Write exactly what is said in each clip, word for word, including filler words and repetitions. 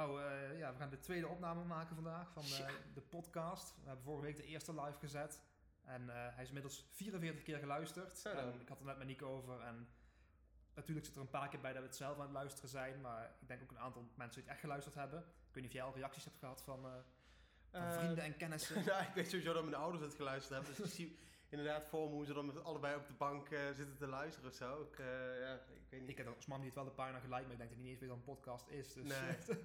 Nou uh, ja, we gaan de tweede opname maken vandaag van de, de podcast. We hebben vorige week de eerste live gezet. En uh, hij is inmiddels vierenveertig keer geluisterd. En ik had het net met Nico over. En natuurlijk zit er een paar keer bij dat we het zelf aan het luisteren zijn. Maar ik denk ook een aantal mensen die het echt geluisterd hebben. Ik weet niet of jij al reacties hebt gehad van, uh, van uh, vrienden en kennissen. Ja, ik weet sowieso dat mijn ouders het geluisterd hebben. Dus ik zie inderdaad voor me hoe ze dan met allebei op de bank uh, zitten te luisteren of zo. Ik, uh, ja, ik, weet niet. Ik heb als mam niet wel een paar naar gelijk. Maar ik denk dat het niet eens meer een podcast is. Dus nee.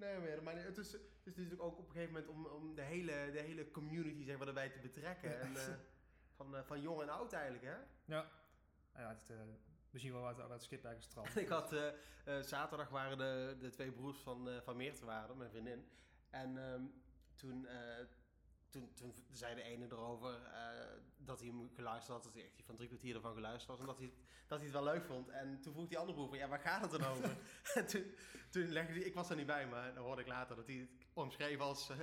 Nee, maar, maar het, is, het is natuurlijk ook op een gegeven moment om, om de, hele, de hele community zeg maar, erbij te betrekken. Ja. En, uh, van, uh, van jong en oud eigenlijk, hè? Ja. Ja, het, uh, we zien wel wat het schip eigenlijk strand. Ik had, uh, uh, zaterdag waren de, de twee broers van, uh, van Meertewaarde, mijn vriendin. En um, toen, uh, toen, toen zei de ene erover uh, dat hij hem geluisterd had. Dat hij echt van drie kwartier ervan geluisterd was. En dat hij, dat hij het wel leuk vond. En toen vroeg die andere broer van, ja, waar gaat het dan over? En toen, toen legde hij, ik was er niet bij, maar dan hoorde ik later dat hij het omschreef als uh,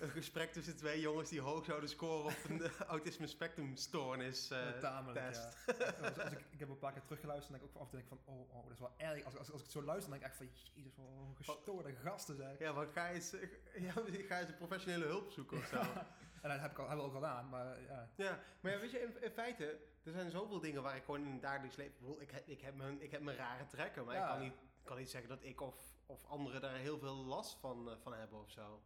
een gesprek tussen twee jongens die hoog zouden scoren op een uh, autisme spectrum stoornis uh, ja, tamelijk, test. Ja. Als, als ik, ik heb een paar keer teruggeluisterd en denk ik ook af en denk van, oh, oh, dat is wel erg. Als, als, als ik het zo luister, dan denk ik echt van, jezus, wel gestoorde gasten zijn. Ja, maar ga eens, ja, ga eens een professionele hulp zoeken of zo. Ja. En dat heb ik al, hebben we ook al aan, maar ja. Ja, maar ja, weet je, in, in feite, er zijn zoveel dingen waar ik gewoon in het dagelijks leven... Ik heb, ik heb, mijn, ik heb mijn rare trekken, maar ja. ik kan niet, kan niet zeggen dat ik of, of anderen daar heel veel last van, van hebben of zo.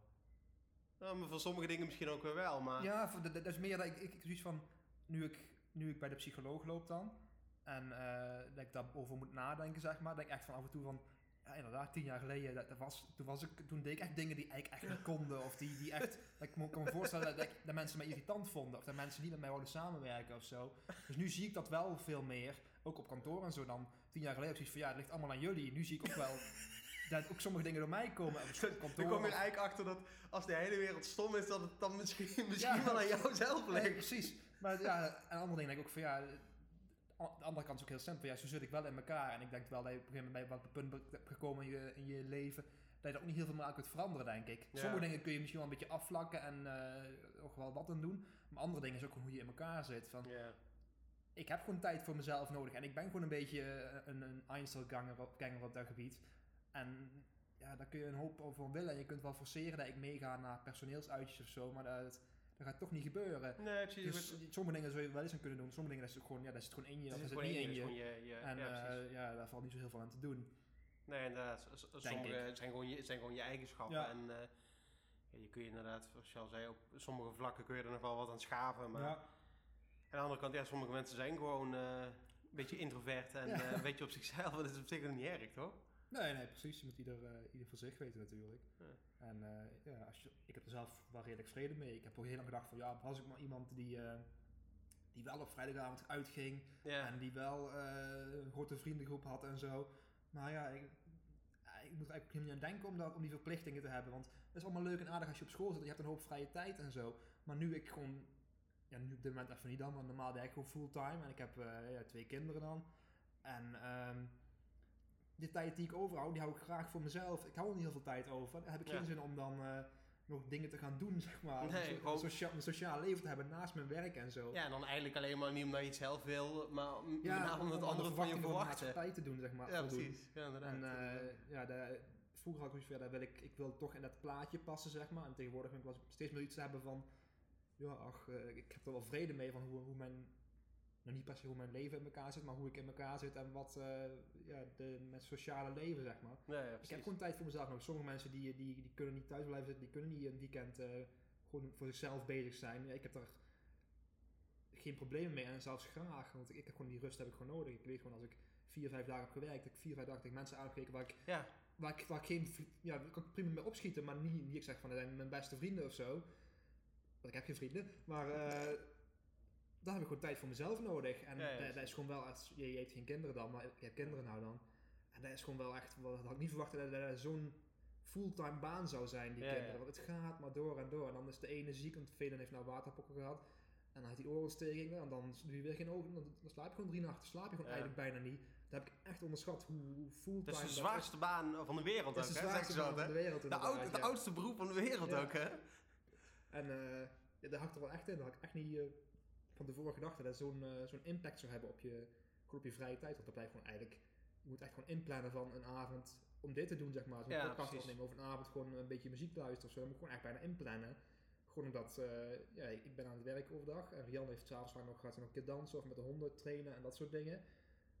Nou, maar voor sommige dingen misschien ook weer wel, maar... Ja, dat, dat is meer dat ik, ik, ik zoiets van, nu ik, nu ik bij de psycholoog loop dan... en uh, dat ik daarover moet nadenken, zeg maar, denk ik echt van af en toe van... Ja, inderdaad, tien jaar geleden, dat, dat was, toen, was ik, toen deed ik echt dingen die ik echt niet konden. Of die, die echt, dat ik me kon voorstellen dat, dat, dat mensen mij irritant vonden. Of dat mensen niet met mij wilden samenwerken of zo. Dus nu zie ik dat wel veel meer. Ook op kantoor en zo dan. Tien jaar geleden heb ik zoiets van, ja, het ligt allemaal aan jullie. Nu zie ik ook wel dat ook sommige dingen door mij komen. Dan kom je eigenlijk achter dat als de hele wereld stom is, dat het dan misschien, misschien ja, wel aan jou zelf ligt. Ja, precies. Maar ja, aan andere dingen denk ik ook van, ja... Aan de andere kant is ook heel simpel. Ja, zo zit ik wel in elkaar. En ik denk wel dat je op een gegeven moment bij wat punt bent gekomen in je, in je leven. Dat je er ook niet heel veel meer aan kunt veranderen, denk ik. Ja. Sommige dingen kun je misschien wel een beetje afvlakken en uh, ook wel wat aan doen. Maar andere dingen is ook hoe je in elkaar zit. Van, ja. Ik heb gewoon tijd voor mezelf nodig. En ik ben gewoon een beetje een, een Einzelganger op, op dat gebied. En ja, daar kun je een hoop over willen. En je kunt wel forceren dat ik meega naar personeelsuitjes of zo. Maar dat... Dat gaat toch niet gebeuren. Nee, precies. Dus sommige dingen zou je wel eens aan kunnen doen. Sommige dingen dat is gewoon, ja, dat is gewoon in je. Dat is het niet in je. je, je en ja, uh, ja, daar valt niet zo heel veel aan te doen. Nee, inderdaad. Sommige zijn gewoon, je, zijn gewoon je eigenschappen. Ja. En uh, ja, je kun je inderdaad, zoals je al zei, op sommige vlakken kun je er nog wel wat aan schaven. Maar ja. Aan de andere kant, ja, sommige mensen zijn gewoon uh, een beetje introvert en ja. uh, een beetje op zichzelf. Dat is op zich niet erg, toch? Nee, nee, precies. Je moet ieder, uh, ieder voor zich weten natuurlijk. Ja. En uh, ja, als je, ik heb er zelf wel redelijk vrede mee. Ik heb ook heel lang gedacht van, ja, was ik maar iemand die, uh, die wel op vrijdagavond uitging. Ja. En die wel uh, een grote vriendengroep had en zo. Maar ja, ik, ik moet er eigenlijk helemaal niet aan denken om, dat, om die verplichtingen te hebben. Want het is allemaal leuk en aardig als je op school zit. Je hebt een hoop vrije tijd en zo. Maar nu ik gewoon, ja, nu op dit moment even niet dan. Maar normaal deed ik gewoon fulltime. En ik heb uh, ja, twee kinderen dan. En... Um, de tijd die ik overhoud, die hou ik graag voor mezelf. Ik hou er niet heel veel tijd over. Daar heb ik geen ja. zin om dan uh, nog dingen te gaan doen, zeg maar. Nee, om zo, ook... socia- een sociaal leven te hebben naast mijn werk en zo. Ja, en dan eigenlijk alleen maar niet omdat je het zelf wil, maar om, ja, om, om het andere van je verwachten. Om te doen, zeg maar. Ja, precies. Ja, inderdaad. En, uh, ja, de, vroeger had ik zoiets van, ja, ik, ik wil toch in dat plaatje passen, zeg maar. En tegenwoordig vind ik wel steeds meer iets te hebben van... Ja, ach, uh, ik heb er wel vrede mee van hoe, hoe mijn... Nou, niet per se hoe mijn leven in elkaar zit, maar hoe ik in elkaar zit en wat, uh, ja, de, mijn sociale leven, zeg maar. Ja, ja, ik heb gewoon tijd voor mezelf nodig. Sommige mensen die, die, die kunnen niet thuis blijven zitten, die kunnen niet een weekend uh, gewoon voor zichzelf bezig zijn. Ja, ik heb daar geen problemen mee en zelfs graag, want ik, ik heb gewoon die rust heb ik gewoon nodig. Ik weet gewoon als ik vier, vijf dagen heb gewerkt, dat ik vier, vijf dagen tegen mensen aangekeken waar ik, ja. waar ik, waar ik geen, ja, ik kan prima mee opschieten, maar niet, niet ik zeg van, dat zijn mijn beste vrienden of zo. Want ik heb geen vrienden, maar... Uh, daar heb ik gewoon tijd voor mezelf nodig. En ja, ja, dat, dat is gewoon wel... Als, je, je hebt geen kinderen dan, maar je hebt kinderen nou dan. En dat is gewoon wel echt... Dat had ik niet verwacht dat dat zo'n fulltime baan zou zijn, die ja, kinderen. Ja. Want het gaat maar door en door. En dan is de ene ziek, want velen heeft nou waterpokken gehad. En dan heeft die ooronstekingen. En dan doe je weer geen ogen. Dan, dan slaap je gewoon drie nachten. slaap je gewoon ja. eigenlijk bijna niet. Dat heb ik echt onderschat. Hoe fulltime... Dat is de zwaarste dat baan van de wereld ook, hè? Dat is de zwaarste baan van de wereld, hè? De, oude, ja. de oudste beroep van de wereld ja. ook, hè? En uh, ja, daar hakt er wel echt in. Dat had ik echt niet... Uh, van de vorige gedachte dat zo'n, uh, zo'n impact zou hebben op je, op je vrije tijd. Want dat blijft gewoon eigenlijk... Je moet echt gewoon inplannen van een avond... om dit te doen, zeg maar, zo'n ja, podcast opnemen of een avond gewoon een beetje muziek luisteren of zo, dan moet ik gewoon echt bijna inplannen. Gewoon omdat, uh, ja, ik ben aan het werk overdag en Rianne heeft s'avonds vaak nog, gaat ze nog een keer dansen of met de honden trainen en dat soort dingen.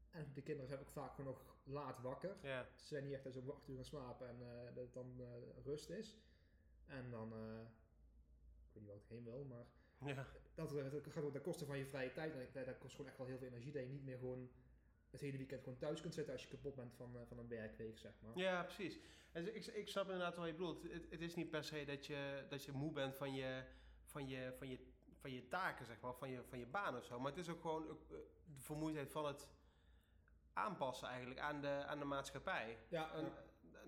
En de kinderen zijn ook vaak gewoon nog laat wakker. Ja. Ze zijn niet echt eens om acht uur gaan slapen en uh, dat het dan uh, rust is. En dan, uh, ik weet niet waar ik heen wil, maar ja. dat, dat gaat ook ten koste van je vrije tijd. En ik, dat kost gewoon echt wel heel veel energie dat je niet meer gewoon het hele weekend gewoon thuis kunt zitten als je kapot bent van, uh, van een werkweek, zeg maar. Ja, precies. En ik, ik snap inderdaad wat je bedoelt. Het, het is niet per se dat je, dat je moe bent van je... Van je, van, je, van je taken, zeg maar, van je, van je baan of zo. Maar het is ook gewoon de vermoeidheid van het aanpassen eigenlijk aan de, aan de maatschappij. Ja, en, ja.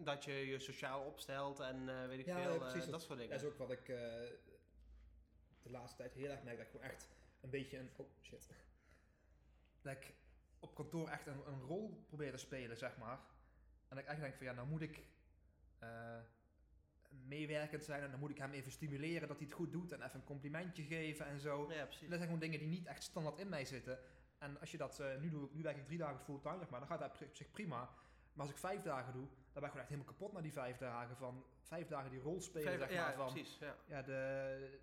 Dat je je sociaal opstelt en uh, weet ik ja, veel, ja, precies, uh, dat soort dingen. Dat is ook wat ik uh, de laatste tijd heel erg merk. Dat ik gewoon echt een beetje een... Oh, shit. Dat ik op kantoor echt een, een rol probeer te spelen, zeg maar. En dat ik eigenlijk denk van ja, nou moet ik... Uh, meewerkend zijn en dan moet ik hem even stimuleren dat hij het goed doet en even een complimentje geven en zo. Ja, dat zijn gewoon dingen die niet echt standaard in mij zitten. En als je dat uh, nu doe, nu werk ik drie dagen fulltime, zeg maar, dan gaat dat op zich prima. Maar als ik vijf dagen doe, dan ben ik gewoon echt helemaal kapot na die vijf dagen van vijf dagen die rol spelen, vijf, zeg ja, maar. Van, precies, ja. Ja, de,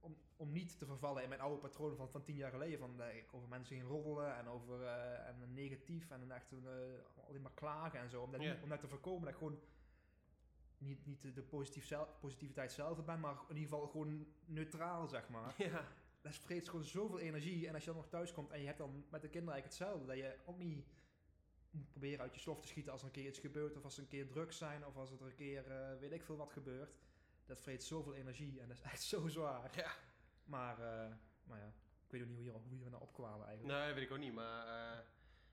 om, om niet te vervallen in mijn oude patronen van, van tien jaar geleden, van uh, over mensen heen roddelen en over uh, en negatief en echt uh, alleen maar klagen en zo. Om dat, ja. om dat te voorkomen dat ik gewoon Niet, niet de positief zelf, positiviteit zelf ben, maar in ieder geval gewoon neutraal, zeg maar. Ja. Dat vreet gewoon zoveel energie. En als je dan nog thuis komt en je hebt dan met de kinderen eigenlijk hetzelfde, dat je ook niet moet proberen uit je slof te schieten als er een keer iets gebeurt, of als er een keer drugs zijn, of als er een keer uh, weet ik veel wat gebeurt. Dat vreet zoveel energie en dat is echt zo zwaar. Ja. Maar, uh, maar ja, ik weet ook niet hoe, hier, hoe we hier nou opkwamen eigenlijk. Nee, weet ik ook niet, maar... Uh...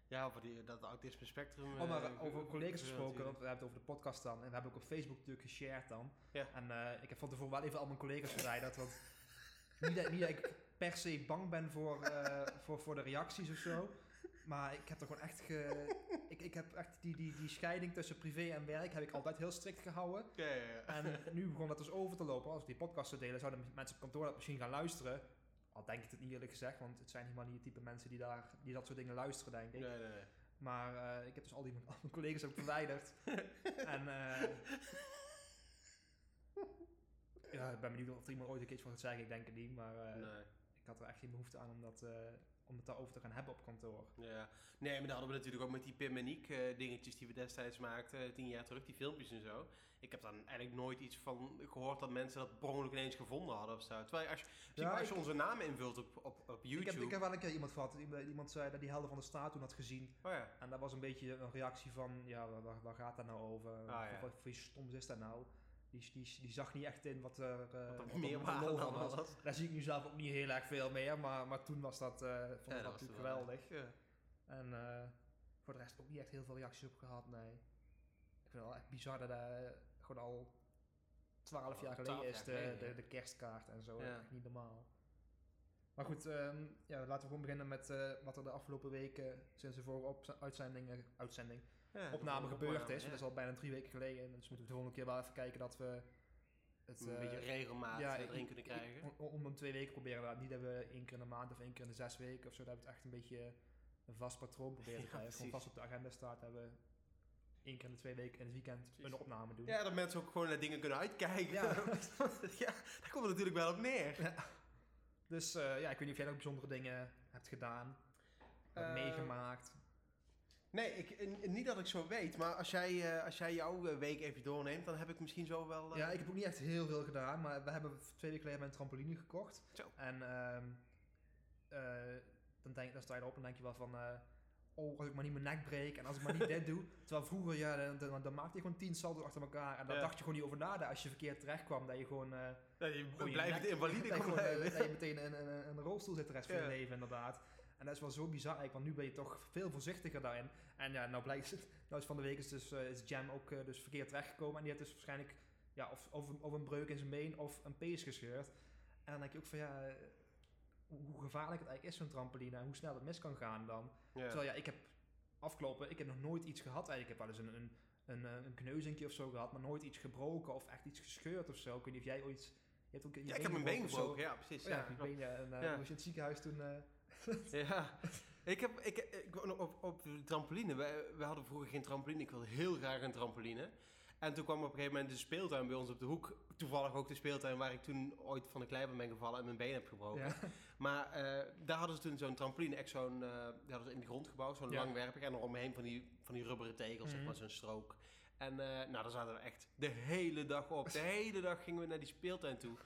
Ja, over die, dat autisme spectrum. Oh, maar eh, over collega's gesproken, want we hebben het over de podcast dan. En we hebben ook op Facebook natuurlijk geshared dan. Ja. En uh, ik heb van tevoren wel even al mijn collega's verwijderd. Want niet, dat, niet dat ik per se bang ben voor, uh, voor, voor de reacties of zo. Maar ik heb er gewoon echt... Ge, ik, ik heb echt die, die, die scheiding tussen privé en werk heb ik altijd heel strikt gehouden. Ja, ja, ja. En nu begon dat dus over te lopen. Als we die podcast zouden delen, zouden mensen op kantoor dat misschien gaan luisteren. Al denk ik het niet eerlijk gezegd, want het zijn helemaal niet het type mensen die, daar, die dat soort dingen luisteren, denk ik. Nee, nee, nee. Maar uh, ik heb dus al die al mijn collega's ook verwijderd. en uh, ja, ik ben benieuwd of er iemand ooit een keertje van gaat zeggen, ik denk het niet. Maar uh, nee. Ik had er echt geen behoefte aan om, dat, uh, om het daarover te gaan hebben op kantoor. Ja. Nee, maar dan hadden we natuurlijk ook met die Pim en Niek uh, dingetjes die we destijds maakten, uh, tien jaar terug, die filmpjes en zo. Ik heb daar eigenlijk nooit iets van gehoord dat mensen dat per ongeluk ineens gevonden hadden of zo. Terwijl als je, ja, als je ik, onze namen invult op, op, op YouTube... Ik heb, ik heb wel een keer iemand gehad, iemand zei dat die Helden van de Straat toen had gezien. Oh ja. En dat was een beetje een reactie van, ja, waar, waar gaat dat nou over? Ah, ja. Wat voor stoms is dat nou? Die, die, die zag niet echt in wat er uh, wat meer lol van was. was. Daar zie ik nu zelf ook niet heel erg veel meer, maar, maar toen was dat, uh, vond ja, dat natuurlijk geweldig. Ja. En uh, voor de rest ook niet echt heel veel reacties op gehad, nee. Ik vind het wel echt bizar dat uh, gewoon al twaalf jaar geleden is de, de, de kerstkaart en zo, ja. Echt niet normaal. Maar goed, um, ja, laten we gewoon beginnen met uh, wat er de afgelopen weken sinds de vorige op- uitzending, uitzending ja, opname gebeurd opname, is. Ja. Dat is al bijna drie weken geleden. Dus moeten we de volgende keer wel even kijken dat we het een uh, beetje regelmatig ja, erin kunnen krijgen. Om hem twee weken proberen. Niet dat we één keer in de maand of één keer in de zes weken of zo. Dat we het echt een beetje een vast patroon proberen te krijgen. Ja, gewoon vast op de agenda staat hebben. Eén keer in de twee weken in het weekend een opname doen. Ja, dat mensen ook gewoon naar dingen kunnen uitkijken. Ja, ja daar komt het natuurlijk wel op neer. Ja. Dus uh, ja, ik weet niet of jij nog bijzondere dingen hebt gedaan, hebt uh, meegemaakt. Nee, ik, niet dat ik zo weet, maar als jij, uh, als jij jouw week even doorneemt, dan heb ik misschien zo wel... Uh... Ja, ik heb ook niet echt heel veel gedaan, maar we hebben twee weken geleden een trampoline gekocht. Zo. En uh, uh, dan, denk, dan sta je erop en denk je wel van, uh, oh, als ik maar niet mijn nek breek en als ik maar niet dit doe. Terwijl vroeger, ja, dan, dan, dan maakte je gewoon tien salto's achter elkaar en dan ja. dacht je gewoon niet over na. Als je verkeerd terecht kwam, dat je gewoon... Uh, dat je oh, blijft invalide dat, gewoon, dat je meteen in een rolstoel zit de rest ja. van je leven, inderdaad. En dat is wel zo bizar eigenlijk, want nu ben je toch veel voorzichtiger daarin. En ja, nou blijkt het, nou is van de week is dus uh, is Jam ook uh, dus verkeerd terechtgekomen. En die heeft dus waarschijnlijk ja, of, of, een, of een breuk in zijn been of een pees gescheurd. En dan denk je ook van ja, hoe gevaarlijk het eigenlijk is zo'n trampoline en hoe snel het mis kan gaan dan. Yeah. Terwijl ja, ik heb afgelopen, ik heb nog nooit iets gehad eigenlijk. Ik heb wel eens een, een, een, een kneuzingje of zo gehad, maar nooit iets gebroken of echt iets gescheurd of zo. Ik weet niet of jij ooit... Je hebt ook je ja, ik heb mijn been gebroken, ja precies. Oh, ja, ja. Been, ja, en, uh, ja. was je in het ziekenhuis toen... Uh, ja, Ik heb ik, ik, op, op de trampoline, we, we hadden vroeger geen trampoline, ik wilde heel graag een trampoline. En toen kwam op een gegeven moment de speeltuin bij ons op de hoek. Toevallig ook de speeltuin waar ik toen ooit van de kleiboom ben gevallen en mijn been heb gebroken. Ja. Maar uh, daar hadden ze toen zo'n trampoline, echt zo'n, uh, die hadden ze in de grond gebouwd, zo'n ja. langwerpig. En er omheen van die, van die rubberen tegels, mm-hmm. zeg maar, zo'n strook. En uh, nou, daar zaten we echt de hele dag op. De hele dag gingen we naar die speeltuin toe.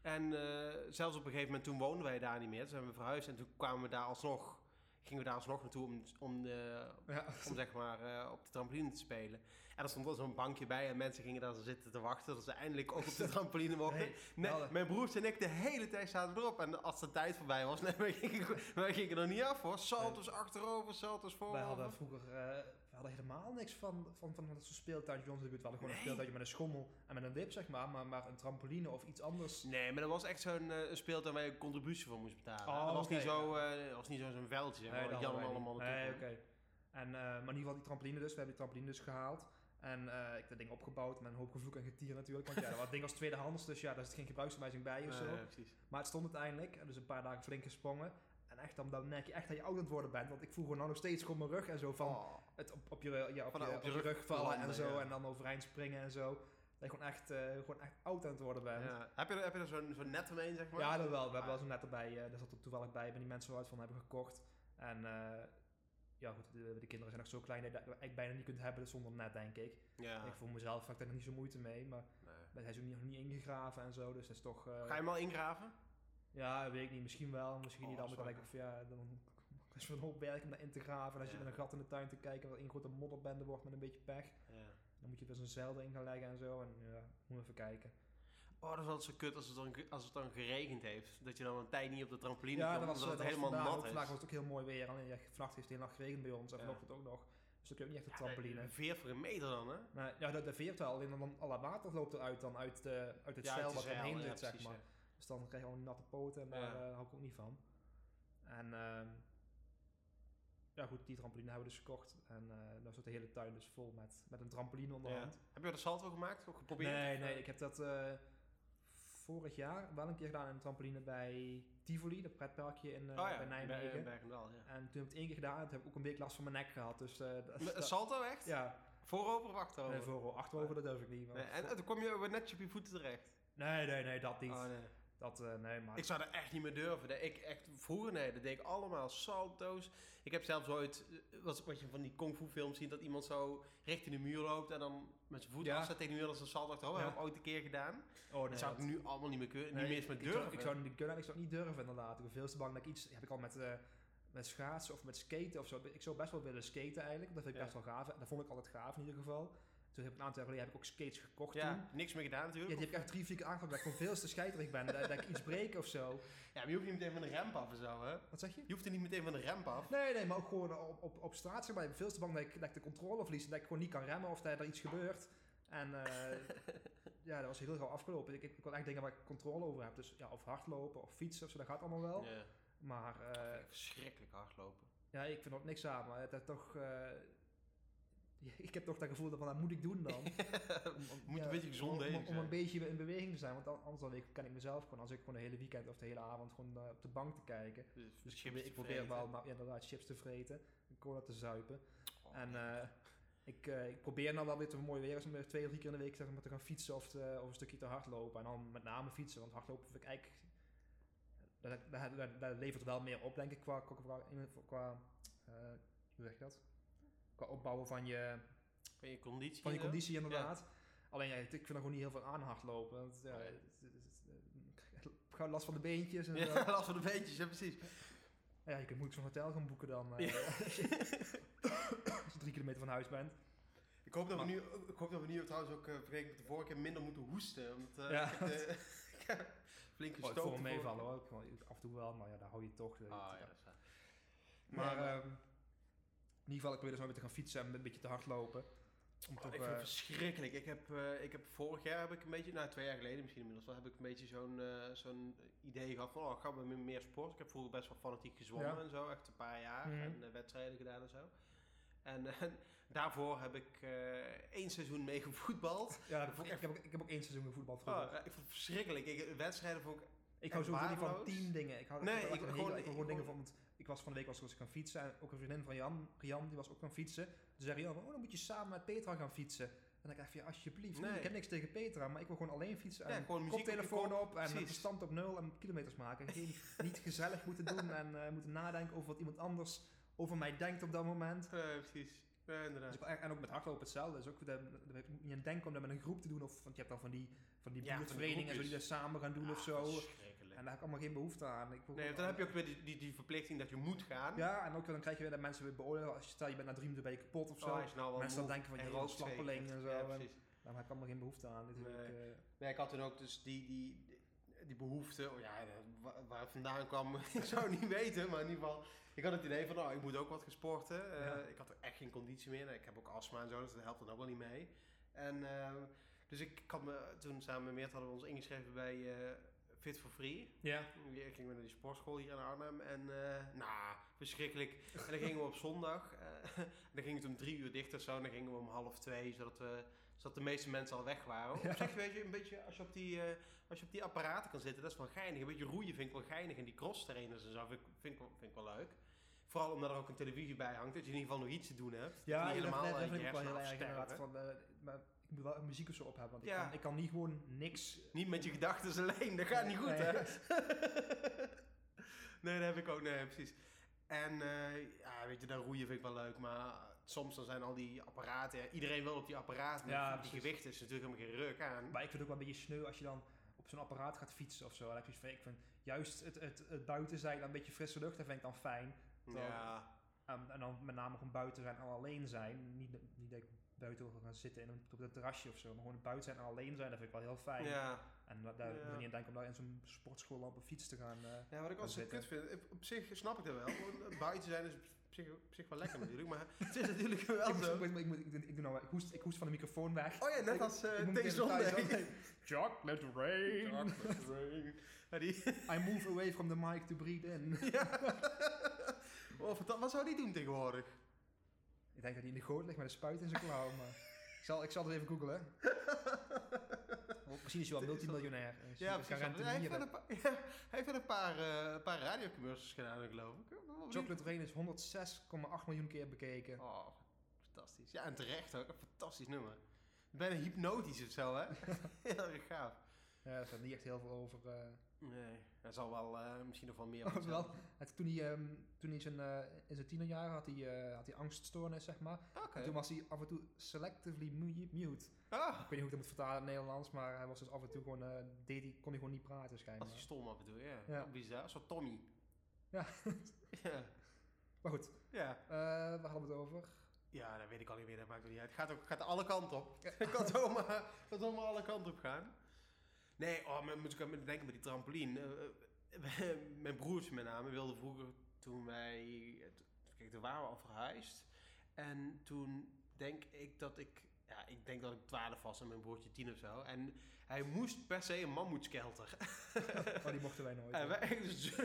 En uh, zelfs op een gegeven moment, toen woonden wij daar niet meer. Toen zijn we verhuisd en toen kwamen we daar alsnog... gingen we daar alsnog naartoe om, om, de, ja. om zeg maar, uh, op de trampoline te spelen. En er stond wel zo'n bankje bij en mensen gingen daar zitten te wachten... dat ze eindelijk ook op de trampoline mochten. Nee, nee, nee. Mijn broers en ik de hele tijd zaten erop. En als de tijd voorbij was, nee, wij, gingen, wij gingen er niet af hoor. Saltos nee. achterover, saltos voorover. Wij hadden vroeger uh, we hadden helemaal niks van, van, van dat soort speeltuintje. We hadden gewoon nee. een speeltuintje met een schommel en met een dip, zeg maar, maar. Maar een trampoline of iets anders. Nee, maar dat was echt zo'n uh, speeltuin waar je contributie voor moest betalen. Oh, dat was, okay, niet zo, uh, dat was niet zo zo'n veldje, zeg. Nee, dat hadden allemaal natuurlijk. Nee, okay. En uh, maar in ieder geval die trampoline dus. We hebben die trampoline dus gehaald. En uh, ik heb dat ding opgebouwd met een hoop gevloek en getier natuurlijk. Want ja, dat ding was tweedehands, dus ja, daar zit geen gebruiksaanwijzing bij of zo. Nee, ja, maar het stond uiteindelijk. Dus een paar dagen flink gesprongen. En echt, dan, dan merk je echt dat je oud aan het worden bent. Want ik voel gewoon nou nog steeds gewoon mijn rug en zo van... Oh. Het op, op, je, ja, op, je, op je rug vallen landen, en zo. Ja. En dan overeind springen en zo. Dat je gewoon echt, uh, gewoon echt oud aan het worden bent. Ja. Heb je er, heb je er zo'n, zo'n net omheen, zeg maar? Ja, dat wel. We ah. hebben wel zo'n net erbij. Uh, daar zat er toevallig bij. Ik ben die mensen eruit van hebben gekocht. En uh, ja, goed, de, de kinderen zijn nog zo klein dat je het bijna niet kunt hebben zonder net, denk ik. Ja. Ik voel mezelf vaak daar nog niet zo moeite mee, maar nee. hij is ook nog niet ingegraven en zo, dus dat is toch... Uh, Ga je hem al ingraven? Ja, weet ik niet. Misschien wel, misschien oh, niet. Dan moet ik of ja, dan is het een hoop werk om dat in te graven. En als ja. je met een gat in de tuin te kijken, wat een grote modderbende wordt met een beetje pech, ja. dan moet je weer zo'n zeil in gaan leggen en zo. En ja, moet even kijken. Oh, dat is altijd zo kut als het, dan, als het dan geregend heeft. Dat je dan een tijd niet op de trampoline ja, komt, omdat het dat helemaal vandaag, nat is. Vandaag was het ook heel mooi weer. Alleen ja, vannacht heeft het heel nacht geregend bij ons en ja. vanochtend ook nog. Dus dan kun je ook niet echt de trampoline. Ja, veertig meter dan, hè? Maar, ja, dat, dat veert wel. Alleen dan, dan alle water loopt eruit dan uit, de, uit het ja, zeil wat omheen zit, ja, zeg precies, maar. Ja. Dus dan krijg je gewoon natte poten en daar ja. uh, hou ik ook niet van. En uh, ja goed, die trampoline hebben we dus gekocht. En uh, dan zat de hele tuin dus vol met, met een trampoline onderhand. Ja. Heb je dat salto gemaakt? Ook geprobeerd? Nee, nee, ik heb dat... Uh, vorig jaar wel een keer gedaan in een trampoline bij Tivoli, dat pretparkje in uh, oh ja, bij Nijmegen. Bij, uh, ja. En toen heb ik het één keer gedaan en toen heb ik ook een week last van mijn nek gehad. Dus, uh, dat, een dat, salto echt? Ja. Voorover of achterover? Nee, voorover. Achterover, dat durf ik niet. Nee, en, en toen kom je netjes op je voeten terecht? Nee, nee, nee, dat niet. Oh, nee. Dat, uh, nee, maar... Ik zou er echt niet meer durven. Ik, echt, vroeger, nee, dat deed ik allemaal salto's. Ik heb zelfs ooit, wat, wat je van die kung fu films ziet, dat iemand zo richting de muur loopt en dan met zijn voet ja. afzet tegen de muur als een salto achterover. Ja. Dat heb ik ooit een keer gedaan. Oh, nee, dat zou ik dat... nu allemaal niet meer, kun- nee, niet meer eens met durven. Ik, ik, zou, ik, zou, ik zou niet durven inderdaad. Ik ben veel te bang dat ik iets, heb ik al met... Uh, Met schaatsen of met skaten of zo. Ik zou best wel willen skaten eigenlijk. Dat vind ik ja. best wel gaaf. Dat vond ik altijd gaaf in ieder geval. Toen heb ik een aantal jaar geleden heb ik ook skates gekocht. Ja, toen. Niks meer gedaan natuurlijk. Ja, die heb ik echt drie, vier keer aangepakt. Dat ik gewoon veel te scheiterig ben. dat, dat ik iets breek of zo. Ja, maar je hoeft niet meteen van de ramp af en zo, hè? Wat zeg je? Je hoeft er niet meteen van de ramp af. Nee, nee, maar ook gewoon op, op, op straat. Ik ben veel te bang dat ik, dat ik de controle verlies. Dat ik gewoon niet kan remmen of dat er iets gebeurt. En uh, ja, dat was heel gauw afgelopen. Ik, ik, ik wil echt dingen waar ik controle over heb. Dus ja, of hardlopen of fietsen of zo. Dat gaat allemaal wel. Yeah. Maar, uh, dat vind ik verschrikkelijk hardlopen. Ja, ik vind er ook niks aan, maar dat toch, uh, ik heb toch dat gevoel dat, van, dat moet ik doen dan. Om, moet ja, een beetje gezond om, om, om een beetje in beweging te zijn, want anders dan kan ik mezelf gewoon, als ik gewoon de hele weekend of de hele avond gewoon uh, op de bank te kijken. Dus, dus chips ik, ik probeer wel nou, ja, inderdaad chips te vreten, cola te zuipen. Oh, en uh, ik, uh, ik probeer nou wel weer te mooi weer eens om weer twee of drie keer in de week zeg maar, te gaan fietsen of, te, of een stukje te hardlopen. En dan met name fietsen, want hardlopen vind ik eigenlijk... Dat, dat, dat, dat levert wel meer op, denk ik, qua, qua, qua uh, hoe zeg je dat? Qua opbouwen van je, van je conditie. Van je conditie, inderdaad. Ja. Alleen, ja, ik vind er gewoon niet heel veel aan hardlopen. Want, ja, nee. Ik heb last van de beentjes. En ja, last van de beentjes, ja, precies. Ja, je kunt moeilijk zo'n hotel gaan boeken dan. Ja. Uh, als, je, als je drie kilometer van huis bent. Ik hoop dat we nu, ik hoop dat we nu trouwens ook, uh, vergeleken met de vorige keer, minder moeten hoesten. Want, uh, ja. de, flink gestoken. Oh, ik voel me meevallen hoor, af en toe wel, maar ja, daar hou je toch. Ah, ja, dat is waar. Maar nee, uh, in ieder geval, ik probeer dus maar weer te gaan fietsen en een beetje te hardlopen. Om oh, toch, ik vind het uh, verschrikkelijk. Ik heb, uh, ik heb vorig jaar, heb ik een beetje, nou twee jaar geleden misschien inmiddels wel, heb ik een beetje zo'n, uh, zo'n idee gehad van, oh, gaan we meer sport. Ik heb vroeger best wel fanatiek gezwommen ja. en zo, echt een paar jaar mm-hmm. en uh, wedstrijden gedaan en zo. En, en daarvoor heb ik uh, één seizoen mee gevoetbald. Ja, ik, ik, heb, ik heb ook één seizoen gevoetbald. Oh, ik vond het verschrikkelijk. Ik, wedstrijden vond ik Ik hou sowieso niet van team dingen. Ik hou nee, ik, ik, ik, gewoon, ik, gewoon dingen van, want ik was van de week was ik gaan fietsen en ook een vriendin van Jan, Rian, die was ook gaan fietsen. Toen zei Rian, oh dan moet je samen met Petra gaan fietsen. En dan dacht ik, ja, alsjeblieft, nee. Ik heb niks tegen Petra, maar ik wil gewoon alleen fietsen en ja, gewoon koptelefoon op, op en verstand op nul en kilometers maken. Geen, niet gezellig moeten doen en uh, moeten nadenken over wat iemand anders over mij denkt op dat moment. Ja, precies. Ja, inderdaad. Dus, en ook met hardlopen hetzelfde. Dus ook de, de, je denkt om dat met een groep te doen, of want je hebt dan van die, van die ja, buurtverenigingen die dat samen gaan doen ah, of zo. En daar heb ik allemaal geen behoefte aan. Ik nee, dan al, heb je ook weer die, die, die verplichting dat je moet gaan. Ja, en ook dan krijg je weer dat mensen weer beoordelen. Als je stel je bent na drie minuten ben je kapot of zo. Oh, nou mensen dan denken van je rood slappeling en zo. Ja, precies. En, daar heb ik allemaal geen behoefte aan. Natuurlijk. Nee. Uh, nee, ik had toen ook dus die, die, die, die behoefte, oh ja, waar het vandaan kwam, ik zou niet weten, maar in ieder geval. Ik had het idee van, nou, ik moet ook wat gesporten. Uh, ja. Ik had er echt geen conditie meer. Ik heb ook astma en zo, dus dat helpt dan ook wel niet mee. En, uh, dus ik, ik had me toen samen met Meert hadden we ons ingeschreven bij uh, Fit for Free. Ja. Ik ging naar die sportschool hier in Arnhem. En, uh, nou, nah, verschrikkelijk. En dan gingen we op zondag. Uh, dan ging het om drie uur dicht of zo. En dan gingen we om half twee, zodat, we, zodat de meeste mensen al weg waren. Ja. Op zich, weet je, een beetje, als je, op die, uh, als je op die apparaten kan zitten, dat is wel geinig. Een beetje roeien vind ik wel geinig. En die cross-trainers en zo vind ik, vind ik, wel, vind ik wel leuk. Vooral omdat er ook een televisie bij hangt, dat je in ieder geval nog iets te doen hebt. Ja, dat je helemaal net, dat vind ik wel heel erg inderdaad. Van, uh, maar ik moet wel muziek of zo op hebben, want ja. ik, kan, ik kan niet gewoon niks... Niet met je gedachten alleen, dat gaat nee, niet goed, nee. Hè? Nee, dat heb ik ook, nee, precies. En, uh, ja, weet je, dat roeien vind ik wel leuk, maar soms dan zijn al die apparaten... Ja, iedereen wil op die apparaten, ja, die gewichten is natuurlijk helemaal geen ruk aan. Maar ik vind het ook wel een beetje sneu als je dan... op zo'n apparaat gaat fietsen of zo. Dan heb je, ik vind juist het, het, het buiten zijn, dan een beetje frisse lucht, dat vind ik dan fijn. Terwijl, ja. um, en dan met name gewoon buiten zijn en alleen zijn. Niet, niet dat ik buiten wil gaan zitten in, op het terrasje of zo, maar gewoon buiten zijn en alleen zijn, dat vind ik wel heel fijn. Ja. En daar moet ja. je denken om daar in zo'n sportschool op een fiets te gaan uh, Ja, wat ik altijd kut vind, op zich snap ik dat wel. Buiten zijn is op zich, op zich wel lekker natuurlijk, maar het is natuurlijk wel ik zo. Moet, ik, moet, ik, ik, doe nou, ik, hoest, ik hoest van de microfoon weg. Oh ja, net ik, als uh, deze zondag. Chocolate rain. Chocolate rain. I move away from the mic to breathe in. Ja. Oh, wat zou die doen tegenwoordig? Ik denk dat hij in de goot ligt met een spuit in zijn klauw, maar... Ik zal, ik zal het even googlen. Oh, misschien is hij wel multimiljonair. Dus ja, precies. Hij heeft wel een paar, ja, een paar, uh, paar radiocommercials gedaan, geloof ik. Chocolate Rain is honderdzes komma acht miljoen keer bekeken. Oh, fantastisch. Ja, en terecht ook. Een fantastisch nummer. Bijna hypnotisch of zo, hè? Heel erg gaaf. Ja, er staat niet echt heel veel over... Uh... Nee, hij zal wel uh, misschien nog wel meer... Oh, wel. Het, toen hij, um, toen hij zijn, uh, in zijn tienerjaren had hij, uh, had hij angststoornis, zeg maar. Okay. En toen was hij af en toe selectively mute. Ah. Ik weet niet hoe ik dat moet vertalen in het Nederlands, maar hij was dus af en toe gewoon... Uh, deed hij, kon hij gewoon niet praten, schijnbaar. Als hij stom af en toe, ja. ja. Bizar, zo'n Tommy. Ja. ja. Maar goed, ja. Uh, waar hadden we het over? Ja, dat weet ik al niet meer, dat maakt het niet uit. Het gaat, ook, gaat alle kanten op. Het ja. kan zomaar alle kanten op gaan. Nee, oh, moet ik denken met die trampoline. Uh, mijn broertje met name wilde vroeger toen wij... Kijk, toen waren we al verhuisd. En toen denk ik dat ik... Ja, ik denk dat ik twaalf was en mijn broertje tien of zo. En hij moest per se een mammoetskelter. Oh, die mochten wij nooit. En wij,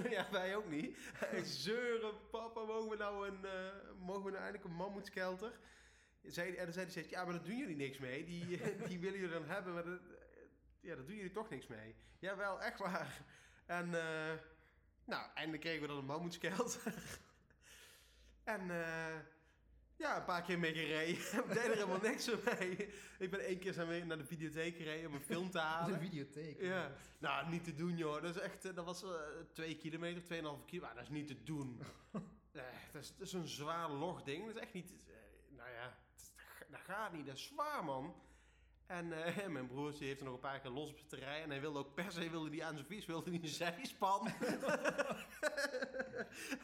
ja, wij ook niet. Hij zeuren, papa, mogen we nou, een, uh, mogen we nou eindelijk een mammoetskelter? Zij, en dan zei hij, ja, maar daar doen jullie niks mee. Die, die willen jullie dan hebben, maar... Dat, ja, daar doen jullie toch niks mee. Jawel, echt waar. En, uh, nou, eindelijk kregen we dan een mammoetskelter. En, uh, ja, een paar keer mee gereden. We deden er helemaal niks mee. Ik ben één keer naar de videotheek gereden om een film te halen. De videotheek? Ja. Nou, niet te doen, joh. Dat is echt, dat was uh, twee kilometer, tweeënhalve kilometer. Maar dat is niet te doen. uh, dat, is, dat is een zwaar log ding. Dat is echt niet, uh, nou ja, dat gaat niet. Dat is zwaar, man. En uh, mijn broertje heeft er nog een paar keer los op zijn terrein. En hij wilde ook per se, wilde die aan zijn vies, wilde die een zijspan.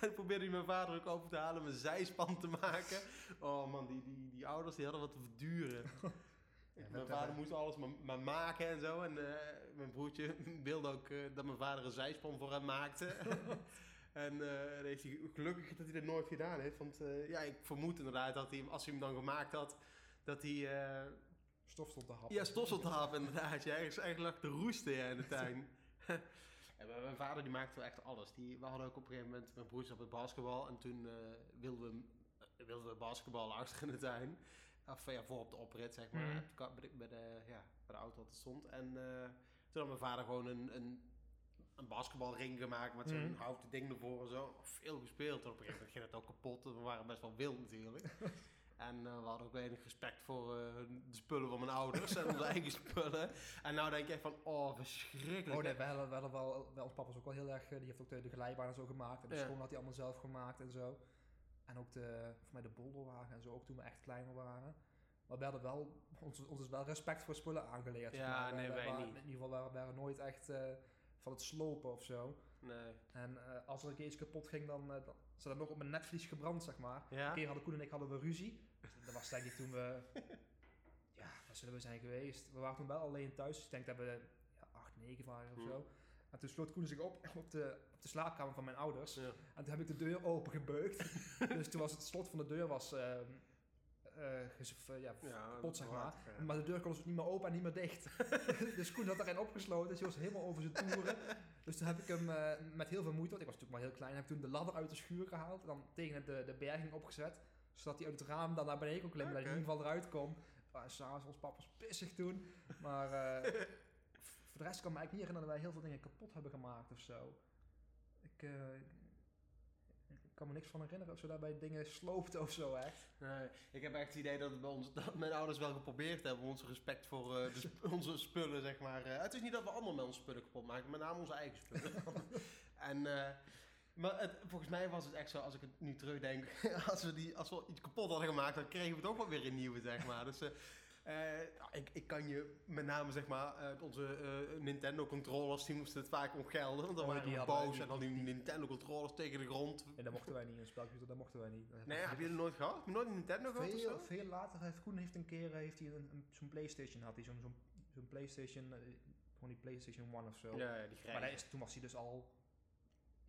En probeerde mijn vader ook over te halen om een zijspan te maken. Oh man, die, die, die ouders die hadden wat te verduren. Ja, mijn vader uh, moest alles maar, maar maken en zo. En uh, mijn broertje wilde ook uh, dat mijn vader een zijspan voor hem maakte. En uh, heeft hij, gelukkig dat hij dat nooit gedaan heeft. Want uh, ja, ik vermoed inderdaad dat hij, als hij hem dan gemaakt had, dat hij... Uh, stof stond te happen. Ja, stof stond te happen inderdaad. Ja, eigenlijk lag de roest ja, in de tuin. En mijn vader die maakte wel echt alles. Die, we hadden ook op een gegeven moment mijn broertje op het basketbal. En toen uh, wilden we, wilden we basketballen achter in de tuin. Of ja, voor op de oprit, zeg maar. Mm. Bij, de, bij, de, ja, bij de auto dat het stond. En uh, toen had mijn vader gewoon een, een een basketbalring gemaakt met zo'n mm. houten ding ervoor en zo. Veel gespeeld. En op een gegeven moment ging het ook kapot. We waren best wel wild natuurlijk. En uh, we hadden ook weinig respect voor uh, de spullen van mijn ouders en onze eigen spullen. En nou denk ik van, oh, verschrikkelijk. Oh nee, we hadden, we hadden wel, wel, ons papa is ook wel heel erg, die heeft ook de, de glijbaan en zo gemaakt. En de ja. schoon had hij allemaal zelf gemaakt en zo. En ook de, voor mij de bolderwagen en zo, ook toen we echt kleiner waren. Maar we hadden wel, ons, ons is wel respect voor spullen aangeleerd. Ja, nee, wij, wij waren, niet. In ieder geval, we waren, waren nooit echt... Uh, van het slopen of zo. Nee. En uh, als er een keer iets kapot ging, dan... Uh, dan ze dat nog op mijn netvlies gebrand, zeg maar. Ja. Een keer hadden Koen en ik hadden we ruzie. Dat was denk ik toen we... ja, waar zullen we zijn geweest? We waren toen wel alleen thuis. Dus ik denk dat we ja, acht, negen waren of mm. zo. En toen sloot Koen zich op op de, op de slaapkamer van mijn ouders. Ja. En toen heb ik de deur opengebeukt. Dus toen was het slot van de deur was... Uh, Uh, ges- uh, ja, ja, kapot, zeg maar. Ja. Maar de deur kon dus niet meer open en niet meer dicht. Dus Koen had daarin opgesloten. Dus hij was helemaal over zijn toeren. Dus toen heb ik hem uh, met heel veel moeite, want ik was natuurlijk maar heel klein, heb ik toen de ladder uit de schuur gehaald. En dan tegen de, de berging opgezet. Zodat hij uit het raam dan naar beneden kon klimmen. Okay. Dat hij in ieder geval eruit kon. En s'avonds, ons papa was pissig toen. Maar uh, voor de rest kan ik me eigenlijk niet herinneren dat wij heel veel dingen kapot hebben gemaakt of zo. Ik... Uh, Ik kan me niks van herinneren of ze daarbij dingen sloopten of zo echt. Nee, ik heb echt het idee dat, het bij ons, dat mijn ouders wel geprobeerd hebben ons respect voor uh, de sp- onze spullen, zeg maar. Uh, het is niet dat we allemaal met onze spullen kapot maken, met name onze eigen spullen. en, uh, maar het, volgens mij was het echt zo, als ik het nu terugdenk, als we, die, als we iets kapot hadden gemaakt, dan kregen we het ook wel weer een nieuwe, zeg maar. Dus, uh, Uh, ik, ik kan je met name zeg maar uh, onze uh, Nintendo controllers, die moesten het vaak omgelden, want dan oh, waren we boos en dan die Nintendo controllers tegen de grond. En dat mochten wij niet in een spelcomputer, dat mochten wij niet. Dat nee, heb je dat nooit gehad? Heb je nooit een Nintendo veel, gehad of zo? Veel later heeft Koen heeft een keer heeft hij een, een, zo'n PlayStation had hij, zo'n, zo'n, zo'n PlayStation, uh, gewoon die PlayStation one of zo. Ja, ja, die maar is, toen was hij dus al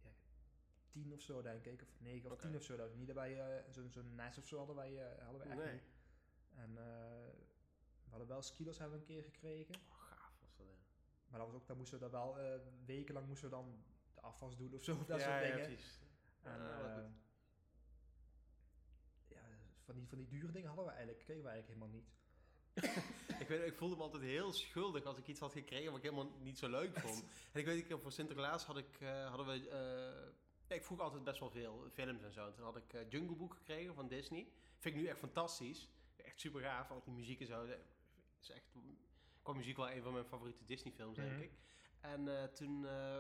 ja, tien of zo denk ik, of negen of okay. tien of zo. Dat was niet daarbij, uh, zo'n, zo'n N E S of zo hadden wij, uh, hadden wij echt nee. niet. En, uh, we hadden wel skilos hebben we een keer gekregen. Oh, gaaf was dat, ja. Maar dat was ook, dan moesten we dat wel, uh, wekenlang moesten we dan de afwas doen of zo, dat ja, soort dingen. Ja, precies. En, uh, uh, ja, van die, van die dure dingen hadden we eigenlijk, kregen we eigenlijk helemaal niet. ik, weet, ik voelde me altijd heel schuldig als ik iets had gekregen wat ik helemaal niet zo leuk vond. En ik weet een keer, voor Sinterklaas had ik, uh, hadden we, uh, ik vroeg altijd best wel veel films en zo. En toen had ik uh, Jungle Book gekregen van Disney. Vind ik nu echt fantastisch. Echt super gaaf, ook die muziek en zo. Is echt, qua muziek wel een van mijn favoriete Disney-films, denk mm-hmm. ik. En, uh, toen, uh,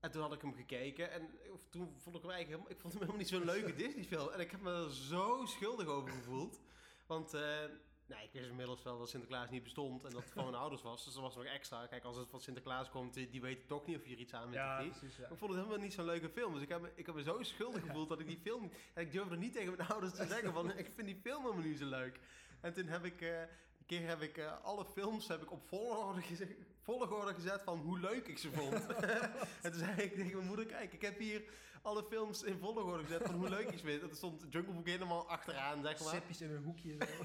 en toen had ik hem gekeken en toen vond ik hem eigenlijk helemaal, ik vond hem helemaal niet zo'n leuke Disney-film. En ik heb me er zo schuldig over gevoeld. Want uh, nou, ik wist inmiddels wel dat Sinterklaas niet bestond en dat het van mijn ouders was. Dus dat was nog extra. Kijk, als het van Sinterklaas komt, die weten toch niet of je er iets aan bent ja, of niet. Precies, ja. Ik vond het helemaal niet zo'n leuke film. Dus ik heb me, ik heb me zo schuldig gevoeld dat ik die film... En ik durfde niet tegen mijn ouders te zeggen van... Ik vind die film helemaal niet zo leuk. En toen heb ik... Uh, een keer heb ik uh, alle films heb ik op volgorde gezet, volgorde gezet van hoe leuk ik ze vond. En toen zei ik tegen mijn moeder... Kijk, ik heb hier alle films in volgorde gezet van hoe leuk ik ze vind. En toen stond Jungle Book helemaal achteraan, zeg maar. Sipjes in een hoekje zo.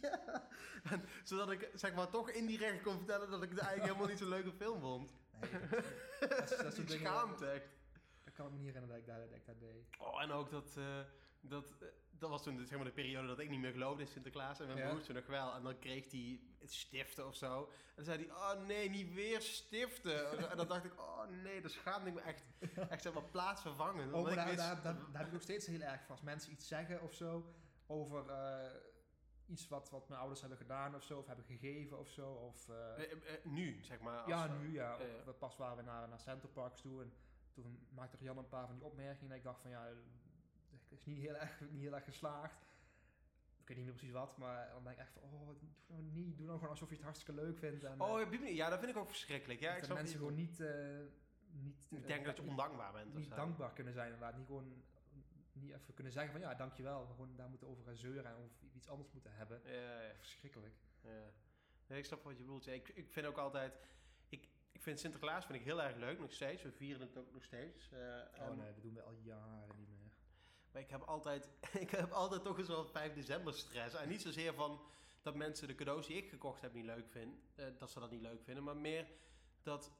Ja, en zodat ik zeg maar toch indirect kon vertellen dat ik het eigenlijk helemaal niet zo'n leuke film vond. Nee, dat is, dat is een schaamte echt. Ik kan me niet herinneren dat ik dat, ik dat deed. Oh, en ook dat, uh, dat, uh, dat was toen zeg maar, de periode dat ik niet meer geloofde in Sinterklaas en mijn ja. broer toen nog wel. En dan kreeg hij stiften of zo. En dan zei hij, oh nee, niet weer stiften. En dan dacht ik, oh nee, dat schaamde ik me echt, echt zeg maar, plaatsvervangend. Oh, maar daar, wist... daar, daar, daar heb ik nog steeds heel erg van. Als mensen iets zeggen of zo over... Uh, Iets wat, wat mijn ouders hebben gedaan of zo, of hebben gegeven of zo. Of, uh... Uh, uh, nu, zeg maar. Als, ja, nu, ja. Uh, uh, Pas waren we naar, naar Centerparks toe en toen maakte Rian een paar van die opmerkingen. En ik dacht van, ja, dat is niet heel erg, niet heel erg geslaagd. Ik weet niet meer precies wat, maar dan denk ik echt van, oh, doe nou niet. Doe nou gewoon alsof je het hartstikke leuk vindt. En, oh, uh, ja, dat vind ik ook verschrikkelijk. Ja, ik zou mensen niet... gewoon niet... Uh, niet ik uh, denk uh, dat je ondankbaar bent. Niet, of niet dankbaar kunnen zijn, inderdaad. Niet gewoon... niet even kunnen zeggen van ja, dankjewel. We gewoon daar moeten over gaan zeuren en of iets anders moeten hebben. Ja, ja. Verschrikkelijk. Ja. Nee, ik snap wat je bedoelt. Ja, ik, ik vind ook altijd... Ik, ik vind Sinterklaas vind ik heel erg leuk nog steeds. We vieren het ook nog steeds. Uh, oh um, nee, dat doen we al jaren niet meer. Maar ik heb altijd, ik heb altijd toch eens wel vijf december stress. En niet zozeer van dat mensen de cadeaus die ik gekocht heb niet leuk vinden. Uh, dat ze dat niet leuk vinden. Maar meer dat...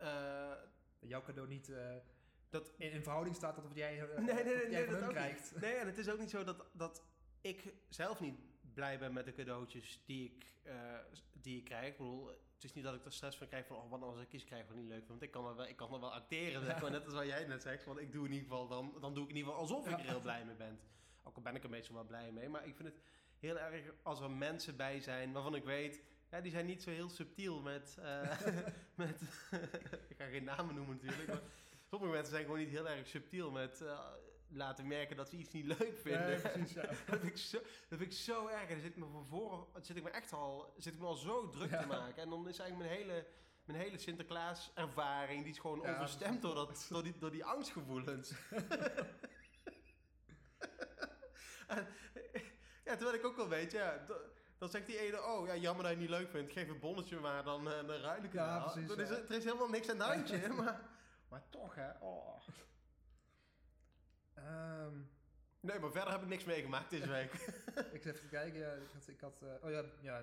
Uh, jouw cadeau niet... Uh, Dat in, in verhouding staat dat wat jij, nee, nee, nee, jij nee, van dat hun krijgt. Niet. Nee, en het is ook niet zo dat, dat ik zelf niet blij ben met de cadeautjes die ik, uh, die ik krijg. Ik bedoel, het is niet dat ik er stress van krijg van, oh, wat als ik iets krijg wat niet leuk vind. Want ik kan er wel, ik kan er wel acteren, zeg maar. Net als wat jij net zegt, want ik doe in ieder geval dan, dan doe ik in ieder geval alsof ik er heel blij mee ben. Ook al ben ik er meestal wel blij mee. Maar ik vind het heel erg als er mensen bij zijn waarvan ik weet, ja, die zijn niet zo heel subtiel met, uh, met ik ga geen namen noemen natuurlijk, maar sommige mensen zijn gewoon niet heel erg subtiel met uh, laten merken dat ze iets niet leuk vinden. Nee, precies, ja. dat, vind ik zo, dat vind ik zo erg. Dan zit ik me van voren, zit ik me echt al, zit ik me al zo druk ja. te maken. En dan is eigenlijk mijn hele, mijn hele Sinterklaas ervaring, die is gewoon ja, overstemd door, dat, door, die, door die angstgevoelens. en, ja, terwijl ik ook wel weet, ja, dan zegt die ene, oh ja, jammer dat je het niet leuk vindt, geef een bonnetje maar, dan, uh, dan ruil ik het ja, precies, dan is ja. Er is helemaal niks aan het handje, maar... Maar toch, hè? Oh. Um. Nee, maar verder heb ik niks meegemaakt deze week. Ik zat even te kijken. Ja, ik had, ik had, uh, oh ja, ja,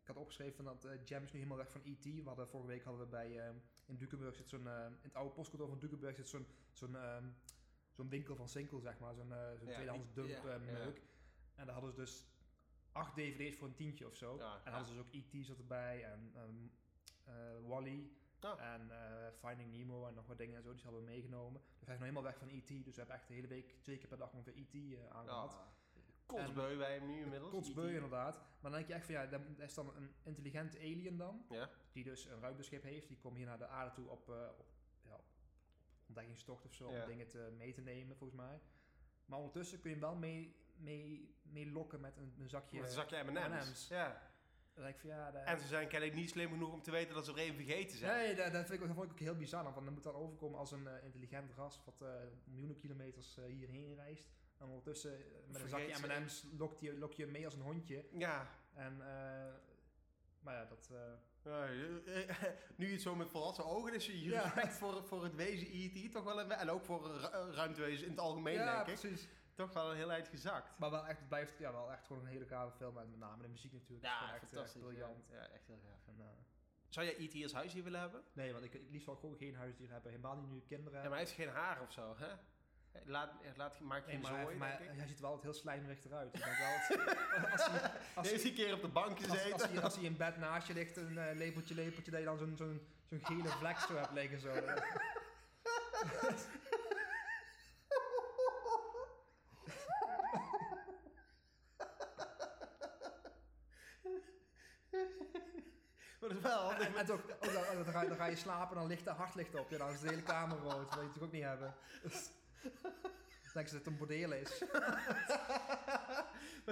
ik had opgeschreven dat uh, Jam is nu helemaal weg van E T. We hadden, vorige week hadden we bij uh, in Dukenburg zit zo'n uh, in het oude postkantoor van Dukenburg zit zo'n zo'n um, zo'n winkel van Sinkel, zeg maar, zo'n uh, zo'n ja, tweedehands dump ja, uh, meuk. Ja. En daar hadden ze dus acht D V D's voor een tientje of zo. Ja, en ja. hadden ze dus ook E T zat erbij en um, uh, Wall-E. Ja. En uh, Finding Nemo en nog wat dingen en zo, die hadden we meegenomen. Dus hij is nog helemaal weg van E T, dus we hebben echt de hele week twee keer per dag ongeveer E T uh, aangehad. Ja. Kotsbeu bij hem nu inmiddels. Kotsbeu inderdaad. Maar dan denk je echt van ja, dat is dan een intelligente alien dan, ja. die dus een ruimteschip heeft. Die komt hier naar de aarde toe op, uh, op, ja, op ontdekkingstocht of zo, ja. om dingen te, mee te nemen volgens mij. Maar ondertussen kun je hem wel mee, mee, mee lokken met een, een zakje met een zakje M en M's. Ja. Like, ja, dat... En ze zijn kennelijk niet slim genoeg om te weten dat ze er even vergeten zijn. Nee, dat, dat, vind ik, dat vond ik ook heel bizar. Want dan moet dat overkomen als een uh, intelligent ras wat uh, miljoenen kilometers uh, hierheen reist. En ondertussen uh, met Vergeet een zakje M en M's lok je, lok je mee als een hondje. Ja. En, uh, maar ja, dat... Uh... Ja, nu je het zo met volwassen ogen is, je respect ja. voor, voor het wezen E T toch wel een, en ook voor ruimtewezen in het algemeen, ja, denk ik. Precies. Toch wel een heel eind gezakt. Maar wel echt, het blijft ja, wel echt gewoon een hele gave film. En met name de muziek natuurlijk. Ja, is echt, fantastisch. Echt briljant. Ja, ja, echt heel gaaf. En, uh... Zou jij E T als huisdier willen hebben? Nee, want ik, ik liefst wel gewoon geen huisdier hebben. Helemaal niet nu kinderen. Ja, maar hij heeft geen haar of zo, hè? Laat, laat, maak je nee, maar, zooi, maar, denk ik. Hij ziet er wel altijd heel slijmerig eruit. Dus als hij een keer op de bank zit. Als, als, als hij in bed naast je ligt, een uh, lepeltje, lepeltje, dat je dan zo'n, zo'n, zo'n gele vlek zo hebt liggen. Zo. Maar dat is wel handig. En, en toch, ook, dan, dan, ga je, dan ga je slapen en dan ligt er hartlicht op. Ja, dan is de hele kamer rood. Dat wil je natuurlijk ook niet hebben. Denk ze dat het een bordeel is. Maar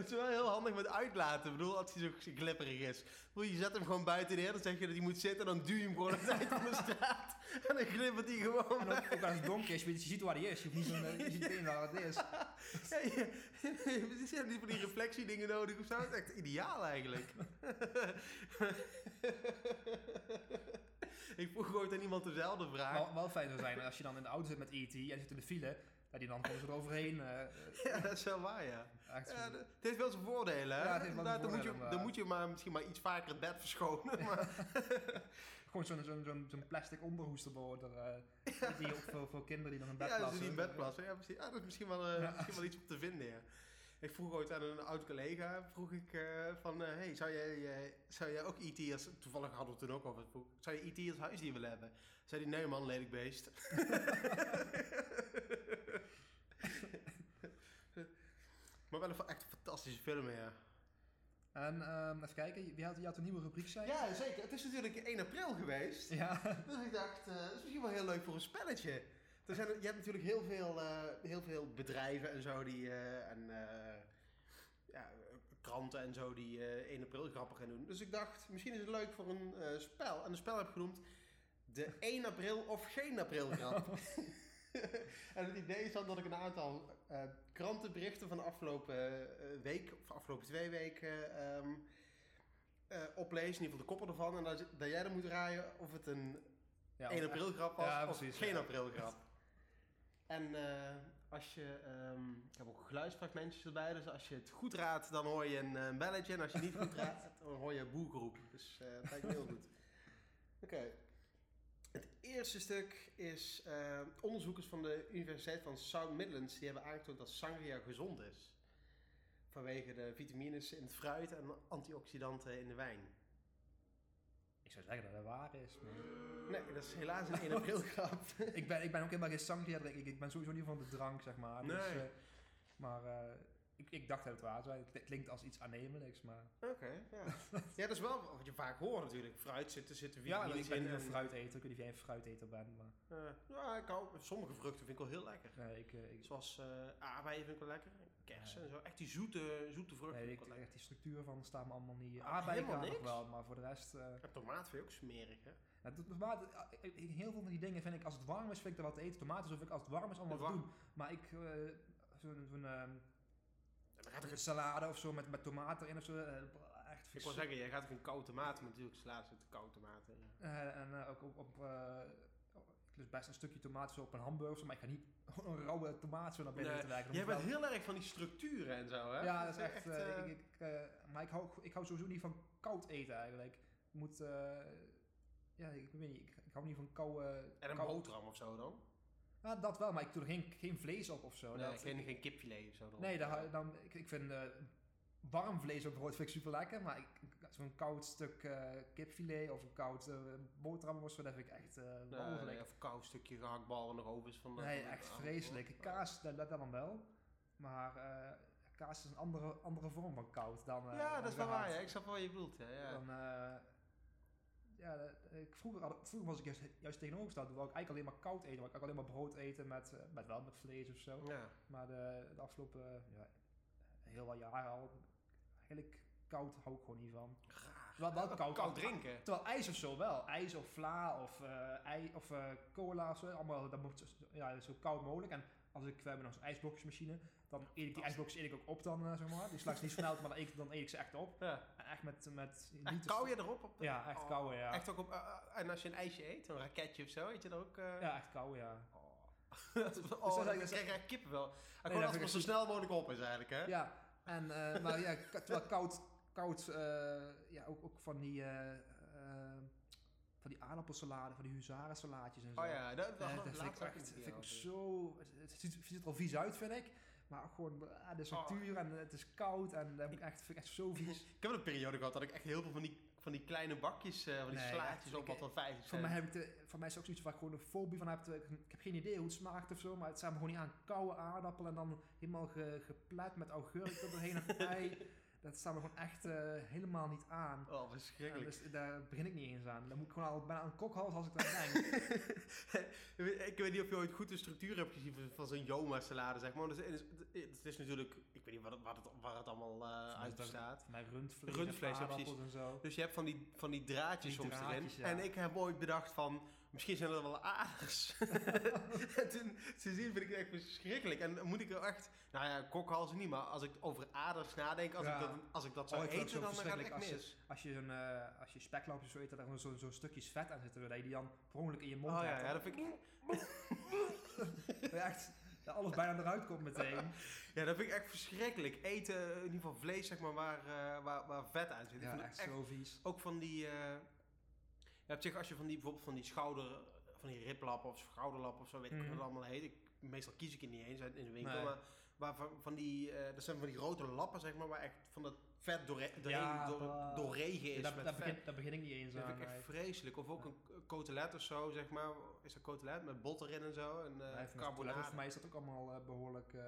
het is wel heel handig met uitlaten. Ik bedoel, als hij zo glipperig is. Je zet hem gewoon buiten neer, dan zeg je dat hij moet zitten. En dan duw je hem gewoon een tijd op de straat. En dan glippert hij gewoon. En ook, ook als het donker is, je ziet waar hij is. Je, moet zo, je ziet meteen waar het is. Ja, je, je, je hebt niet van die reflectiedingen nodig of zo. Dat is echt ideaal eigenlijk. Ik vroeg ooit aan iemand dezelfde vraag. Wel, wel fijn zou zijn als je dan in de auto zit met E T en je zit in de file. Dat die dan gewoon eroverheen... Uh, ja, dat is wel waar, ja. ja het heeft wel zijn voordelen, hè? Ja, het heeft wel zijn voordelen. Dan moet je, dan moet je maar, misschien maar iets vaker het bed verschonen. Maar... gewoon zo'n, zo'n, zo'n plastic onderhoesterboter. Uh, ja. Die ook veel, veel kinderen die nog in bed ja, plassen. Ja, die in bed plassen. Ja, precies. Ah, dat is misschien wel, uh, ja. misschien wel iets op te vinden, ja. Ik vroeg ooit aan een oud-collega, vroeg ik uh, van... Uh, hey, zou jij, jij, zou jij ook E T als... Toevallig hadden we toen ook over het boek. Zou je E T als huisdier willen hebben? Zei die, nee man, lelijk beest. Maar wel een echt fantastische film, ja. En um, even kijken, je had, je had een nieuwe rubriek, zei je? Ja, zeker. Het is natuurlijk één april geweest. Ja. Dus ik dacht, uh, dat is misschien wel heel leuk voor een spelletje. Er zijn, je hebt natuurlijk heel veel, uh, heel veel bedrijven en zo die... Uh, en, uh, ja, kranten en zo die uh, één april grappen gaan doen. Dus ik dacht, misschien is het leuk voor een uh, spel. En de spel heb ik genoemd de één april of geen april grap. En het idee is dan dat ik een aantal uh, krantenberichten van de afgelopen uh, week, of de afgelopen twee weken, um, uh, oplees. In ieder geval de koppen ervan. En dat, dat jij dan moet raaien of het een ja, of één april grap was ja, of precies, geen ja. april grap. En uh, als je, um, ik heb ook geluidsfragmentjes erbij, dus als je het goed raadt, dan hoor je een, een belletje. En als je niet goed raadt, dan hoor je een boegeroep. Dus uh, dat lijkt me heel goed. Oké. Okay. Het eerste stuk is uh, onderzoekers van de Universiteit van South Midlands die hebben aangetoond dat sangria gezond is. Vanwege de vitamines in het fruit en antioxidanten in de wijn. Ik zou zeggen dat dat waar is, maar... Nee, dat is helaas een één april grap. ik, ben, ik ben ook helemaal geen sanctieerder. Ik, ik ben sowieso niet van de drank, zeg maar. Nee. Dus, uh, maar uh, ik, ik dacht dat het waar was. Het klinkt als iets aannemelijks, maar... Oké, okay, ja. ja, dat is wel wat je vaak hoort natuurlijk. Fruit zitten, zitten wie ja, niet in. Ja, ik ben een en... fruiteter. Ik weet niet of jij een fruiteter bent, maar... Uh, ja, ik hou... Sommige vruchten vind ik wel heel lekker. Nee, ik, uh, ik... Zoals uh, aardbeien vind ik wel lekker. Kersen en zo. Echt die zoete, zoete vruchten. Nee, ik, ik, echt die structuur van staat me allemaal niet... Ah, aardbeien kan nog wel, maar voor de rest... Uh... Ja, tomaat vind ik ook smerig, hè? Ja, tomaat, heel veel van die dingen vind ik... Als het warm is, vind ik er wat te eten. Tomaten vind ik als het warm is allemaal wat te doen. Maar ik... Uh, zo'n... zo'n uh, Dan gaat er een salade of zo met, met tomaten in of zo. Echt ik wil zeggen, jij gaat ook een koude tomaten, maar natuurlijk salade zitten koude tomaten in. Ja. Uh, en uh, ook op, op uh, ik lust best een stukje tomaten zo op een hamburger, maar ik ga niet een rauwe tomaat zo naar binnen nee. te werken. Jij bent heel erg van die structuren en zo, hè? Ja, dat, dat is echt. echt uh, uh, ik, ik, uh, maar ik hou, ik hou sowieso niet van koud eten eigenlijk. Ik moet, uh, ja, ik weet niet, ik, ik hou niet van koude. En een koud... boterham of zo dan? Nou, dat wel, maar ik doe er geen, geen vlees op of zo. Nee, dat, geen, ik, geen kipfilet of zo. Nee, dan, dan, ik, ik vind uh, warm vlees op brood vind ik super lekker, maar ik, zo'n koud stuk uh, kipfilet of een koud uh, boterham of zo, dat vind ik echt uh, mogelijk. Nee, of een koud stukje gehaktbal en nog ovens van de... Nee, echt vreselijk. Kaas, dat, dat dan wel, maar... Uh, kaas is een andere, andere vorm van koud dan... Uh, ja, dan dat is wel waar, ja. Ik snap wel wat je bedoelt, hè. Ja. Dan, uh, Ja, ik vroeger, had, vroeger was ik juist, juist tegenovergesteld. Toen wou ik eigenlijk alleen maar koud eten. Wou ik eigenlijk alleen maar brood eten met, met, wel, met vlees of zo. Ja. Maar de, de afgelopen ja, heel wat jaren al, eigenlijk koud hou ik gewoon niet van. Graag. Wel, wel koud, koud drinken. Terwijl ijs of zo wel. Ijs of vla of, uh, ei, of uh, cola of zo. Allemaal, dat moet ja, zo koud mogelijk. En als ik, we hebben nog zo'n ijsblokjesmachine, dan eet ik die ijsblokjes eet ik ook op dan, uh, zeg maar. Die slaat ze niet snel, maar dan eet, dan eet ik ze echt op. Ja. Echt met... met echt kauw je erop? Op de... Ja, echt oh, kauwen, ja. Echt ook op, uh, en als je een ijsje eet, een raketje of zo, eet je dan ook... Uh... Ja, echt kauwen, ja. Oh, dat is, oh, dus dat dan is, krijg je kippen wel. Hij komt altijd zo snel mogelijk op is eigenlijk, hè? Ja, en, uh, maar ja, terwijl koud, koud uh, ja, ook, ook van die... Uh, uh, Van die aardappelsalade, van die huzarensalaatjes en zo. Oh ja, dat, dat, eh, dat vind ik echt vind ik zo... Het, het, ziet, het ziet er al vies uit, vind ik. Maar gewoon ah, de structuur oh. en het is koud en dat vind ik echt, vind ik echt zo vies. Ik heb een periode gehad dat ik echt heel veel van die, van die kleine bakjes, uh, van die nee, slaatjes op had van vijf. Voor mij, heb ik de, voor mij is het ook zoiets waar ik gewoon een fobie van heb. Ik heb geen idee hoe het smaakt of zo, maar het staat me gewoon niet aan. Koude aardappel en dan helemaal ge, geplet met augurk er doorheen en ei. Dat staat me gewoon echt uh, helemaal niet aan. Oh, verschrikkelijk. Ja, dus daar begin ik niet eens aan. Dan moet ik gewoon al bijna een kokhals als ik dat denk. Ik weet niet of je ooit goed de structuur hebt gezien van zo'n Joma-salade, zeg maar. Dus, het, is, het is natuurlijk... Ik weet niet waar het, waar het, waar het allemaal uh, uit bestaat. Mijn rundvlees, rundvlees en aardappels en zo. Dus je hebt van die, van die draadjes die soms draadjes, erin. Ja. En ik heb ooit bedacht van... Misschien zijn dat wel aarders. Toen ze zien vind ik het echt verschrikkelijk. En moet ik er echt... Nou ja, kokhalzen niet, maar als ik over aders nadenk... Als, ja. ik, dat, als ik dat zou oh, eten, dat zo dan gaat het echt als mis. Je, als je, uh, je speklampjes zo eet, daar zo'n zo stukjes vet aan zitten... Dat je die dan per ongeluk in je mond oh, hebt. Ja, ja, dat vind ik... dat echt, dat alles bijna eruit komt meteen. Ja, dat vind ik echt verschrikkelijk. Eten, in ieder geval vlees, zeg maar, waar, uh, waar, waar vet aan zit. Ja, echt, echt zo vies. Ook van die... Uh, Ja, op zich, als je van die, bijvoorbeeld van die schouder, van die riplappen of schouderlappen of zo, weet ik mm. wat het allemaal heet. Ik, meestal kies ik het niet eens in de winkel, nee. maar, maar van, van die, uh, dat zijn van die rode lappen, zeg maar, waar echt van dat vet doorheen ja, door, uh, doorregen is. Dat, met dat, vet. Begin, dat begin ik niet eens aan. Dat vind ik echt vreselijk. Of ook ja. een cotelet of zo, zeg maar. Is dat cotelet met boter in en zo? En, uh, nee, carbonade. Voor mij is dat ook allemaal uh, behoorlijk uh,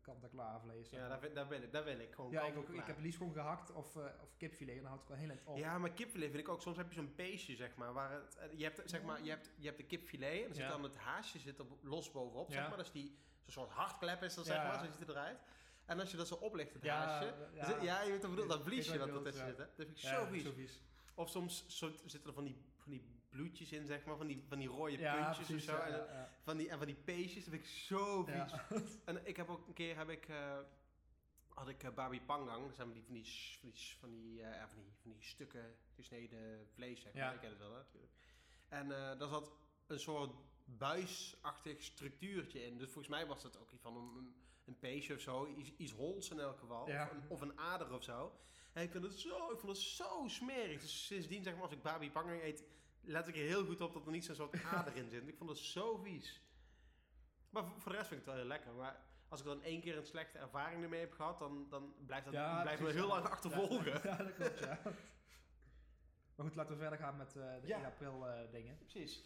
kant-en-klaar vlees. Ja, daar, vind, daar wil ik. Daar wil ik gewoon ja, ik, ook, ik heb liefst gewoon gehakt of, uh, of kipfilet en dan houdt het wel heel erg op. Ja, maar kipfilet vind ik ook. Soms heb je zo'n peestje, zeg maar. Waar het, je, hebt, zeg maar je, hebt, je hebt de kipfilet en dan zit ja. dan het haasje zit op, los bovenop, ja. zeg maar. Dat is die zo'n soort hardklep is dat, ja. zeg maar. Zo ziet het eruit. En als je dat zo oplegt, het ja, haasje. Ja, dus, ja, je weet toch bedoeld, dat vliesje wat ertussen zit. Hè? Dat vind ik ja, zo, vies. zo vies. Of soms zo, zitten er van die, van die bloedjes in, zeg maar. Van die, van die rode ja, puntjes precies, of zo. Ja, en, ja. Van die, en van die peestjes, dat vind ik zo vies. Ja. En ik heb ook een keer, heb ik, uh, had ik uh, babi pangang. Dat zijn van die, van die, van die, van die, uh, van die, van die stukken gesneden vlees, zeg maar. Ja. Ik ken het wel, hè, natuurlijk. En uh, daar zat een soort buisachtig structuurtje in. Dus volgens mij was dat ook iets van een, een peesje of zo. Iets, iets hols in elk geval. Ja. Of, een, of een ader of zo. En ik vond het zo, ik vond het zo smerig. Dus sindsdien, zeg maar, als ik babi pangang eet, let ik er heel goed op dat er niet zo'n soort ader in zit. Ik vond het zo vies. Maar voor de rest vind ik het wel heel lekker. Maar als ik dan één keer een slechte ervaring ermee heb gehad, dan, dan blijft dat ja, blijft me heel lang achtervolgen. Ja, ja, dat klopt, ja. Maar goed, laten we verder gaan met uh, de ja. één april uh, dingen. Precies.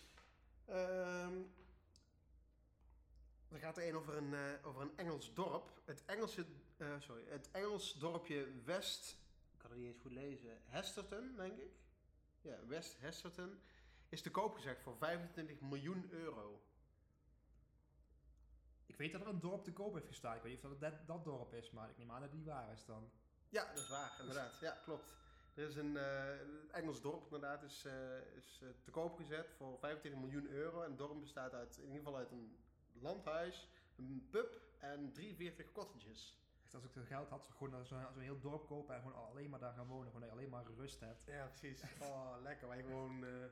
Um, dan gaat er een over een, uh, over een Engels dorp. Het Engelse, uh, sorry, het Engels dorpje West, ik kan het niet eens goed lezen, Hesterton, denk ik. Ja, West Hesterton is te koop gezegd voor vijfentwintig miljoen euro. Ik weet dat er een dorp te koop heeft gestaan. Ik weet niet of dat dat, dat dorp is, maar ik neem aan dat die waar is dan. Ja, dat is waar, inderdaad. Ja, klopt. Er is een uh, Engels dorp, inderdaad, is, uh, is uh, te koop gezet voor vijfentwintig miljoen euro. En het dorp bestaat uit, in ieder geval uit een landhuis, een pub en drieënveertig cottages. Echt, als ik het geld had, zou ik gewoon zo'n zo heel dorp kopen en gewoon alleen maar daar gaan wonen. Gewoon dat je alleen maar rust hebt. Ja, precies. Oh, lekker. Wij gewoon... Uh,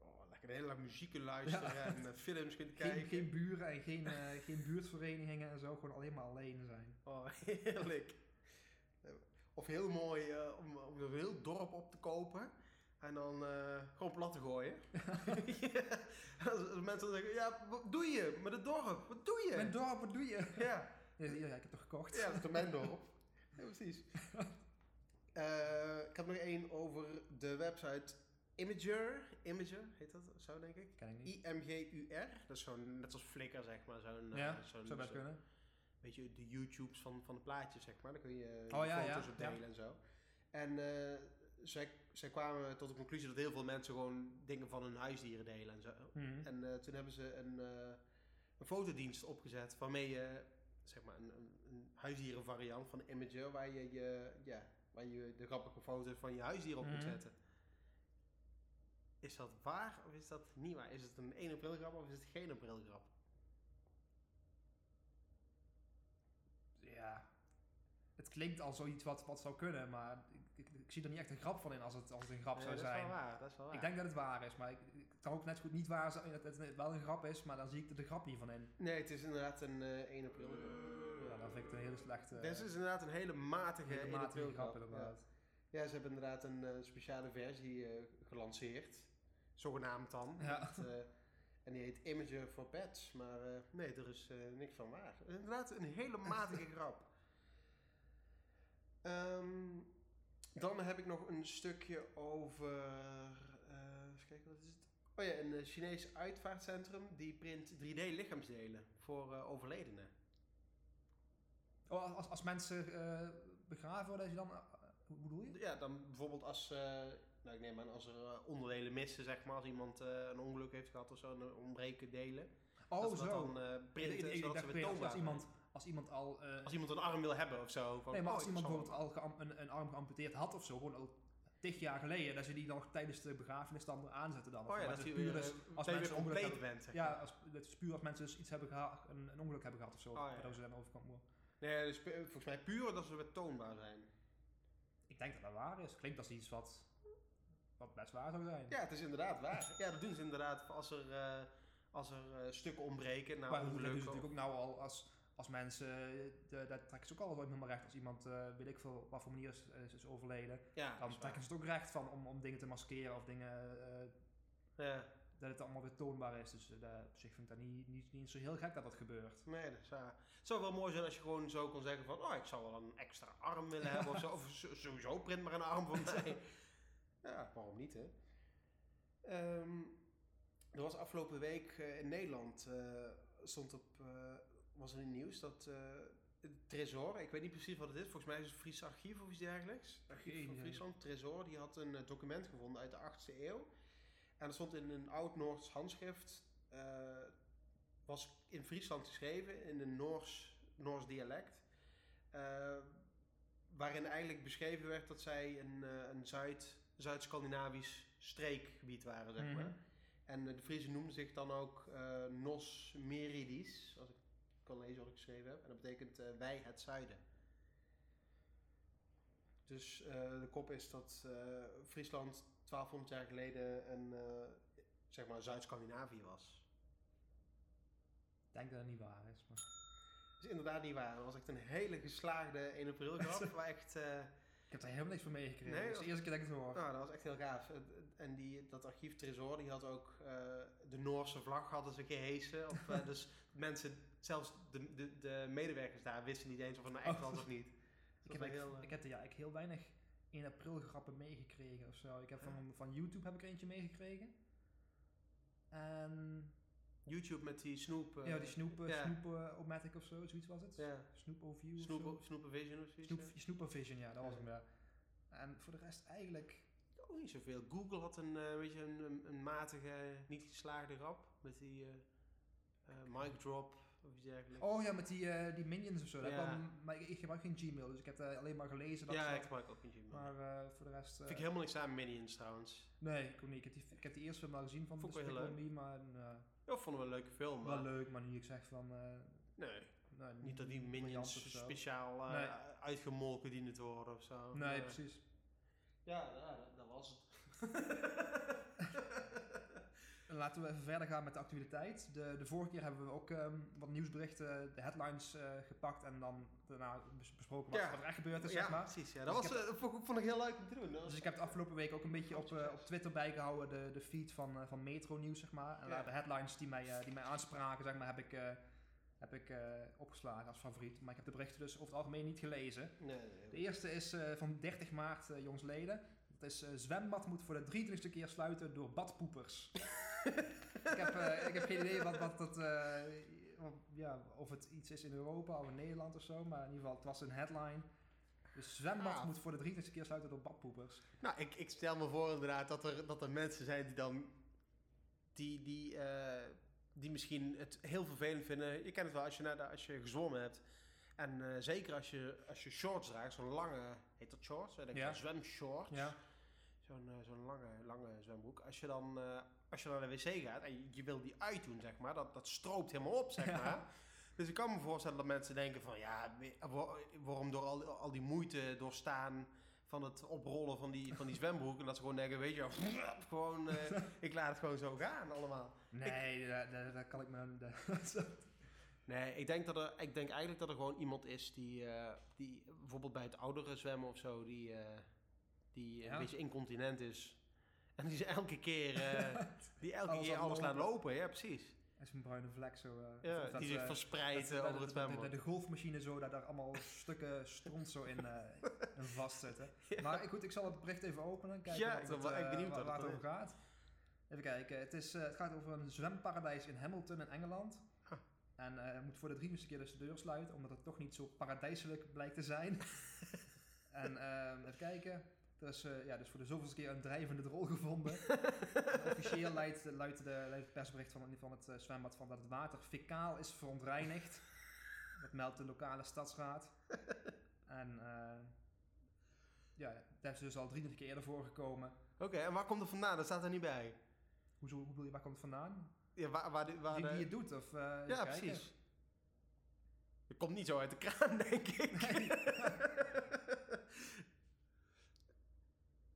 Oh, lekker de hele dag muziek luisteren ja. en uh, films kunt kijken. Geen, geen buren en geen, uh, geen buurtverenigingen en zo, gewoon alleen maar alleen zijn. Oh, heerlijk. Of heel mooi uh, om, om een heel dorp op te kopen en dan uh, gewoon plat te gooien. ja. Als, als mensen zeggen, ja, wat doe je met het dorp? Wat doe je? Mijn dorp, wat doe je? Ja. Ja, ik heb het toch gekocht? Ja, dat is toch mijn dorp? Ja, precies. Uh, ik had nog één over de website... Imager, Imager heet dat zo denk ik. Ken ik niet. I M G U R, dat is zo'n, net als Flickr zeg maar. Zo'n, ja, uh, zo'n, zou best kunnen. Weet je, de YouTubes van, van de plaatjes zeg maar, daar kun je oh, ja, foto's ja. op delen ja. en zo. En uh, zij, zij kwamen tot de conclusie dat heel veel mensen gewoon dingen van hun huisdieren delen en zo. Mm-hmm. En uh, toen hebben ze een, uh, een fotodienst opgezet waarmee je, zeg maar, een, een huisdierenvariant van Imager, waar je, je, ja, waar je de grappige foto's van je huisdier op mm-hmm. moet zetten. Is dat waar of is dat niet waar? Is het een één april grap of is het geen april grap? Ja, het klinkt al zoiets wat, wat zou kunnen, maar ik, ik, ik zie er niet echt een grap van in als het, als het een grap nee, zou dat zijn. Is wel waar, dat is wel waar. Ik denk dat het waar is, maar ik, het kan ook net zo goed niet waar zijn dat het wel een grap is, maar dan zie ik er de grap niet van in. Nee, het is inderdaad een uh, één april grap. Ja, dat vind ik een hele slechte... Uh, Dit is inderdaad een hele matige, hele matige één april grap, grap inderdaad. Ja. Ja, ze hebben inderdaad een uh, speciale versie uh, gelanceerd, zogenaamd dan. Ja. Met, uh, en die heet Imager for Pets, maar uh, nee, er is uh, niks van waar. Inderdaad, een hele matige grap. Um, dan heb ik nog een stukje over, uh, even kijken, wat is het? Oh ja, een Chinees uitvaartcentrum die print drie D lichaamsdelen voor uh, overledenen. Oh, als, als mensen uh, begraven worden, is je dan... Uh, hoe bedoel je? Ja, dan bijvoorbeeld als... Uh, nou, ik neem aan als er uh, onderdelen missen, zeg maar. Als iemand uh, een ongeluk heeft gehad of zo, een ontbreken delen. Oh, dat zo. Dat dan uh, printen, zodat ze weer toonbaar zijn. Als iemand al... Uh, als iemand een arm wil hebben of zo. Van, nee, maar als oh, iemand bijvoorbeeld al geam, een, een arm geamputeerd had of zo, gewoon al tig jaar geleden, dat ze die dan tijdens de begrafenis dan aanzetten dan. Of oh ja, dat je weer, dus, als je weer compleet bent, zeg ja, als, dat is puur als mensen dus iets hebben geha- een, een ongeluk hebben gehad of zo, oh, waardoor ja. ze dan overkant moeten. Nee, dus volgens mij puur dat ze weer toonbaar zijn. Ik denk dat dat waar is. Klinkt als iets wat, wat best waar zou zijn. Ja, het is inderdaad waar. Ja, dat doen ze inderdaad als er, uh, als er uh, stukken ontbreken. Nou, maar dat doen ze natuurlijk ook nou al als, als mensen... De, daar trekken ze ook al nooit meer recht. Als iemand, uh, weet ik veel, wat voor manier is, is, is overleden. Ja, dan trekken ze het ook recht van om, om dingen te maskeren of dingen... Uh, ja. Dat het allemaal weer toonbaar is. Dus uh, op zich vind ik dat niet, niet, niet zo heel gek dat dat gebeurt. Nee, dat is waar. Het zou wel mooi zijn als je gewoon zo kon zeggen van... Oh, ik zou wel een extra arm willen hebben of zo. Of sowieso print maar een arm van mij. Ja, waarom niet, hè? Um, er was afgelopen week uh, in Nederland... Uh, stond op... Uh, was er in het nieuws dat... Uh, het Tresor, ik weet niet precies wat het is. Volgens mij is het Fries Archief of iets dergelijks. Archief van Friesland. Tresor, die had een document gevonden uit de achtste eeuw. En dat stond in een oud-Noors handschrift, uh, was in Friesland geschreven, in een Noors, Noors dialect. Uh, waarin eigenlijk beschreven werd dat zij een, uh, een Zuid, Zuid-Scandinavisch streekgebied waren, zeg maar. Mm-hmm. En de Friezen noemden zich dan ook uh, Nos Meridis, als ik kan lezen wat ik geschreven heb. En dat betekent uh, wij het zuiden. Dus uh, de kop is dat uh, Friesland... twaalfhonderd jaar geleden een, uh, zeg maar, Zuid-Scandinavië was. Ik denk dat het niet waar is, maar... Dat is inderdaad niet waar. Dat was echt een hele geslaagde één april grap, waar echt... Uh... Ik heb daar helemaal niks van meegekregen. Nee, dat was de eerste keer dat ik het hoor. Nou, dat was echt heel gaaf. En die, dat archief Tresor, die had ook uh, de Noorse vlag hadden ze gehesen. Of, uh, dus mensen, zelfs de, de, de medewerkers daar, wisten niet eens of het nou echt was of niet. Dus ik, heb heel, ik, uh... ik heb er ja, ik heel weinig... één april grappen meegekregen of zo. Ik heb van, van YouTube heb ik eentje meegekregen. En... YouTube met die Snoep... Uh, ja, die Snoep, uh, yeah. Snoep uh, opmatic of zo, zoiets was het. Yeah. Snoep overview Snoep, of zo. Snoep vision of zoiets. Snoep, Snoep vision, ja, dat was hem, ja. En voor de rest eigenlijk... Ook niet zoveel. Google had een, uh, weet je, een, een, een matige, niet geslaagde grap met die... Uh, Uh, mic drop of iets dergelijks. Oh ja, met die, uh, die minions of zo. Ja. Wel, maar ik, ik gebruik geen Gmail, dus ik heb uh, alleen maar gelezen. Dat ja, ik gebruik ook geen Gmail. Maar uh, voor de rest... Uh, vind ik helemaal niks aan minions trouwens. Nee, ik ook niet. Ik heb die, ik heb die eerste film al gezien van vond de Spectrum, maar... Uh, ja, vonden we een leuke film. Wel leuk, maar nu ik zeg van... Uh, nee, nee, niet dat die minions speciaal uh, nee. uitgemolken dienen te worden of zo. Nee, nee, precies. Ja, ja, dat was het. Laten we even verder gaan met de actualiteit. De, de vorige keer hebben we ook um, wat nieuwsberichten, de headlines uh, gepakt en dan daarna besproken wat, ja. wat er echt gebeurd is. Ja, zeg maar. Precies. Ja. Dat dus was, ik heb, uh, vond ik heel leuk om te doen. Dus ik heb de afgelopen week ook een beetje op, uh, op Twitter bijgehouden de, de feed van, uh, van Metro Nieuws, zeg maar. En ja. de headlines die mij, uh, die mij aanspraken, zeg maar, heb ik, uh, heb ik uh, opgeslagen als favoriet. Maar ik heb de berichten dus over het algemeen niet gelezen. Nee, nee, nee. De eerste is uh, van dertig maart, uh, jongsleden. Dat is uh, zwembad moet voor de drieëntwintigste keer sluiten door badpoepers. Ik heb, uh, ik heb geen idee wat, wat dat, uh, ja, of het iets is in Europa of in Nederland of zo, maar in ieder geval, het was een headline. Dus zwembad ah. moet voor de drieëntwintigste keer sluiten door badpoepers. Nou, ik, ik stel me voor inderdaad dat er, dat er mensen zijn die dan, die, die, uh, die misschien het heel vervelend vinden. Je kent het wel, als je, als je gezwommen hebt en uh, zeker als je, als je shorts draagt, zo'n lange, heet dat shorts, dan denk je ja. zwemshorts. Ja. Zo'n, zo'n lange, lange zwembroek. Als je dan, uh, als je naar de wc gaat en je, je wil die uitdoen, zeg maar, dat, dat stroopt helemaal op, zeg ja. maar. Dus ik kan me voorstellen dat mensen denken van, ja, waarom door al, al die moeite doorstaan van het oprollen van die, van die zwembroek. En dat ze gewoon denken, weet je, gewoon, uh, ik laat het gewoon zo gaan allemaal. Nee, ik, dat, dat kan ik me... Dat, nee, ik denk, dat er, ik denk eigenlijk dat er gewoon iemand is die, uh, die bijvoorbeeld bij het oudere zwemmen of zo, die... Uh, die ja. een beetje incontinent is. En die is elke keer, uh, die elke alles keer alles lopen. laat lopen. Ja, precies. En zijn bruine vlek zo... Uh, ja, dat, die zich verspreidt over dat, het zwembad. De, de, de golfmachine zo, daar, daar allemaal stukken stront zo in, uh, in vastzitten. Ja. Maar goed, ik zal het bericht even openen. Kijken ja, wat het, wel, ik benieuwd uh, waar, waar het over gaat. Even kijken. Het, is, uh, het gaat over een zwemparadijs in Hamilton in Engeland. Huh. En uh, moet voor de drieëntwintigste keer dus de deur sluiten. Omdat het toch niet zo paradijselijk blijkt te zijn. En uh, even kijken... Er is uh, ja, dus voor de zoveelste keer een drijvende drol gevonden. Officieel luidt het persbericht van, van het uh, zwembad van dat het water fecaal is verontreinigd. Dat meldt de lokale stadsraad. En uh, ja, dat is dus al drieëntwintig keer eerder voorgekomen. Oké, okay, en waar komt het vandaan? Dat staat er niet bij. Hoezo, hoe bedoel je, waar komt het vandaan? Ja, waar, waar de, waar die, die de... je doet? Of, uh, ja, kijken. Precies. Het komt niet zo uit de kraan, denk ik. Nee.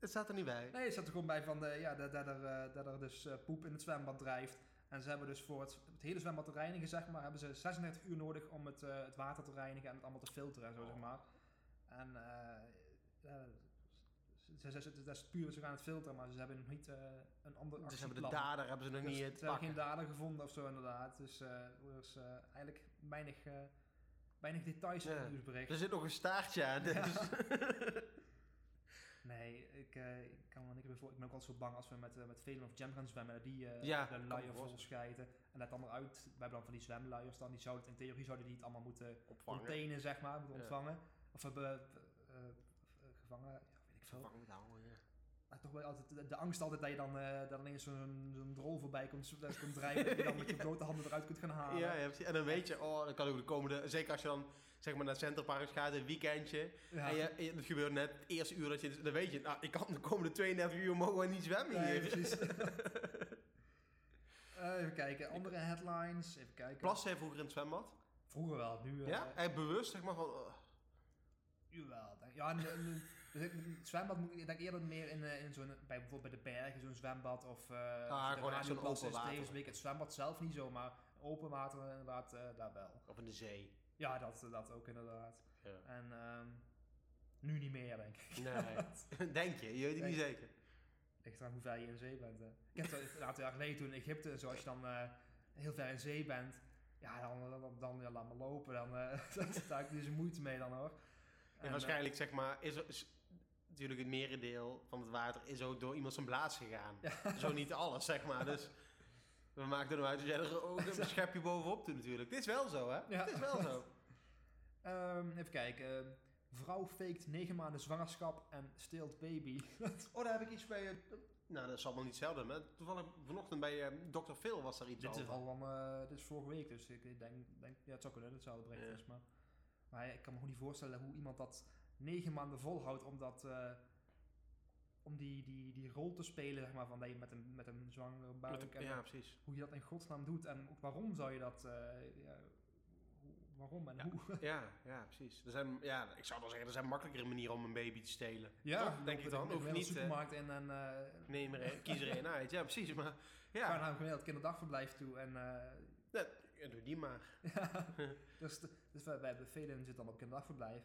Het staat er niet bij. Nee, het staat er gewoon bij van de, ja, dat, dat, er, dat er dus uh, poep in het zwembad drijft. En ze hebben dus voor het, het hele zwembad te reinigen, zeg maar, hebben ze zesendertig uur nodig om het, uh, het water te reinigen en het allemaal te filteren en zo, oh. zeg maar. En uh, uh, ze, ze, ze, dat is puur, ze gaan het filteren, maar ze hebben nog niet uh, een ander actieplan. Dus ze hebben de dader, hebben ze nog niet dus, het Ze hebben geen dader gevonden of zo, inderdaad. Dus uh, er is uh, eigenlijk weinig, uh, weinig details in het ja. nieuwsbericht. Er zit nog een staartje aan, dus... Ja. Nee, ik, uh, ik kan wel niks meer voor. Ik ben ook altijd zo bang als we met, uh, met Velen of Jam gaan zwemmen. Die uh, ja, de luier vol schijten. En dat dan eruit. Wij hebben dan van die zwemluiers dan. Die zouden, in theorie zouden die het allemaal moeten opvangen. Containen, zeg maar. Moeten ontvangen. Ja. Of hebben uh, uh, gevangen. Ja, weet ik veel. Gevangen houden, ja. Maar toch wel altijd de, de angst altijd dat je dan, uh, dat dan eens zo'n, zo'n drol voorbij komt, dat komt drijven en je dan met je blote handen eruit kunt gaan halen. Ja, ja, en dan weet je, oh, dan kan ook de komende, zeker als je dan zeg maar naar Centerparks gaat, een weekendje, ja. en je, je, het gebeurt net het eerste uur dat je, dan weet je, nou, ik kan de komende tweeëndertig uur mogen we niet zwemmen nee, hier. Precies. uh, even kijken, andere headlines, even kijken. Plassen jij vroeger in het zwembad? Vroeger wel, nu... Uh, ja, en bewust zeg maar van... Uh, Jawel, denk, ja, het zwembad moet ik denk eerder meer in, in zo'n, bij, bijvoorbeeld bij de bergen, zo'n zwembad of... Uh, ah, gewoon echt zo'n open water. Het zwembad zelf niet zo, maar open water inderdaad, uh, daar wel. Of in de zee. Ja, dat, dat ook inderdaad. Ja. En um, nu niet meer, denk ik. Nee, denk je? Je weet het niet zeker. Ligt eraan hoe ver je in de zee bent. Hè. Ik heb het een aantal jaar geleden toen in Egypte, zoals je dan uh, heel ver in zee bent, ja, dan, dan, dan, dan ja, laat maar lopen, dan uh, daar heb ik dus moeite mee dan hoor. En, en waarschijnlijk, uh, zeg maar, is er, is, natuurlijk het merendeel van het water is ook door iemand zijn blaas gegaan. Ja. Zo niet alles, zeg maar. Dus we maakten eruit dat jij er ook een schepje bovenop doet natuurlijk. Het is wel zo, hè? Ja. Het is wel zo. Um, even kijken. Vrouw faked negen maanden zwangerschap en steelt baby. Oh, daar heb ik iets bij... Nou, dat is allemaal niet zelden, maar toevallig vanochtend bij uh, dokter Phil was er iets dit over. Is al, uh, dit is vorige week, dus ik denk, denk ja, het zou kunnen, dat zou breed is, ja. maar, maar ik kan me gewoon niet voorstellen hoe iemand dat negen maanden volhoudt om dat, uh, om die, die, die rol te spelen, zeg maar, van dat je met een, met een zwangere buik, en ja, precies. Hoe je dat in godsnaam doet en ook waarom zou je dat, uh, ja, waarom en ja, hoe. Ja, ja, precies. Er zijn, ja, ik zou wel zeggen, er zijn makkelijkere manieren om een baby te stelen. Ja, toch, denk ik dan. Of niet. De supermarkt en dan... Uh, neem er een, kies er een uit. Ja, precies. Maar ja. Ga naar het kinderdagverblijf toe en... Uh, ja, doe die maar. Ja, dus dus wij, wij hebben velen zitten dan op kinderdagverblijf.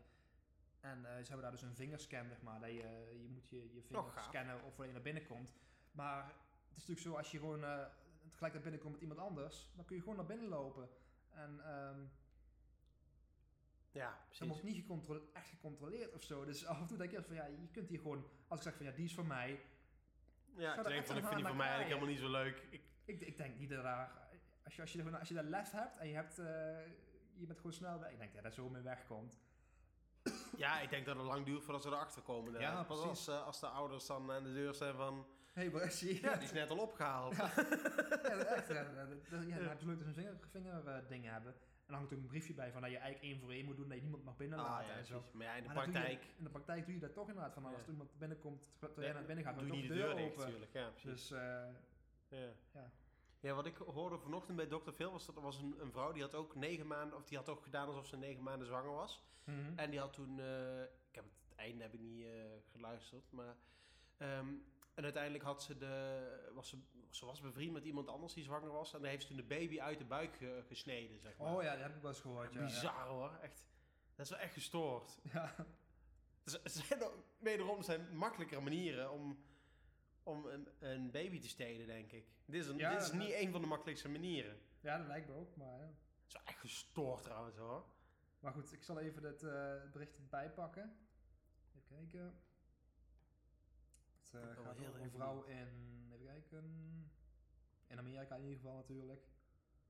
En uh, ze hebben daar dus een vingerscan, zeg maar. Dat je, je moet je, je vinger oh, scannen of wanneer je naar binnen komt. Maar het is natuurlijk zo, als je gewoon uh, tegelijk naar binnen komt met iemand anders, dan kun je gewoon naar binnen lopen. En... Um, ja, precies. Dan wordt niet gecontroleerd, echt gecontroleerd of zo. Dus af en toe denk je van ja, je kunt hier gewoon... Als ik zeg van ja, die is van mij... Ja, ik denk van ik vind die van mij eigenlijk helemaal niet zo leuk. Ik, ik, ik denk niet dat daar... Als je, als, je, als, je, als je daar lef hebt en je, hebt, uh, je bent gewoon snel weg... Ik denk dat ja, daar zo mee wegkomt. Ja, ik denk dat het lang duurt voordat ze erachter komen. Hè? Ja, precies. Pas als, als de ouders dan aan de deur zijn van... Hé, hey, ja, die is net al opgehaald. Ja, ja echt. Ja, dan heb je leuk dat ze een vingerding uh, hebben... En dan hangt ook een briefje bij van dat je eigenlijk één voor één moet doen, dat je niemand mag binnenlaten. Ah, ja, en zo. Maar ja, in de maar praktijk... Je, in de praktijk doe je dat toch inderdaad. Van als ja. iemand binnenkomt, terwijl jij naar binnen gaat, doe je niet de deur, de deur open. Natuurlijk. Ja, precies. Dus, uh, ja. Ja. ja, wat ik hoorde vanochtend bij dokter Phil was dat er was een, een vrouw die had ook negen maanden, of die had ook gedaan alsof ze negen maanden zwanger was. Mm-hmm. En die had toen, uh, ik heb het, het einde heb ik niet uh, geluisterd, maar... Um, En uiteindelijk had ze de, was ze, ze was bevriend met iemand anders die zwanger was. En daar heeft ze toen de baby uit de buik ge, gesneden, zeg maar. Oh ja, dat heb ik wel eens gehoord, ja. Bizar ja. hoor, echt. Dat is wel echt gestoord. Ja. Dus, zijn er, wederom zijn makkelijkere manieren om, om een, een baby te stelen, denk ik. Dit is, een, ja, dit is niet één van de makkelijkste manieren. Ja, dat lijkt me ook, maar ja. Dat is wel echt gestoord trouwens, hoor. Maar goed, ik zal even het uh, bericht bijpakken. Even kijken... Het uh, gaat over een vrouw in, even kijken, in Amerika in ieder geval natuurlijk.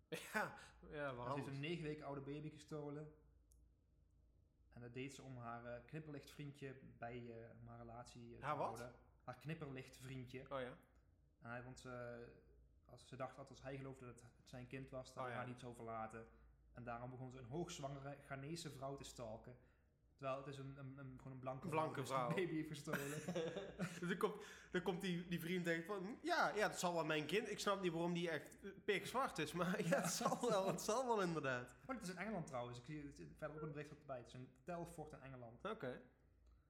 Ja, ja, waarom? Ze heeft een negen weken oude baby gestolen. En dat deed ze om haar uh, knipperlichtvriendje bij uh, om haar relatie uh, te houden. Haar wat? Haar knipperlichtvriendje. Oh ja. En hij, want ze, als ze dacht dat als hij geloofde dat het zijn kind was, dat oh, hij ja. haar niet zou verlaten. En daarom begon ze een hoogzwangere Ghanese vrouw te stalken. Terwijl het is een, een, een, gewoon een blanke, blanke vrouw. Dus een baby heeft gestolen. Dus dan komt, dan komt die, die vriend en denkt van... Ja, ja, dat zal wel mijn kind. Ik snap niet waarom die echt pikzwart is. Maar ja, het zal wel. Het zal wel inderdaad. Oh, het is in Engeland trouwens. Ik zie verder ook een bericht erbij. Het is in Telfort in Engeland. Oké. Okay.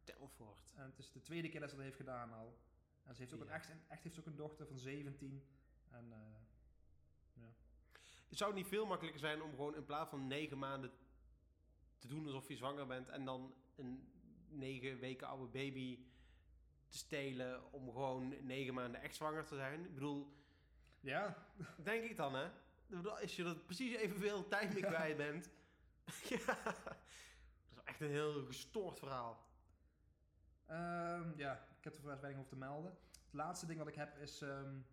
Telfort. En het is de tweede keer dat ze dat heeft gedaan al. En ze heeft ook, ja. een, echt, echt heeft ook een dochter van zeventien. En uh, ja. Het zou niet veel makkelijker zijn om gewoon in plaats van negen maanden... te doen alsof je zwanger bent en dan een negen weken oude baby te stelen om gewoon negen maanden echt zwanger te zijn. Ik bedoel, ja, denk ik dan, hè? Als je er precies evenveel tijd mee kwijt bent. Ja, dat is echt een heel gestoord verhaal. Um, ja, ik heb er vooruit weinig over te melden. Het laatste ding wat ik heb is, um,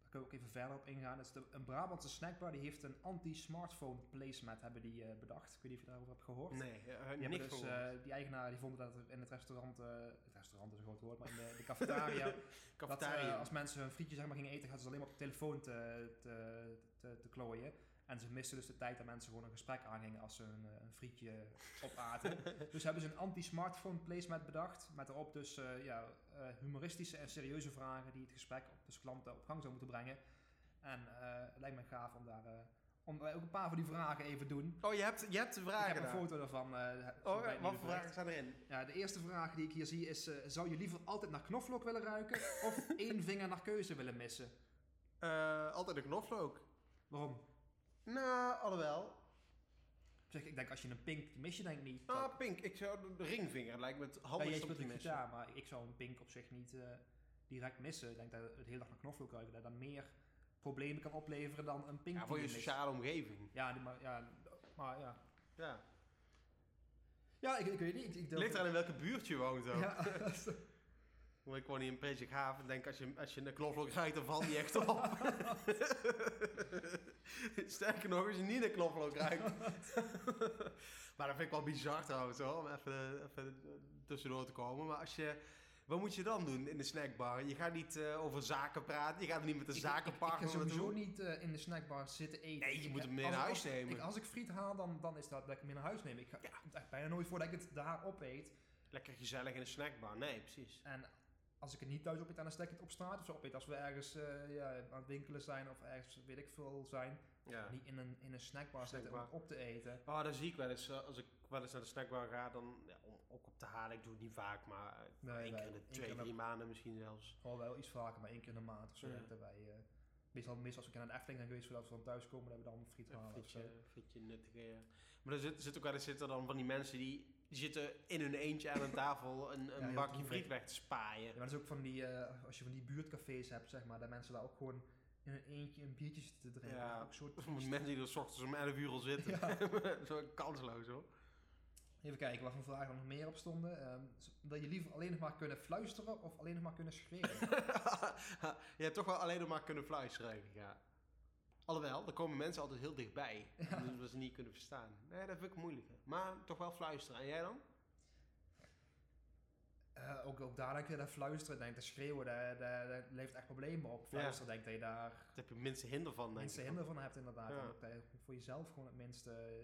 daar kunnen we ook even verder op ingaan. Dat is de, een Brabantse snackbar die heeft een anti-smartphone placemat hebben die uh, bedacht. Ik weet niet of je daarover hebt gehoord. Nee, uh, die niks dus, uh, Die eigenaren die vonden dat er in het restaurant, uh, het restaurant is een groot woord, maar in de, de cafetaria, cafetaria. Dat uh, als mensen hun frietje zeg maar, gingen eten, hadden ze alleen maar op de telefoon te, te, te, te klooien. En ze misten dus de tijd dat mensen gewoon een gesprek aangingen als ze een, een frietje opaten. Dus hebben ze een anti-smartphone placemat bedacht. Met erop dus uh, ja, uh, humoristische en serieuze vragen die het gesprek op, dus klanten op gang zou moeten brengen. En uh, het lijkt me gaaf om daar uh, om, uh, ook een paar van die vragen even te doen. Oh, je hebt, je hebt de vragen. Ik heb daar een foto daarvan. Uh, oh, wat voor vragen staan erin? Ja, de eerste vraag die ik hier zie is, uh, zou je liever altijd naar knoflook willen ruiken of één vinger naar keuze willen missen? Uh, altijd naar knoflook. Waarom? Nou, alhoewel. Zeg, ik denk als je een pink, mis je denk ik niet. Nou, ah, pink. Ik zou de ringvinger lijkt me het handigst om te missen. Ja, maar ik zou een pink op zich niet uh, direct missen. Ik denk dat het de hele dag naar knoflook ruiken, dat dat meer problemen kan opleveren dan een pink. Ja, voor je sociale omgeving. Ja, maar ja. Maar, ja. ja. ja ik, ik weet niet. Ik, ik Ligt eraan in welke buurt je woont ook. Ja, Dan ben ik gewoon hier in Prezik Haven. Denk als je, als je een knoflook ruikt, dan valt die echt op. Sterker nog, als je niet een knoflook ruikt. Maar dat vind ik wel bizar trouwens hoor, om even, even tussendoor te komen. Maar als je... Wat moet je dan doen in de snackbar? Je gaat niet uh, over zaken praten. Je gaat niet met de zakenpartner. Ik, ik, ik ga sowieso niet uh, in de snackbar zitten eten. Nee, je moet hem mee naar als, huis nemen. Ik, als ik friet haal, dan, dan is dat dat ik hem mee naar huis neem. Ik ga ja. echt bijna nooit voor dat ik het daar opeet. Lekker gezellig in de snackbar. Nee, precies. En als ik het niet thuis opeet, dan stek ik het op straat of zo opeet. Als we ergens uh, ja, aan het winkelen zijn of ergens weet ik veel zijn. Ja. Niet in een, in een snackbar, snackbar zitten om op te eten. Oh, dat zie ik wel eens. Als ik wel eens naar de snackbar ga, dan ja, om ook op te halen. Ik doe het niet vaak, maar nee, één keer in de twee, drie maanden misschien zelfs. Oh, wel iets vaker, maar één keer in de maand of zo. Ja. Dat wij, uh, meestal, meestal als we naar de Efteling zijn geweest, voordat we dan thuis komen, dan hebben we dan friet halen. Frietje, frietje nuttige, ja. Maar er zit, zit ook wel eens zitten dan van die mensen die... Die zitten in hun eentje aan een tafel een, een ja, bakje friet weg te spaaien. Ja, maar dat is ook van die, uh, als je van die buurtcafés hebt, zeg maar, dat mensen daar ook gewoon in hun eentje een biertje zitten te drinken. Ja, soort mensen die er 's ochtends om elf uur al zitten. Ja. Zo kansloos hoor. Even kijken, wat voor vragen er nog meer op stonden. Um, dat je liever alleen nog maar kunnen fluisteren of alleen nog maar kunnen schreeuwen? Ja, toch wel alleen nog maar kunnen fluisteren, ja. Alhoewel, er komen mensen altijd heel dichtbij, ja. Dus we ze niet kunnen verstaan. Nee, dat vind ik moeilijker. Maar toch wel fluisteren. En jij dan? Uh, ook, ook daar denk je dat fluisteren, denk dat schreeuwen, daar, daar, daar leeft echt problemen op. Fluisteren, ja. Denk dat je daar... Daar heb je minste hinder van, denk minste ik. Minste hinder van hebt, inderdaad. Ja. Dat je voor jezelf gewoon het minste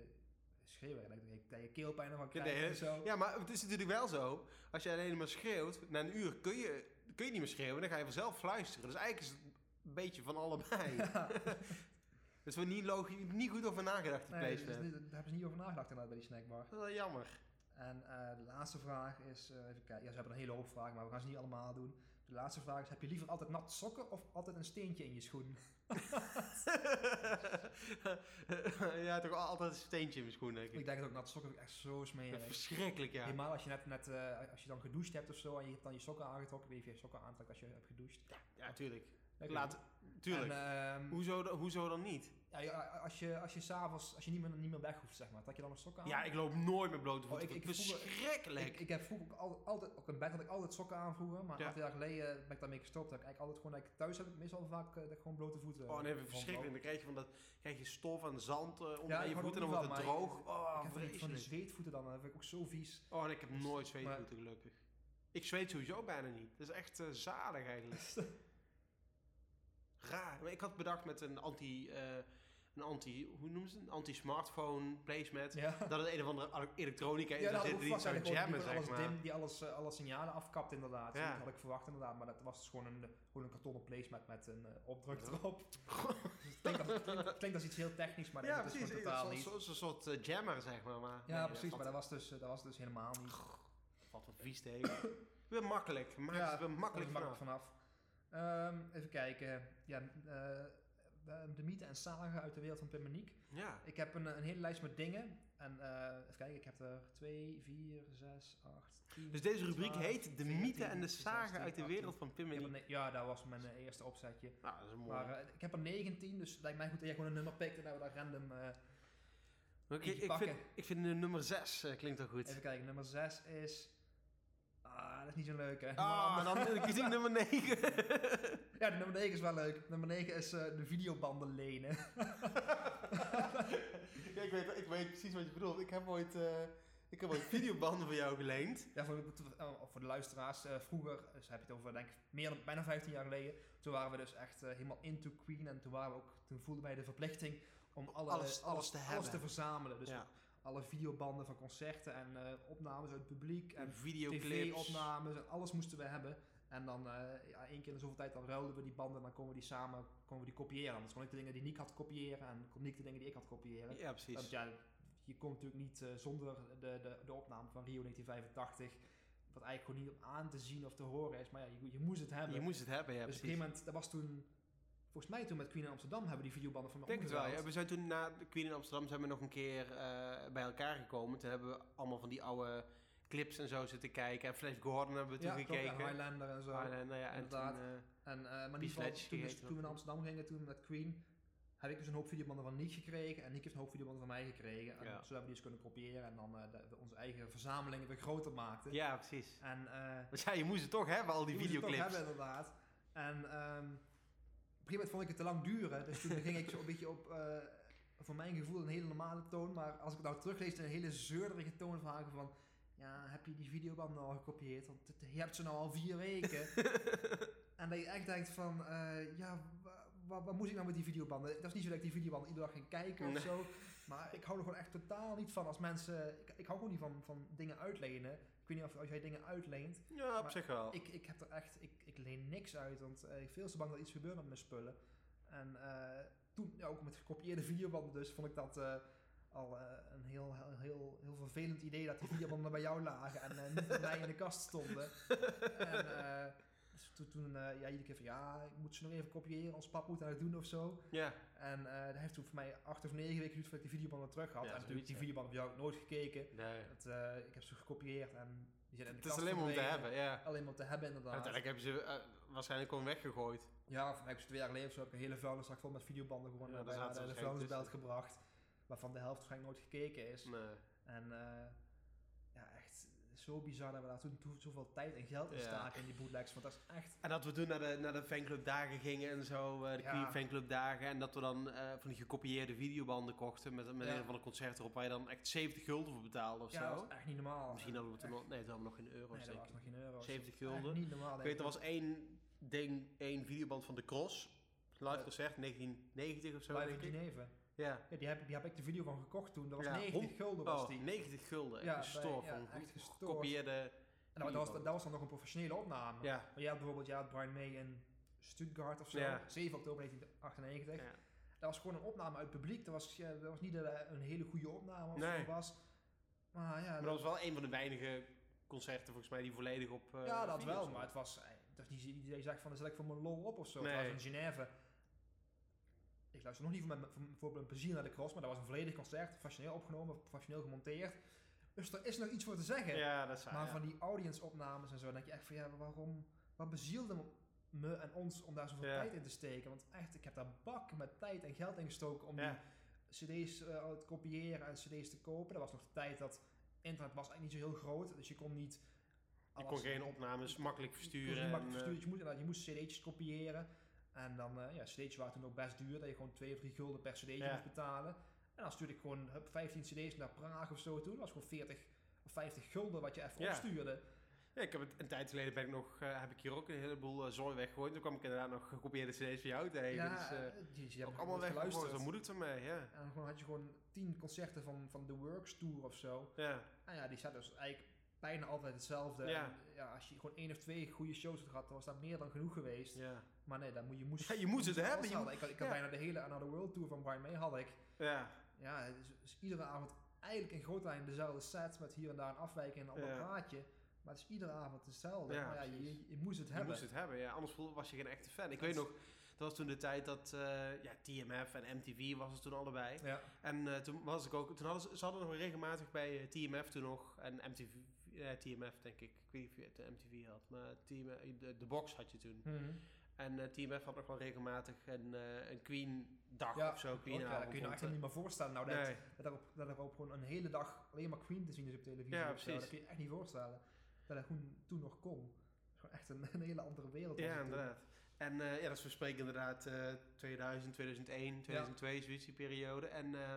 schreeuwen. Dat je, dat je keelpijn ervan krijgt, ja, en zo. Ja, maar het is natuurlijk wel zo. Als je alleen maar schreeuwt, na een uur kun je, kun je niet meer schreeuwen. Dan ga je vanzelf fluisteren. Dus eigenlijk is het een beetje van allebei. Ja. Dus we niet logisch, niet goed over nagedacht die nee, placement. Dus, daar hebben ze niet over nagedacht inderdaad bij die snackbar. Dat is wel jammer. En uh, de laatste vraag is, uh, even kijken, ja, ze hebben een hele hoop vragen, maar we gaan ze niet allemaal doen. De laatste vraag is, heb je liever altijd nat sokken of altijd een steentje in je schoen? Ja, toch altijd een steentje in mijn schoen, denk ik. Ik denk dat ook nat sokken echt zo smerig. Ja, verschrikkelijk, ja. Helemaal als je net, net uh, als je dan gedoucht hebt of zo en je hebt dan je sokken aangetrokken, weet je je sokken aantrekt als je hebt gedoucht. Ja, ja tuurlijk. Laat, tuurlijk. En, uh, hoezo, hoezo dan niet? Ja, als je, als je s'avonds, als je niet meer, niet meer weg hoeft, zeg maar, dat je dan een sok aan? Ja, ik loop nooit met blote voeten. Oh, ik, ik verschrikkelijk. Ik, ik heb vroeger ook al, altijd, ook in bed had ik altijd sokken aan vroeger, maar ja. Acht jaar geleden ben ik daarmee gestopt. Heb ik eigenlijk altijd gewoon, dat ik thuis heb ik meestal vaak dat ik gewoon blote voeten. Oh nee, verschrikkelijk. Dan krijg je van dat, krijg je stof en zand uh, onder ja, je voeten en dan wordt het droog. Ik, oh, ik heb van die zweetvoeten dan, dat vind ik ook zo vies. Oh, en ik heb nooit zweetvoeten, maar, gelukkig. Ik zweet sowieso bijna niet. Dat is echt uh, zalig eigenlijk. Raar. Maar ik had bedacht met een anti, uh, een anti, hoe noemen ze het? Een anti-smartphone placemat. Ja. Dat het een of andere elektronica in ja, zit die zou jammen, zeg alles maar. Dim, die alles, uh, alle signalen afkapt inderdaad. Ja. Dat had ik verwacht inderdaad, maar dat was dus gewoon een, gewoon een kartonnen placemat met een uh, opdruk ja. erop. Dus het, klinkt als, het, klinkt, het klinkt als iets heel technisch, maar ja, dat precies, is gewoon totaal niet. Ja, precies. Een soort uh, jammer, zeg maar. maar ja, nee, precies. Dat maar dat was, dus, dat was dus helemaal niet. Wat een vies tegen. Weer makkelijk. Maak ja, weer makkelijk vanaf. vanaf. Um, even kijken, ja, uh, de mythen en sagen uit de wereld van Pimaniek. Ja. Ik heb een, een hele lijst met dingen. En uh, even kijken, ik heb er twee, vier, zes, acht, tien. Dus deze rubriek twaalf, heet de mythen en de sagen uit de achttien wereld van Pimaniek. Ne- ja, dat was mijn uh, eerste opzetje. Nou, dat is mooi. Maar uh, ik heb er negentien, dus het lijkt mij goed dat je gewoon een nummer pikt en dat we daar random uh, okay, ik pakken. Vind, ik vind uh, nummer zes uh, klinkt al goed. Even kijken, nummer zes is... Ah, dat is niet zo leuk, hè? Ah, maar dan kies ik nummer negen. Ja, de nummer negen is wel leuk. Nummer negen is uh, de videobanden lenen. Ja, ik, weet, ik weet precies wat je bedoelt. Ik heb ooit, uh, ik heb ooit videobanden van jou geleend. Ja, voor, voor de luisteraars. Uh, vroeger, dus heb je het over denk ik meer dan bijna vijftien jaar geleden. Toen waren we dus echt uh, helemaal into Queen. En toen, waren we ook, toen voelden wij de verplichting om alle, alles, alles, te, alles te verzamelen. Dus ja. Alle videobanden van concerten en uh, opnames uit het publiek. En tv-opnames en alles moesten we hebben. En dan uh, ja, één keer in zoveel tijd dan ruilden we die banden en dan konden we die samen konden we die kopiëren. Dus kon ik de dingen die Nick had kopiëren en kon Nick de dingen die ik had kopiëren. Ja, precies. Want ja, je komt natuurlijk niet uh, zonder de, de, de opname van Rio negentien vijfentachtig. Wat eigenlijk gewoon niet aan te zien of te horen is. Maar ja, je, je moest het hebben. Je moest het hebben, ja, dus precies. Dus op een gegeven moment, dat was toen... Volgens mij toen met Queen in Amsterdam hebben we die videobanden van me opgehaald. Denk het wel, ja. We zijn toen na Queen in Amsterdam zijn we nog een keer uh, bij elkaar gekomen. Toen hebben we allemaal van die oude clips en zo zitten kijken. En Flash Gordon hebben we toen ja, gekeken. Ja, Highlander en zo. Highlander, ja. En inderdaad. Toen, uh, en, uh, maar in ieder geval, toen, toen we naar Amsterdam gingen, toen met Queen... heb ik dus een hoop videobanden van Niek gekregen en Niek heeft een hoop videobanden van mij gekregen. En ja. Zo hebben we die eens kunnen kopiëren en dan uh, de, de, onze eigen verzamelingen weer groter maakten. Ja, precies. En, uh, maar ja, je moest het toch hebben, al die videoclips. Je moest het toch hebben, inderdaad. En um, op een gegeven moment vond ik het te lang duren, dus toen ging ik zo een beetje op, uh, voor mijn gevoel, een hele normale toon. Maar als ik het nou teruglees, een hele zeurderige toon vragen van, ja, heb je die videobanden al gekopieerd? Want je hebt ze nou al vier weken. En dat je echt denkt van, uh, ja, wat, wat moet ik nou met die videobanden? Dat is niet zo dat ik die videobanden iedere dag ging kijken of zo. Maar ik hou er gewoon echt totaal niet van als mensen... Ik, ik hou gewoon niet van, van dingen uitlenen. Ik weet niet of als jij dingen uitleent. Ja, op zich wel. Ik, ik heb er echt... Ik, ik leen niks uit, want uh, ik veel te bang dat iets gebeurt met mijn spullen. En uh, toen, ja, ook met gekopieerde videobanden dus, vond ik dat... Uh, al uh, een heel, heel, heel, heel vervelend idee dat die videobanden bij jou lagen en uh, niet bij mij in de kast stonden. En uh, dus toen, toen uh, ja, iedere keer van, ja, ik moet ze nog even kopiëren, ons pap moet dat doen of zo. Ja. En uh, dat heeft toen voor mij acht of negen weken geduurd voordat ik die videobanden terug had. Ja, en natuurlijk, die videobanden heb jij ook nooit gekeken. Nee. Dat, uh, ik heb ze gekopieerd en die zijn in de kast. Het is alleen maar om te hebben, ja. Alleen maar om te hebben, inderdaad. Uiteindelijk heb je ze uh, waarschijnlijk gewoon weggegooid. Ja, of heb je ze twee jaar geleden of zo, heb ik een hele vuilniszak vol met videobanden gewoon ja, bij de, de vuilnisbelt gebracht. Waarvan de helft waarschijnlijk nooit gekeken is. Nee. En uh, ja, echt zo bizar dat we daar toen zoveel tijd en geld in staken, ja, in die bootlegs. Want dat is echt... En dat we toen naar de, naar de fanclubdagen gingen en zo, uh, de ja. fanclubdagen. En dat we dan uh, van die gekopieerde videobanden kochten met, met ja. een van de concerten erop, waar je dan echt zeventig gulden voor betaalde of zo. Ja, dat was echt niet normaal. Misschien hadden we toen nog... Nee, dat hadden we nog geen euro's. Nee, dat was nog geen euro's. zeventig gulden. Niet normaal. Ik weet, er was één ding, één videoband van de Cross. Live concert, negentien negentig of zo. Live in Geneve. Ja, ja die, heb, die heb ik de video van gekocht toen. Dat was ja. negentig gulden was die. Oh, negentig gulden. Ja, gestoord. Ja, echt gestoord. Gekopieerde... En dat was, dat was dan nog een professionele opname. Ja. Maar jij had bijvoorbeeld, jij had Brian May in Stuttgart of zo. Ja. zeven oktober negentien achtennegentig. Ja. Dat was gewoon een opname uit het publiek. Dat was, dat was niet een hele goede opname of nee. zo was. Maar, ja, maar dat, dat was wel een van de weinige concerten volgens mij die volledig op uh, ja, dat wel. Maar het was... Je zegt van, dan zet ik voor mijn lol op of zo. Nee. Het was in Genève. Ik luister nog niet voor mijn, voor mijn plezier naar de Cross, maar dat was een volledig concert, professioneel opgenomen, professioneel gemonteerd. Dus er is nog iets voor te zeggen. Ja, dat is waar, maar ja. van die audience-opnames en zo, dan denk je echt van, ja, waarom, wat bezielde me en ons om daar zoveel ja. tijd in te steken? Want echt, ik heb daar bakken met tijd en geld in gestoken om ja. die cd's uh, te kopiëren en cd's te kopen. Dat was nog de tijd dat internet was eigenlijk niet zo heel groot, dus je kon niet... Je kon geen opnames makkelijk versturen. Je kon makkelijk versturen, je moest, nou, je moest cd'tjes kopiëren. En dan, uh, ja, cd'tjes waren toen ook best duur, dat je gewoon twee of drie gulden per cd'tje ja. moest betalen. En dan stuurde ik gewoon hup, vijftien cd's naar Praag of zo toe. Dat was gewoon veertig of vijftig gulden wat je even ja. opstuurde. Ja, ik heb het, een tijd geleden ben ik nog, uh, heb ik hier ook een heleboel uh, zooi weggegooid. Toen kwam ik inderdaad nog gekopieerde cd's van jou tegen. Ja, dus, uh, die, die ook allemaal weggeluisterd. Zo moet ik ermee, ja. En dan had je gewoon tien concerten van, van The Works Tour of zo. Ja. En ja, die zaten dus eigenlijk bijna altijd hetzelfde. Ja. En, ja, als je gewoon één of twee goede shows had gehad, dan was dat meer dan genoeg geweest. Ja. Maar nee, dan moet je moest. Ja, je moest het hebben. Je moet, ik had, ik had ja. bijna de hele Another World Tour van Brian May had ik. Ja. Ja, dus, dus iedere avond eigenlijk in grote lijn dezelfde set met hier en daar een afwijking en een ander praatje. Ja. Maar het is iedere avond hetzelfde. Ja, maar ja, je, je, je moest het hebben. Je moest het hebben, ja. Anders was je geen echte fan. Ik dat weet nog, dat was toen de tijd dat uh, ja, T M F en M T V was het toen allebei. Ja. En uh, toen was ik ook, toen hadden ze, ze hadden nog regelmatig bij uh, T M F toen nog en M T V, uh, T M F denk ik. Ik weet niet of je het M T V had, maar T M F, de, de box had je toen. Mm-hmm. En uh, T M F had nog wel regelmatig een, uh, een Queen-dag ja, of zo. Queen ja, dat kun je nou echt niet meer voorstellen. Nou, dat nee. dat er op gewoon een hele dag alleen maar Queen te zien is op televisie. Ja, precies. Dat kun je echt niet voorstellen. Dat dat toen nog kon. Gewoon echt een, een hele andere wereld. Ja, inderdaad. En uh, ja, dat is we spreken inderdaad uh, tweeduizend, tweeduizend één, tweeduizend twee, ja. zoiets die periode. En uh,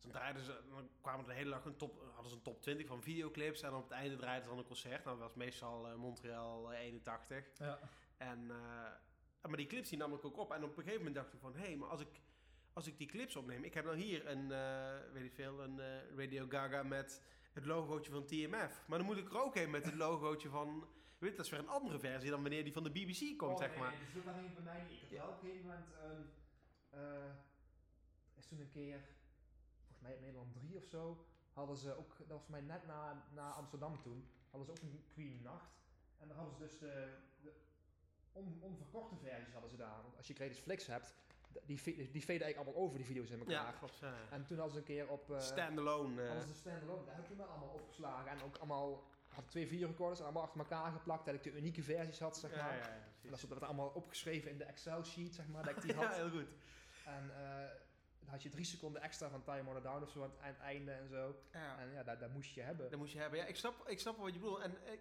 dan draaiden ze, dan kwamen er de hele dag een top, hadden ze een top twintig van videoclips. En op het einde draaiden ze dan een concert. Nou, dat was meestal uh, Montreal uh, eenentachtig. Ja. En, uh, maar die clips die nam ik ook op. En op een gegeven moment dacht ik van, hé, hey, maar als ik, als ik die clips opneem. Ik heb nou hier een, uh, weet ik veel, een uh, Radio Gaga met... het logootje van T M F. Maar dan moet ik er ook heen met het logootje van... Weet je, dat is weer een andere versie dan wanneer die van de B B C komt, oh, zeg nee, maar. Nee, dat is bij mij. Ik had wel op een gegeven moment... Um, uh, is toen een keer... Volgens mij in Nederland drie of zo... Hadden ze ook... Dat was voor mij net na, na Amsterdam toen... Hadden ze ook een Queen-nacht. En dan hadden ze dus de... de on, onverkorte versies hadden ze daar. Want als je Creators Flix hebt... Die, die veden eigenlijk allemaal over, die video's in elkaar. Ja, klopt, ja. En toen hadden ze een keer op... Uh, standalone. Hadden ze standalone, daar heb ik me allemaal opgeslagen. En ook allemaal, had twee videorecorders en allemaal achter elkaar geplakt. Dat ik de unieke versies had, zeg maar. Ja, ja, ja, en dat stond dat allemaal opgeschreven in de Excel sheet, zeg maar, dat ik die had. Ja, heel goed. En uh, dan had je drie seconden extra van time on a down of zo aan het einde en zo. Ja. En ja, dat, dat moest je hebben. Dat moest je hebben. Ja, ik snap, ik snap wat je bedoelt. En ik,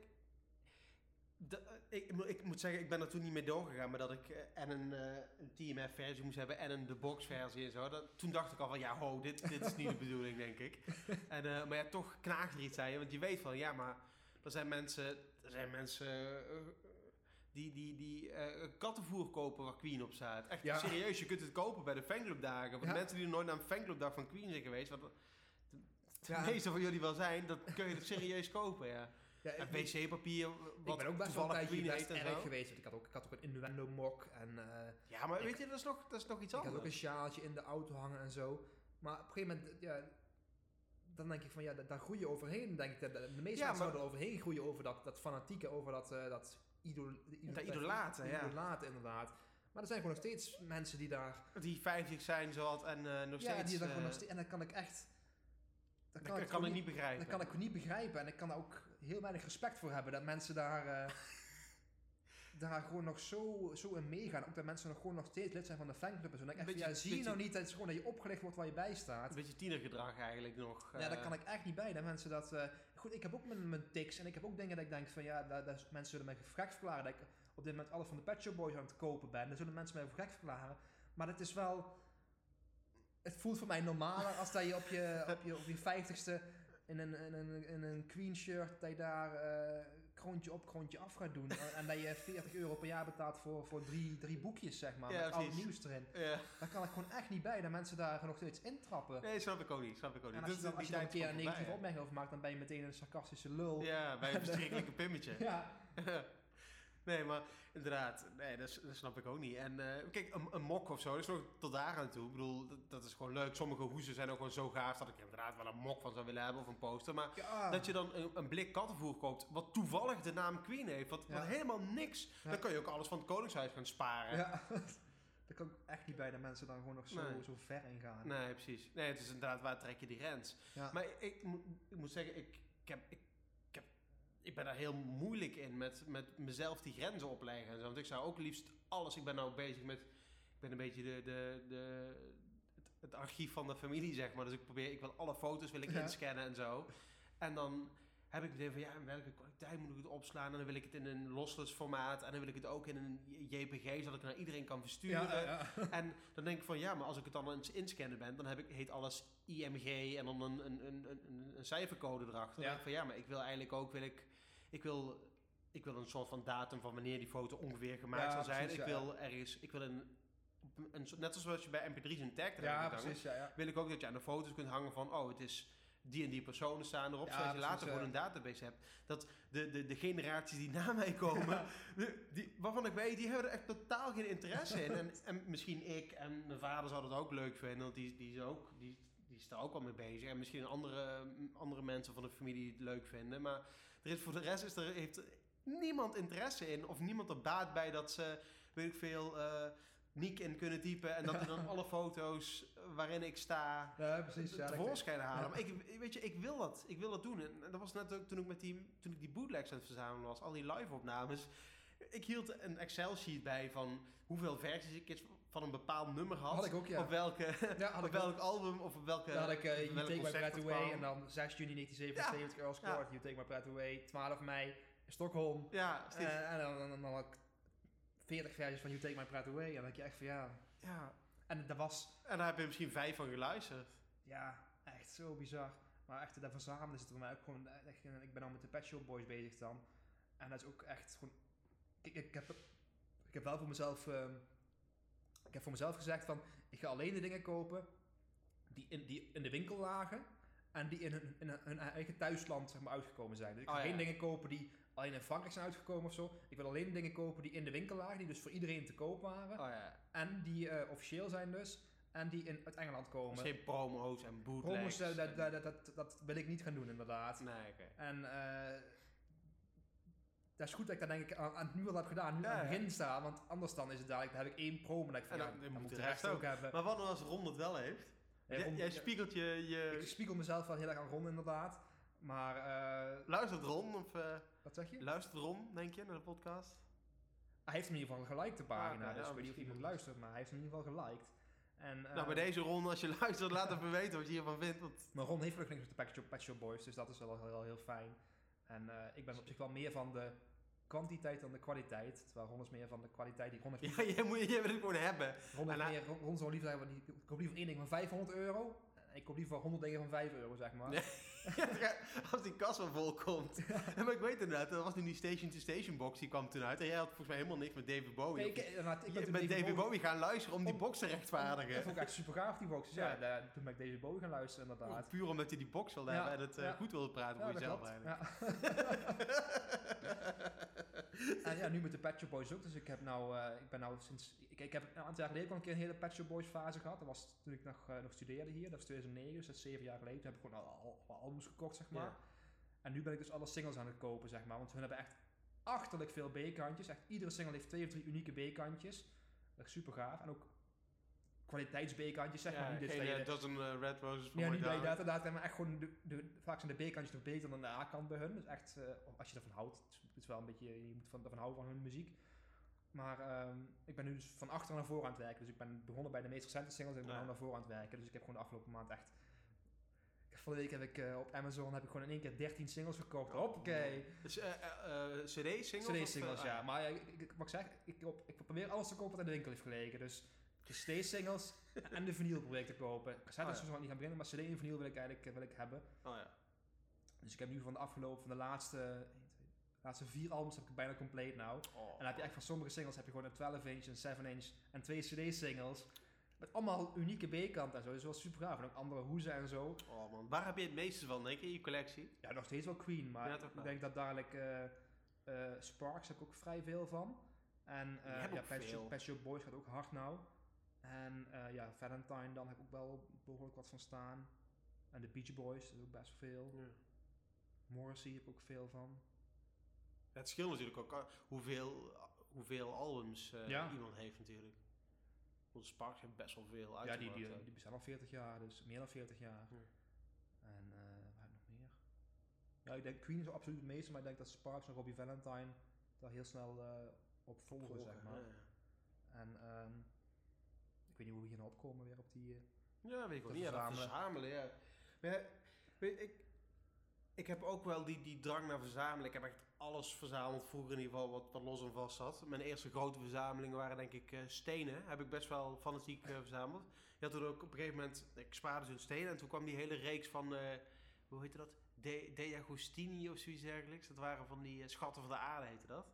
de, ik, ik moet zeggen, ik ben er toen niet mee doorgegaan. Maar dat ik en een, een T M F-versie moest hebben en een The Box-versie en zo. Dat, toen dacht ik al van, ja, ho, dit, dit is niet de bedoeling, denk ik. En, uh, maar ja, toch knaagt er iets aan je. Want je weet van, ja, maar er zijn mensen... Er zijn mensen... Uh, Die, die, die uh, kattenvoer kopen waar Queen op staat. Echt ja. serieus, je kunt het kopen bij de fanclubdagen. Want ja. mensen die nooit naar een fanclubdag van Queen zijn geweest... wat de, de ja. meeste van jullie wel zijn, dat kun je het serieus kopen, ja. ja en wc-papier, wat ik ben ook best wel een Queen best erg zo. geweest. Want ik had ook, ik had ook een innuendo-mok. En, uh, ja, maar ik, weet je, dat is nog, dat is nog iets ik anders. Ik had ook een sjaaltje in de auto hangen en zo. Maar op een gegeven moment... Ja, dan denk ik van, ja, daar groei je overheen. Denk ik, de, de meeste ja, mensen zouden overheen groeien over dat, dat fanatieke, over dat... Uh, dat Idol, idol, dat idolaten, ja. Idolaten, inderdaad. Maar er zijn gewoon nog steeds mensen die daar... Die vijftig zijn, zoals, en uh, nog ja, steeds... Ja, uh, nog steeds... En dat kan ik echt... Dat, dat kan, kan ik niet begrijpen. Dat kan ik niet begrijpen. En ik kan daar ook heel weinig respect voor hebben. Dat mensen daar... Uh, daar gewoon nog zo, zo in meegaan. Ook dat mensen nog gewoon nog steeds lid zijn van de fanclub en zo. Dan denk ik echt, ja, zie je nou niet... Dat het gewoon dat je opgelegd wordt waar je bij staat. Een beetje tienergedrag eigenlijk nog. Uh... Ja, daar kan ik echt niet bij. Dat mensen dat... Uh... Goed, ik heb ook mijn, mijn tics. En ik heb ook dingen dat ik denk van... Ja, dat, dat mensen zullen mij gevraagd verklaren. Dat ik op dit moment alles van de Pet Shop Boys aan het kopen ben. Dan zullen mensen mij gevraagd verklaren. Maar dat is wel... Het voelt voor mij normaler als dat je op je, op je, op je vijftigste... In een, in, een, in een Queen shirt dat je daar uh, kroontje op kroontje af gaat doen. En dat je veertig euro per jaar betaalt voor, voor drie, drie boekjes, zeg maar. Ja, met al het nieuws erin. Ja. Daar kan ik gewoon echt niet bij dat mensen daar nog steeds intrappen. Nee, snap ik ook niet. Snap ik ook niet. En als je, dan, als je dan een keer een negatieve opmerking over maakt, dan ben je meteen een sarcastische lul. Ja, bij een verschrikkelijke pimmetje. Ja. Nee, maar inderdaad, nee, dat, dat snap ik ook niet. En uh, kijk, een, een mok of zo, dat is nog tot daar aan toe. Ik bedoel, dat, dat is gewoon leuk. Sommige hoezen zijn ook gewoon zo gaaf dat ik inderdaad wel een mok van zou willen hebben of een poster. Maar ja. dat je dan een, een blik kattenvoer koopt, wat toevallig de naam Queen heeft, wat, ja. wat helemaal niks. Ja. Dan kun je ook alles van het Koningshuis gaan sparen. Ja, dat kan ik echt niet bij dat mensen dan gewoon nog zo, nee. zo ver in gaan. Nee, precies. Nee, het is inderdaad, waar trek je die grens? Ja. Maar ik, ik, ik moet zeggen, ik, ik heb... Ik, Ik ben daar heel moeilijk in met, met mezelf die grenzen opleggen. Want ik zou ook liefst alles... Ik ben nou bezig met... Ik ben een beetje de, de, de, het, het archief van de familie, zeg maar. Dus ik probeer... Ik wil alle foto's wil ik ja. inscannen en zo. En dan heb ik meteen van... Ja, in welke kwaliteit moet ik het opslaan? En dan wil ik het in een lossless formaat. En dan wil ik het ook in een J P G, zodat ik naar iedereen kan versturen. Ja, ja, ja. En dan denk ik van... Ja, maar als ik het dan eens inscannen ben... Dan heb ik, heet alles I M G en dan een, een, een, een, een cijfercode erachter. Dan ja. denk ik van... Ja, maar ik wil eigenlijk ook... Wil ik... Ik wil, ik wil een soort van datum van wanneer die foto ongeveer gemaakt ja, zal zijn. Precies, ik ja. wil ergens, ik wil een, een, net zoals je bij M P drie's een tag erin ja, hangen, ja, ja. wil ik ook dat je aan de foto's kunt hangen van, oh, het is die en die personen staan erop, ja, zodat je precies, later ja. gewoon een database hebt. Dat de, de, de generaties die na mij komen, ja. de, die, waarvan ik weet, die hebben er echt totaal geen interesse in. En, en misschien ik en mijn vader zou dat ook leuk vinden, want die, die is ook... Die, Die is daar ook al mee bezig. En misschien andere, andere mensen van de familie het leuk vinden. Maar er is, voor de rest is er, heeft niemand interesse in. Of niemand er baat bij dat ze, weet ik veel, uh, Niek in kunnen typen. En dat er dan alle foto's waarin ik sta ja, precies, ja, tevoorschijn ja. halen. Maar ik, weet je, ik wil dat. Ik wil dat doen. En dat was net ook toen ik, met die, toen ik die bootlegs aan het verzamelen was. Al die live opnames. Ik hield een Excel-sheet bij van hoeveel versies ik eens van een bepaald nummer had. Had ik ook, ja. Op, welke, ja, had op ik welk ook. album of op welke... Ja, had ik uh, You Take My Breath Away kwam. En dan zes juni negentien zevenenzeventig ja. Earl Scored, ja. You Take My Breath Away, twaalf mei, Stockholm. Ja, uh, en dan, dan, dan, dan had ik veertig versies van You Take My Breath Away. En dan denk je echt van ja... ja. En daar was... En daar heb je misschien vijf van geluisterd. Ja, echt zo bizar. Maar echt, dat verzamelen is het voor mij ook gewoon... Echt, ik ben al met de Pet Shop Boys bezig dan. En dat is ook echt gewoon... Ik, ik, heb, ik heb wel voor mezelf, uh, ik heb voor mezelf gezegd van, ik ga alleen de dingen kopen die in, die in de winkel lagen en die in hun, in hun eigen thuisland, zeg maar, uitgekomen zijn. Dus ik ga oh, geen ja. dingen kopen die alleen in Frankrijk zijn uitgekomen of zo. Ik wil alleen de dingen kopen die in de winkel lagen, die dus voor iedereen te koop waren. Oh, ja. En die uh, officieel zijn dus. En die in, uit Engeland komen. Dus geen promo's en bootlegs. Promo's, uh, dat, dat, dat, dat, dat wil ik niet gaan doen inderdaad. Nee, okay. En... Uh, dat is goed dat ik dat denk ik aan, aan nu al heb gedaan, nu ja, aan het begin ja. sta, want anders dan is het dadelijk, dan heb ik één pro, maar dan, van, ja, dan, ja, dan moet de rest ook hebben. Maar wat nou als Ron dat wel heeft? Ja, Ron, jij, jij spiegelt je, je... Ik spiegel mezelf wel heel erg aan Ron inderdaad, maar... Uh... Luistert Ron of... Uh... Wat zeg je? Luistert Ron, denk je, naar de podcast? Hij heeft hem in ieder geval geliked, de pagina, ja, nou, dus nou, ik weet niet of iemand luistert, maar hij heeft hem in ieder geval geliked. En, uh, nou, bij deze Ron, als je luistert, laat even weten wat je hiervan vindt. Want... Maar Ron heeft ook niks met de Pet Shop, Pet Shop Boys, dus dat is wel heel, heel, heel fijn. En uh, ik ben op zich wel meer van de kwantiteit dan de kwaliteit. Terwijl Ron is meer van de kwaliteit die Ron heeft. Ja, je moet je wil het gewoon hebben. Ron, heeft meer, Ron, Ron zou liever zeggen, want ik koop liever één ding van vijfhonderd euro. Ik koop liever honderd dingen van vijf euro, zeg maar. Ja, als die kas wel vol komt. Ja. Maar ik weet inderdaad, dat was nu die station-to-station box, die kwam toen uit. En jij had volgens mij helemaal niks met David Bowie. Nee, ik, ik ben, je, ben David, David Bowie gaan luisteren om, om die box te rechtvaardigen. Dat vond ik echt super gaaf, die box. Ja, ja. En, uh, toen ben ik David Bowie gaan luisteren, inderdaad. Puur omdat je die box wilde ja. hebben en het uh, ja. goed wilde praten ja, voor jezelf eigenlijk. Ja. En ja, nu met de Pet Shop Boys ook. Dus ik heb nou, uh, ik ben nou sinds, ik, ik heb een aantal jaar geleden al een keer een hele Pet Shop Boys fase gehad. Dat was toen ik nog, uh, nog studeerde hier. Dat was tweeduizend negen, dus dat is zeven jaar geleden. Toen heb ik gewoon al, al albums gekocht, zeg maar. Ja. En nu ben ik dus alle singles aan het kopen, zeg maar. Want hun hebben echt achterlijk veel B-kantjes. Echt iedere single heeft twee of drie unieke B-kantjes. Dat is super gaaf. En ook kwaliteits B-kantjes, zeg ja, maar. Niet geen uh, dozen uh, red roses voor ja, niet bij dat inderdaad. Maar echt gewoon de, de, vaak zijn de B-kantjes nog beter dan de A-kant bij hun. Dus echt, uh, als je ervan houdt. Het is wel een beetje, je moet van, ervan houden van hun muziek. Maar um, ik ben nu dus van achter naar voren aan het werken. Dus ik ben begonnen bij de meest recente singles en ik ben ja. naar voren aan het werken. Dus ik heb gewoon de afgelopen maand echt... Vorige week heb ik uh, op Amazon heb ik gewoon in één keer dertien singles verkocht. Oh, Hoppakee. Dus uh, uh, uh, C D-singles? C D-singles, of, uh, ja. Maar uh, ik, ik, wat ik zeg, ik, op, ik probeer alles te kopen wat in de winkel heeft gelegen. Dus... De C D-singles en de vinyl probeer ik te kopen. Cassettes oh, ja. zou ik niet gaan beginnen, maar C D en vinyl wil ik eigenlijk wil ik hebben. Oh, ja. Dus ik heb nu van de afgelopen, van de laatste, laatste vier albums heb ik bijna compleet nou. Oh. En dan heb je echt van sommige singles heb je gewoon een twaalf inch, een zeven inch en twee C D-singles. Met allemaal unieke B-kanten en zo. Dat is wel super gaaf. En ook andere hoezen en zo. Oh man, waar heb je het meeste van, denk je, in je collectie? Ja, nog steeds wel Queen, maar ja, ik wel. denk dat dadelijk uh, uh, Sparks heb ik ook vrij veel van. En uh, ja, Pet Shop, Pet Shop Boys gaat ook hard nou. En uh, ja, Valentine, dan heb ik ook wel behoorlijk wat van staan. En de Beach Boys, dat is ook best veel. Ja. Morrissey heb ik ook veel van. Ja, het scheelt natuurlijk ook hoeveel, hoeveel albums uh, ja. iemand heeft natuurlijk. Want de Sparks hebben best wel veel uitgebracht. Ja, die, die, die bestaan al veertig jaar, dus meer dan veertig jaar. Ja. En uh, waar heb ik nog meer? Ja, ik denk Queen is absoluut het meeste, maar ik denk dat Sparks en Robbie Valentine daar heel snel uh, op volgen, volgen, zeg maar. Ja. En... Um, ik weet niet hoe we hier nou opkomen weer op die... Uh, ja, weet ik wel niet. Ja, dat verzamelen, ja. Maar ja, weet je, ik, ik heb ook wel die, die drang naar verzamelen. Ik heb echt alles verzameld vroeger in ieder geval wat, wat los en vast zat. Mijn eerste grote verzamelingen waren denk ik uh, stenen. Heb ik best wel fanatiek uh, verzameld. Ja, toen ook op een gegeven moment... Ik spaarde zo'n stenen en toen kwam die hele reeks van... Uh, hoe heette dat? De, De Agostini of zoiets dergelijks. Dat waren van die uh, schatten van de aarde heette dat.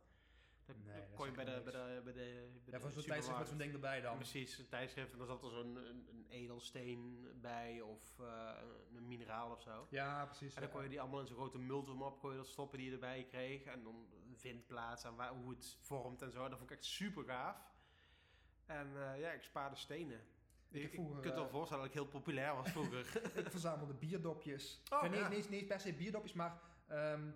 Dan nee, kon je bij de, bij de, bij de, bij ja, de zo'n tijdschrift met zo'n ding erbij dan. Precies, een tijdschrift. En dan zat er zo'n een, een edelsteen bij of uh, een mineraal of zo. Ja, precies. En dan ja. kon je die allemaal in zo'n grote multimap kon je dat stoppen die je erbij kreeg. En dan vindplaats en waar, hoe het vormt en zo. Dat vond ik echt super gaaf. En uh, ja, ik spaarde stenen. Ik, ik, vroeger, ik kunt je wel voorstellen dat ik heel populair was vroeger. Ik verzamelde bierdopjes. Oh, nee, ja. niet, niet per se bierdopjes, maar... Um,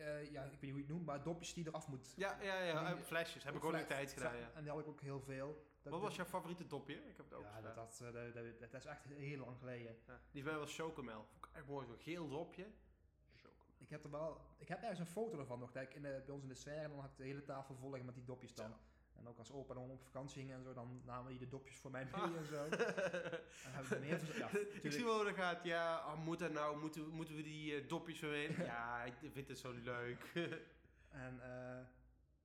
Uh, ja, ik weet niet hoe je het noemt, maar dopjes die eraf moet. Ja, ja, ja. Die, flesjes. Heb ik ook in de tijd gedaan, ja. En die had ik ook heel veel. Dat Wat was de... jouw favoriete dopje? Ik heb het ook Ja, dat, dat, dat, dat, dat is echt heel lang geleden. Ja, die bij was chocomel. Vond ik echt mooi, zo'n geel dopje. Chocomel. Ik heb er wel... Ik heb ergens een foto ervan nog. Dat ik in de, bij ons in de serre, dan had ik de hele tafel vol liggen met die dopjes dan. Ja. En ook als opa en oma op vakantie gingen en zo, dan namen die de dopjes voor mij mee ah. en zo. En hebben we meer van, ja, ik zie wel hoe dat gaat. Ja, oh, moet dat nou? Moeten, moeten we die uh, dopjes verweten? Ja, ik vind het zo leuk. En uh,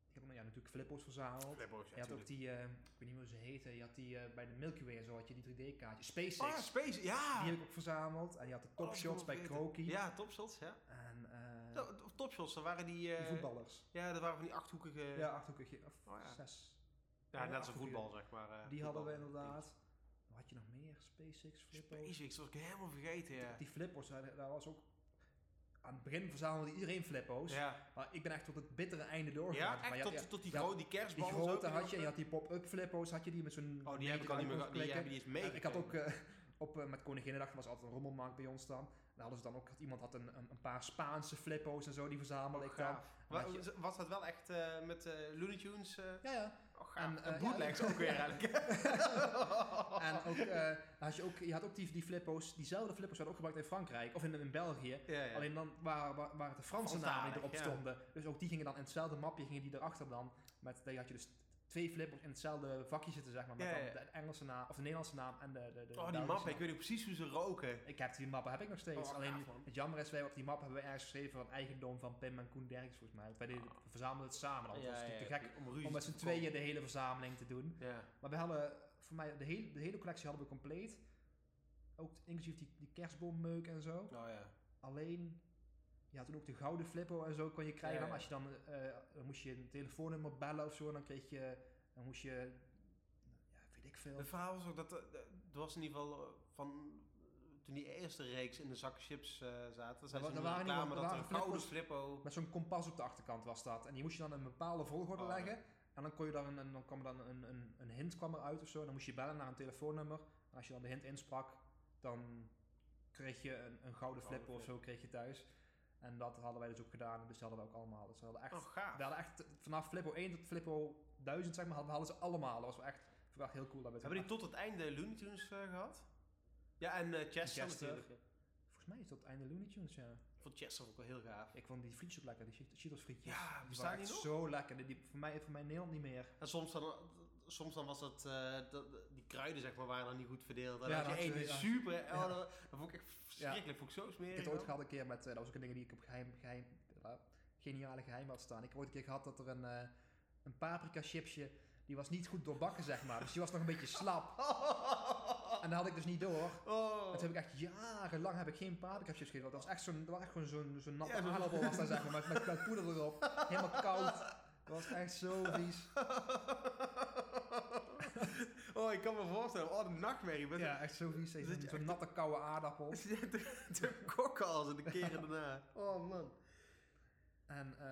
ik heb nou, ja, natuurlijk Flippo's verzameld. Flippo's, ja, je had ook die, uh, ik weet niet meer hoe ze heten, je had die uh, bij de Milky Way en zo, had je die drie D-kaartjes. SpaceX. Ah, SpaceX, ja! Die heb ik ook verzameld. En je had de Top oh, Shots bij Kroki. Ja, Top Shots, ja. En, uh, ja, Top Shots, dat waren die... Uh, die voetballers. Ja, dat waren van die achthoekige... Ja, achthoekige, of oh, ja. zes. Ja, net als een voetbal, zeg maar. Uh, die voetbal. Hadden we inderdaad. Wat had je nog meer? SpaceX, Flippo's. SpaceX, dat was ik helemaal vergeten, ja. Die, die Flippo's, daar was ook... Aan het begin verzamelde iedereen Flippo's, ja. Maar ik ben echt tot het bittere einde doorgegaan. Ja, echt maar tot, had, tot die, ja, die kerstbal. Die grote had je, en je had die pop-up Flippo's, had je die met zo'n... Oh, die heb ik al niet meer gehad, die heb je eens meegekregen. Ik had ook, uh, op, uh, met Koninginnedag was altijd een rommelmarkt bij ons dan. En dan hadden ze dan ook, had, iemand had een, een, een paar Spaanse Flippo's en zo, die verzamelde oh, ik dan. Wat, je, was dat wel echt uh, met uh, Looney Tunes? Uh, ja, ja. Oh, en uh, bootlegs ja, ook weer eigenlijk. En ook, uh, had je, ook, je had ook die, die Flippo's, diezelfde Flippo's werden ook gebruikt in Frankrijk of in, in België. Ja, ja. Alleen dan waren, waren het de Franse namen die erop ja. stonden. Dus ook die gingen dan in hetzelfde mapje, gingen die erachter dan. Met, daar had je dus twee flippers in hetzelfde vakje zitten, zeg maar. Met ja, ja. Dan de Engelse naam, of de Nederlandse naam en de, de, de Oh, die mappen. Ik weet niet precies hoe ze roken. Ik heb die mappen, heb ik nog steeds. Oh, Alleen avond. Het jammer is, wij op die mappen hebben we ergens geschreven van eigendom van Pim en Koen Derks, volgens mij. Want wij deden, we verzamelden het samen. Dat ja, was natuurlijk ja, te gek om, om met z'n tweeën de hele verzameling te doen. Ja. Maar we hadden, voor mij, de hele, de hele collectie hadden we compleet. Ook inclusief die, die kerstboommeuk en zo. Oh, ja. Alleen... Ja, toen ook de gouden flippo en zo kon je krijgen. Ja, ja. Als je dan, uh, dan moest je een telefoonnummer bellen of zo, dan kreeg je, dan moest je, ja, weet ik veel. Het verhaal was ook dat, het was in ieder geval van, toen die eerste reeks in de zakken chips uh, zaten, zijn ze reclame dat er waren een gouden flippo. Met zo'n kompas op de achterkant was dat. En die moest je dan in een bepaalde volgorde oh, leggen. Ja. En dan kon je dan, en dan kwam er dan een, een, een hint kwam eruit of zo. En dan moest je bellen naar een telefoonnummer. En als je dan de hint insprak, dan kreeg je een, een gouden flippo of zo kreeg je thuis. En dat hadden wij dus ook gedaan. En bestelden we ook allemaal. Dus we hadden echt, oh, we hadden echt vanaf Flippo één tot Flippo duizend, zeg maar, hadden, hadden ze allemaal. Dat was wel echt, echt heel cool. Hebben die tot het einde Looney Tunes uh, gehad? Ja, en uh, Chester, Chester natuurlijk. Volgens mij is dat het einde Looney Tunes, ja. Ik vond Chester ook wel heel gaaf. Ik vond die frietjes ook lekker. Die Cheetos frietjes. Ja, die waren echt zo lekker. Die, voor mij voor mij Nederland niet meer. En soms dan, soms dan was dat, uh, dat... Die kruiden, zeg maar, waren dan niet goed verdeeld. Dan ja, had je één super... Ja. Dat vond ik echt verschrikkelijk. Ja. Vond ik zo smerig. Ik heb het ooit gehad een keer met... Uh, dat was ook een ding die ik op geheim... geheim uh, geniale geheim had staan. Ik heb ooit een keer gehad dat er een... Uh, een paprika chipsje... Die was niet goed doorbakken, zeg maar. Dus die was nog een beetje slap. En dat had ik dus niet door. Oh. En toen heb ik echt jarenlang heb ik geen paprika chips gegeten. Dat was echt zo'n, dat was echt gewoon zo'n, zo'n natte ja, aardappel was daar, zeg maar. Met, met, met poeder erop. Helemaal koud. Dat was echt zo vies. Oh, ik kan me voorstellen. Oh, de nachtmerrie. Met ja, echt zo vies. Zo'n zo natte, de... koude aardappel. De kokken als de keren daarna. Oh, man. En uh,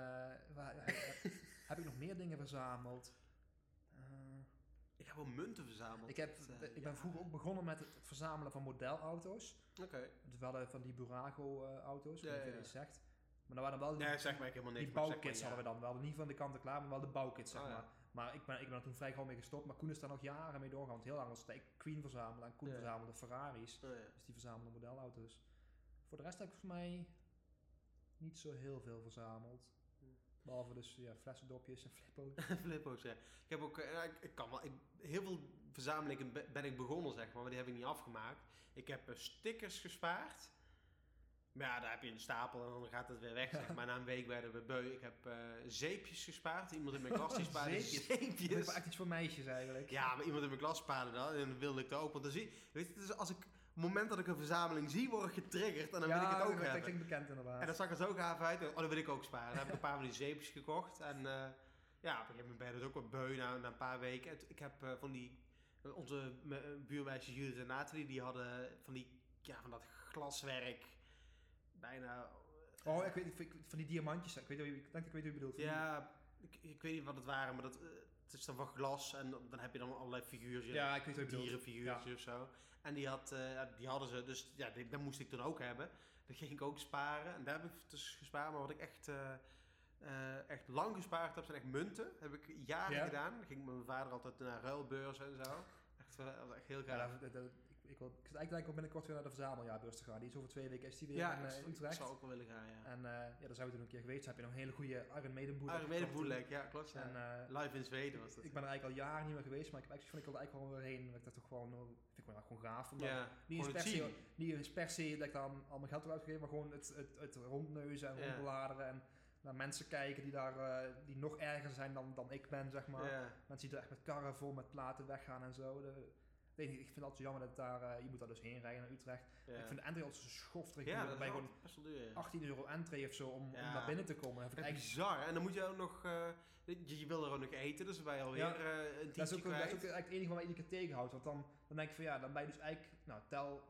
waar, heb, heb ik nog meer dingen verzameld? Uh, ik heb wel munten verzameld. Ik, heb, uh, ik ben ja. vroeger ook begonnen met het verzamelen van modelauto's. Oké. Okay. Dus we hadden van die Burago-auto's, uh, ja, ja, ja. zegt. Maar dan waren wel die, ja, zeg maar, ik helemaal niks, die bouwkits zeg maar, ja. hadden we dan. We hadden niet van de kanten klaar, maar wel de bouwkits, zeg oh, ja. maar. Maar ik ben, ik ben er toen vrij gauw mee gestopt. Maar Koen is daar nog jaren mee doorgaan. Want heel lang was het Queen verzamelen en Koen ja. verzamelde Ferraris. Oh, ja. Dus die verzamelde modelauto's. Voor de rest heb ik voor mij niet zo heel veel verzameld. Behalve dus ja, flessendopjes en flippo's. Flippo's, ja. Ik heb ook, uh, ik, ik kan wel, ik, heel veel verzamelingen ben ik begonnen, zeg maar, maar die heb ik niet afgemaakt. Ik heb uh, stickers gespaard. Maar ja, daar heb je een stapel en dan gaat het weer weg, zeg maar. Na een week werden we beu. Ik heb uh, zeepjes gespaard. Iemand in mijn klas die spaarde zeepjes. Dat is wel echt iets voor meisjes eigenlijk. Ja, maar iemand in mijn klas spaarde dat en dan wilde ik dat ook. Want dan zie weet je, dus als ik... Op het moment dat ik een verzameling zie, word ik getriggerd en dan ja, wil ik het ook hebben. Ja, dat klinkt bekend inderdaad. En dan zag ik er zo gaaf uit. Oh, dat wil ik ook sparen. Dan heb ik een paar van die zeepjes gekocht. En uh, ja, op een gegeven moment ben je dat ook wat beu na, na een paar weken. Ik heb uh, van die... Onze buurmeisjes Judith en Nathalie, die hadden van die... Ja, van dat glaswerk. Bijna... Uh, oh, ik weet ik, van die diamantjes. Ik, weet, ik denk ik weet hoe je bedoelt. Ja, ik, ik weet niet wat het waren, maar dat... Uh, Het is dan van glas en dan heb je dan allerlei figuurtjes, ja, ik weet het dierenfiguurtjes ja. of zo. En die, had, uh, die hadden ze, dus ja, die, dat moest ik toen ook hebben. Dat ging ik ook sparen en daar heb ik dus gespaard. Maar wat ik echt, uh, uh, echt lang gespaard heb, zijn echt munten. Dat heb ik jaren ja. gedaan. Dan ging mijn vader altijd naar ruilbeurzen en zo. Echt, uh, echt heel graag. Ja, dat, dat, ik, ik wil eigenlijk ook binnenkort weer naar de verzameljaarbeurs te gaan. Die is over twee weken, is die weer ja, in uh, Utrecht. Ja, ik zou ook wel willen gaan, ja. En uh, ja, daar zijn we toen een keer geweest. Dan heb je nog een hele goede Iron Maiden bootleg. Iron Maiden bootleg, ja, klopt. Ja. En, uh, Live in Zweden was dat. Ik ben er eigenlijk al jaren niet meer geweest, maar ik, ik vond ik wilde eigenlijk gewoon weer heen. Ik dacht toch gewoon, vind ik gewoon, nou, gewoon gaaf. Ja, niet eens per se, niet eens per se dat ik daar al mijn geld eruit geef, maar gewoon het, het, het rondneuzen en ja. rondbladeren en naar mensen kijken die daar uh, die nog erger zijn dan, dan ik ben, zeg maar. Ja. Mensen die er echt met karren vol met platen weggaan en zo. De, Ik vind het altijd zo jammer dat daar, uh, je moet daar dus heen rijden naar Utrecht. Ja. Ik vind de entree altijd zo schofterig. Ja, dat bij gewoon duur, ja. achttien euro entree of zo om, ja. om naar binnen te komen. Dat vind ik echt bizar. En dan moet je ook nog, uh, je, je wil er ook nog eten, dus dan ben je alweer ja. uh, een tientje kwijt. Dat is ook eigenlijk het enige wat je tegenhoudt. Want dan, dan denk ik van ja, dan ben je dus eigenlijk, nou tel,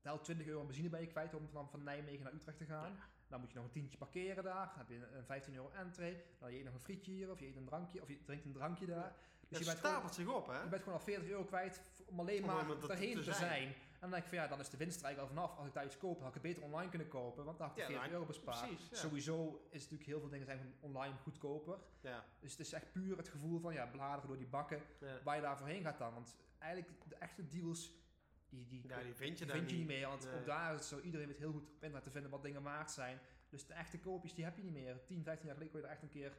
tel twintig euro aan benzine ben je kwijt om van, van Nijmegen naar Utrecht te gaan. Ja. Dan moet je nog een tientje parkeren daar, dan heb je een vijftien euro entree, dan je eet nog een frietje hier, of je eet een drankje, of je drinkt een drankje daar. Dus het je stapelt zich op, hè? Je bent gewoon al veertig euro kwijt om alleen maar daarheen te, te zijn. zijn. En dan denk ik van ja, dan is de winst er eigenlijk al vanaf. Als ik daar iets koop, had ik het beter online kunnen kopen, want dan had ik ja, veertig euro bespaard. Precies, ja. Sowieso is natuurlijk heel veel dingen zijn online goedkoper. Ja. Dus het is echt puur het gevoel van ja, bladeren door die bakken, ja. waar je daar voorheen gaat dan. Want eigenlijk de echte deals... Die, die, ja, die vind je, die vind je niet meer, want nee. ook daar is het zo, iedereen weet heel goed op internet te vinden wat dingen waard zijn. Dus de echte koopjes, die heb je niet meer. tien, vijftien jaar geleden kon je er echt een keer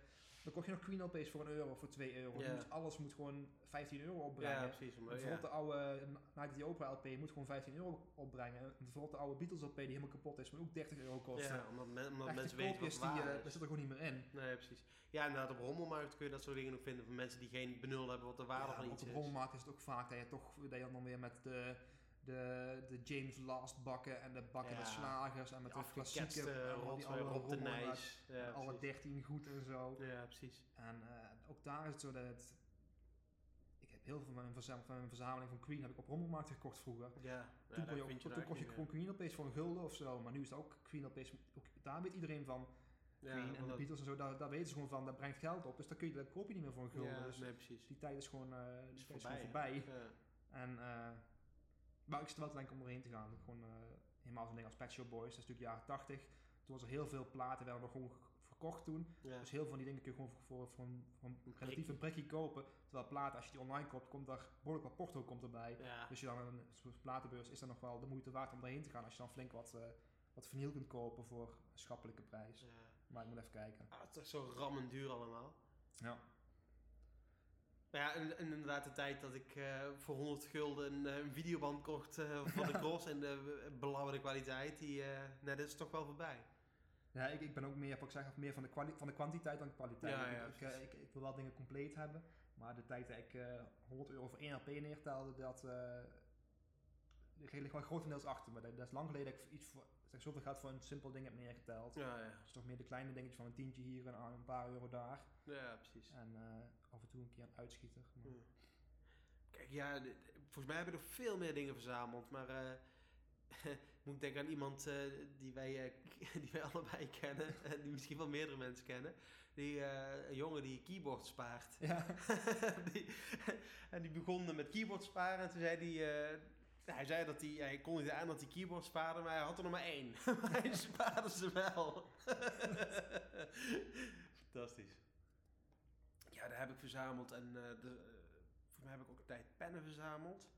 Dan kocht je nog Queen Alpees voor een euro, voor twee euro. Yeah. Moet, alles moet gewoon vijftien euro opbrengen. Ja, precies. Maar, ja. De oude Night the Opera L P moet gewoon vijftien euro opbrengen. En bijvoorbeeld de oude Beatles L P die helemaal kapot is, moet ook dertig euro kosten. Ja, omdat, men, omdat mensen weten wat waar die, uh, daar zit er gewoon niet meer in. Nee, precies. Ja, inderdaad, op rommelmarkt kun je dat soort dingen ook vinden van mensen die geen benul hebben wat de waarde ja, van iets is. Op de rommelmarkt is het ook vaak dat je toch dat je dan weer met de... De, de James Last bakken en de bakken ja, met slagers en met de klassieke rotzooi op de Nijs. Ja, alle dertien goed en zo. Ja, precies. En uh, ook daar is het zo dat het, ik heb heel veel van mijn, verzamel, van mijn verzameling van Queen heb ik op rommelmarkt gekocht vroeger. Ja, toen ja, kon je, je kocht je gewoon Queen opeens voor een gulden of zo, maar nu is dat ook Queen opeens, ook daar weet iedereen van. Queen ja, en de Beatles en zo, daar, daar weten ze gewoon van, dat brengt geld op, dus dat, kun je, dat koop je niet meer voor een gulden. Ja, dus nee, precies. Die tijd is gewoon, uh, die is tijd voorbij. Is gewoon voorbij. Ja. En uh, maar ik zit wel te denken om erheen te gaan. Gewoon uh, helemaal zo'n ding als Pet Shop Boys. Dat is natuurlijk jaren tachtig. Toen was er heel veel platen, werden nog gewoon verkocht toen. Ja. Dus heel veel van die dingen kun je gewoon voor, voor, voor, een, voor een relatief een prikkie kopen. Terwijl platen, als je die online koopt, komt daar behoorlijk wat porto komt erbij. Ja. Dus je dan een platenbeurs is dan nog wel de moeite waard om erheen te gaan. Als je dan flink wat, uh, wat vinyl kunt kopen voor een schappelijke prijs. Ja. Maar ik moet even kijken. Ah, het is zo rammen duur allemaal. Ja. Maar ja, en, en inderdaad de tijd dat ik uh, voor honderd gulden een, een videoband kocht uh, van de Cross en de belabberde kwaliteit, die, uh, nee, dat is toch wel voorbij. Ja, ik, ik ben ook meer, ik zeg, meer van, de kwali- van de kwantiteit dan de kwaliteit. Ja, ja, ik, ja, ik, ik, ik wil wel dingen compleet hebben, maar de tijd dat ik uh, honderd euro voor één L P neertelde, dat uh, ligt wel grotendeels achter me. Dat is lang geleden dat ik, iets voor, dat ik zoveel geld voor een simpel ding heb neergeteld. Ja, ja. Dus toch meer de kleine dingetjes van een tientje hier en een paar euro daar. Ja, precies. En uh, af en toe een keer een uitschieter. Maar... Hmm. Kijk, ja, de, de, volgens mij hebben we nog veel meer dingen verzameld, maar... Uh... moet ik denken aan iemand uh, die, wij, uh, die wij allebei kennen, uh, die misschien wel meerdere mensen kennen, die uh, een jongen die keyboard spaart. Ja. die, en die begon met keyboard sparen en toen zei hij, uh, hij zei dat hij, hij kon niet aan dat hij keyboard spaarde, maar hij had er nog maar één. Maar hij spaarde ze wel. Fantastisch. Ja, daar heb ik verzameld en uh, de, uh, voor mij heb ik ook een tijd pennen verzameld.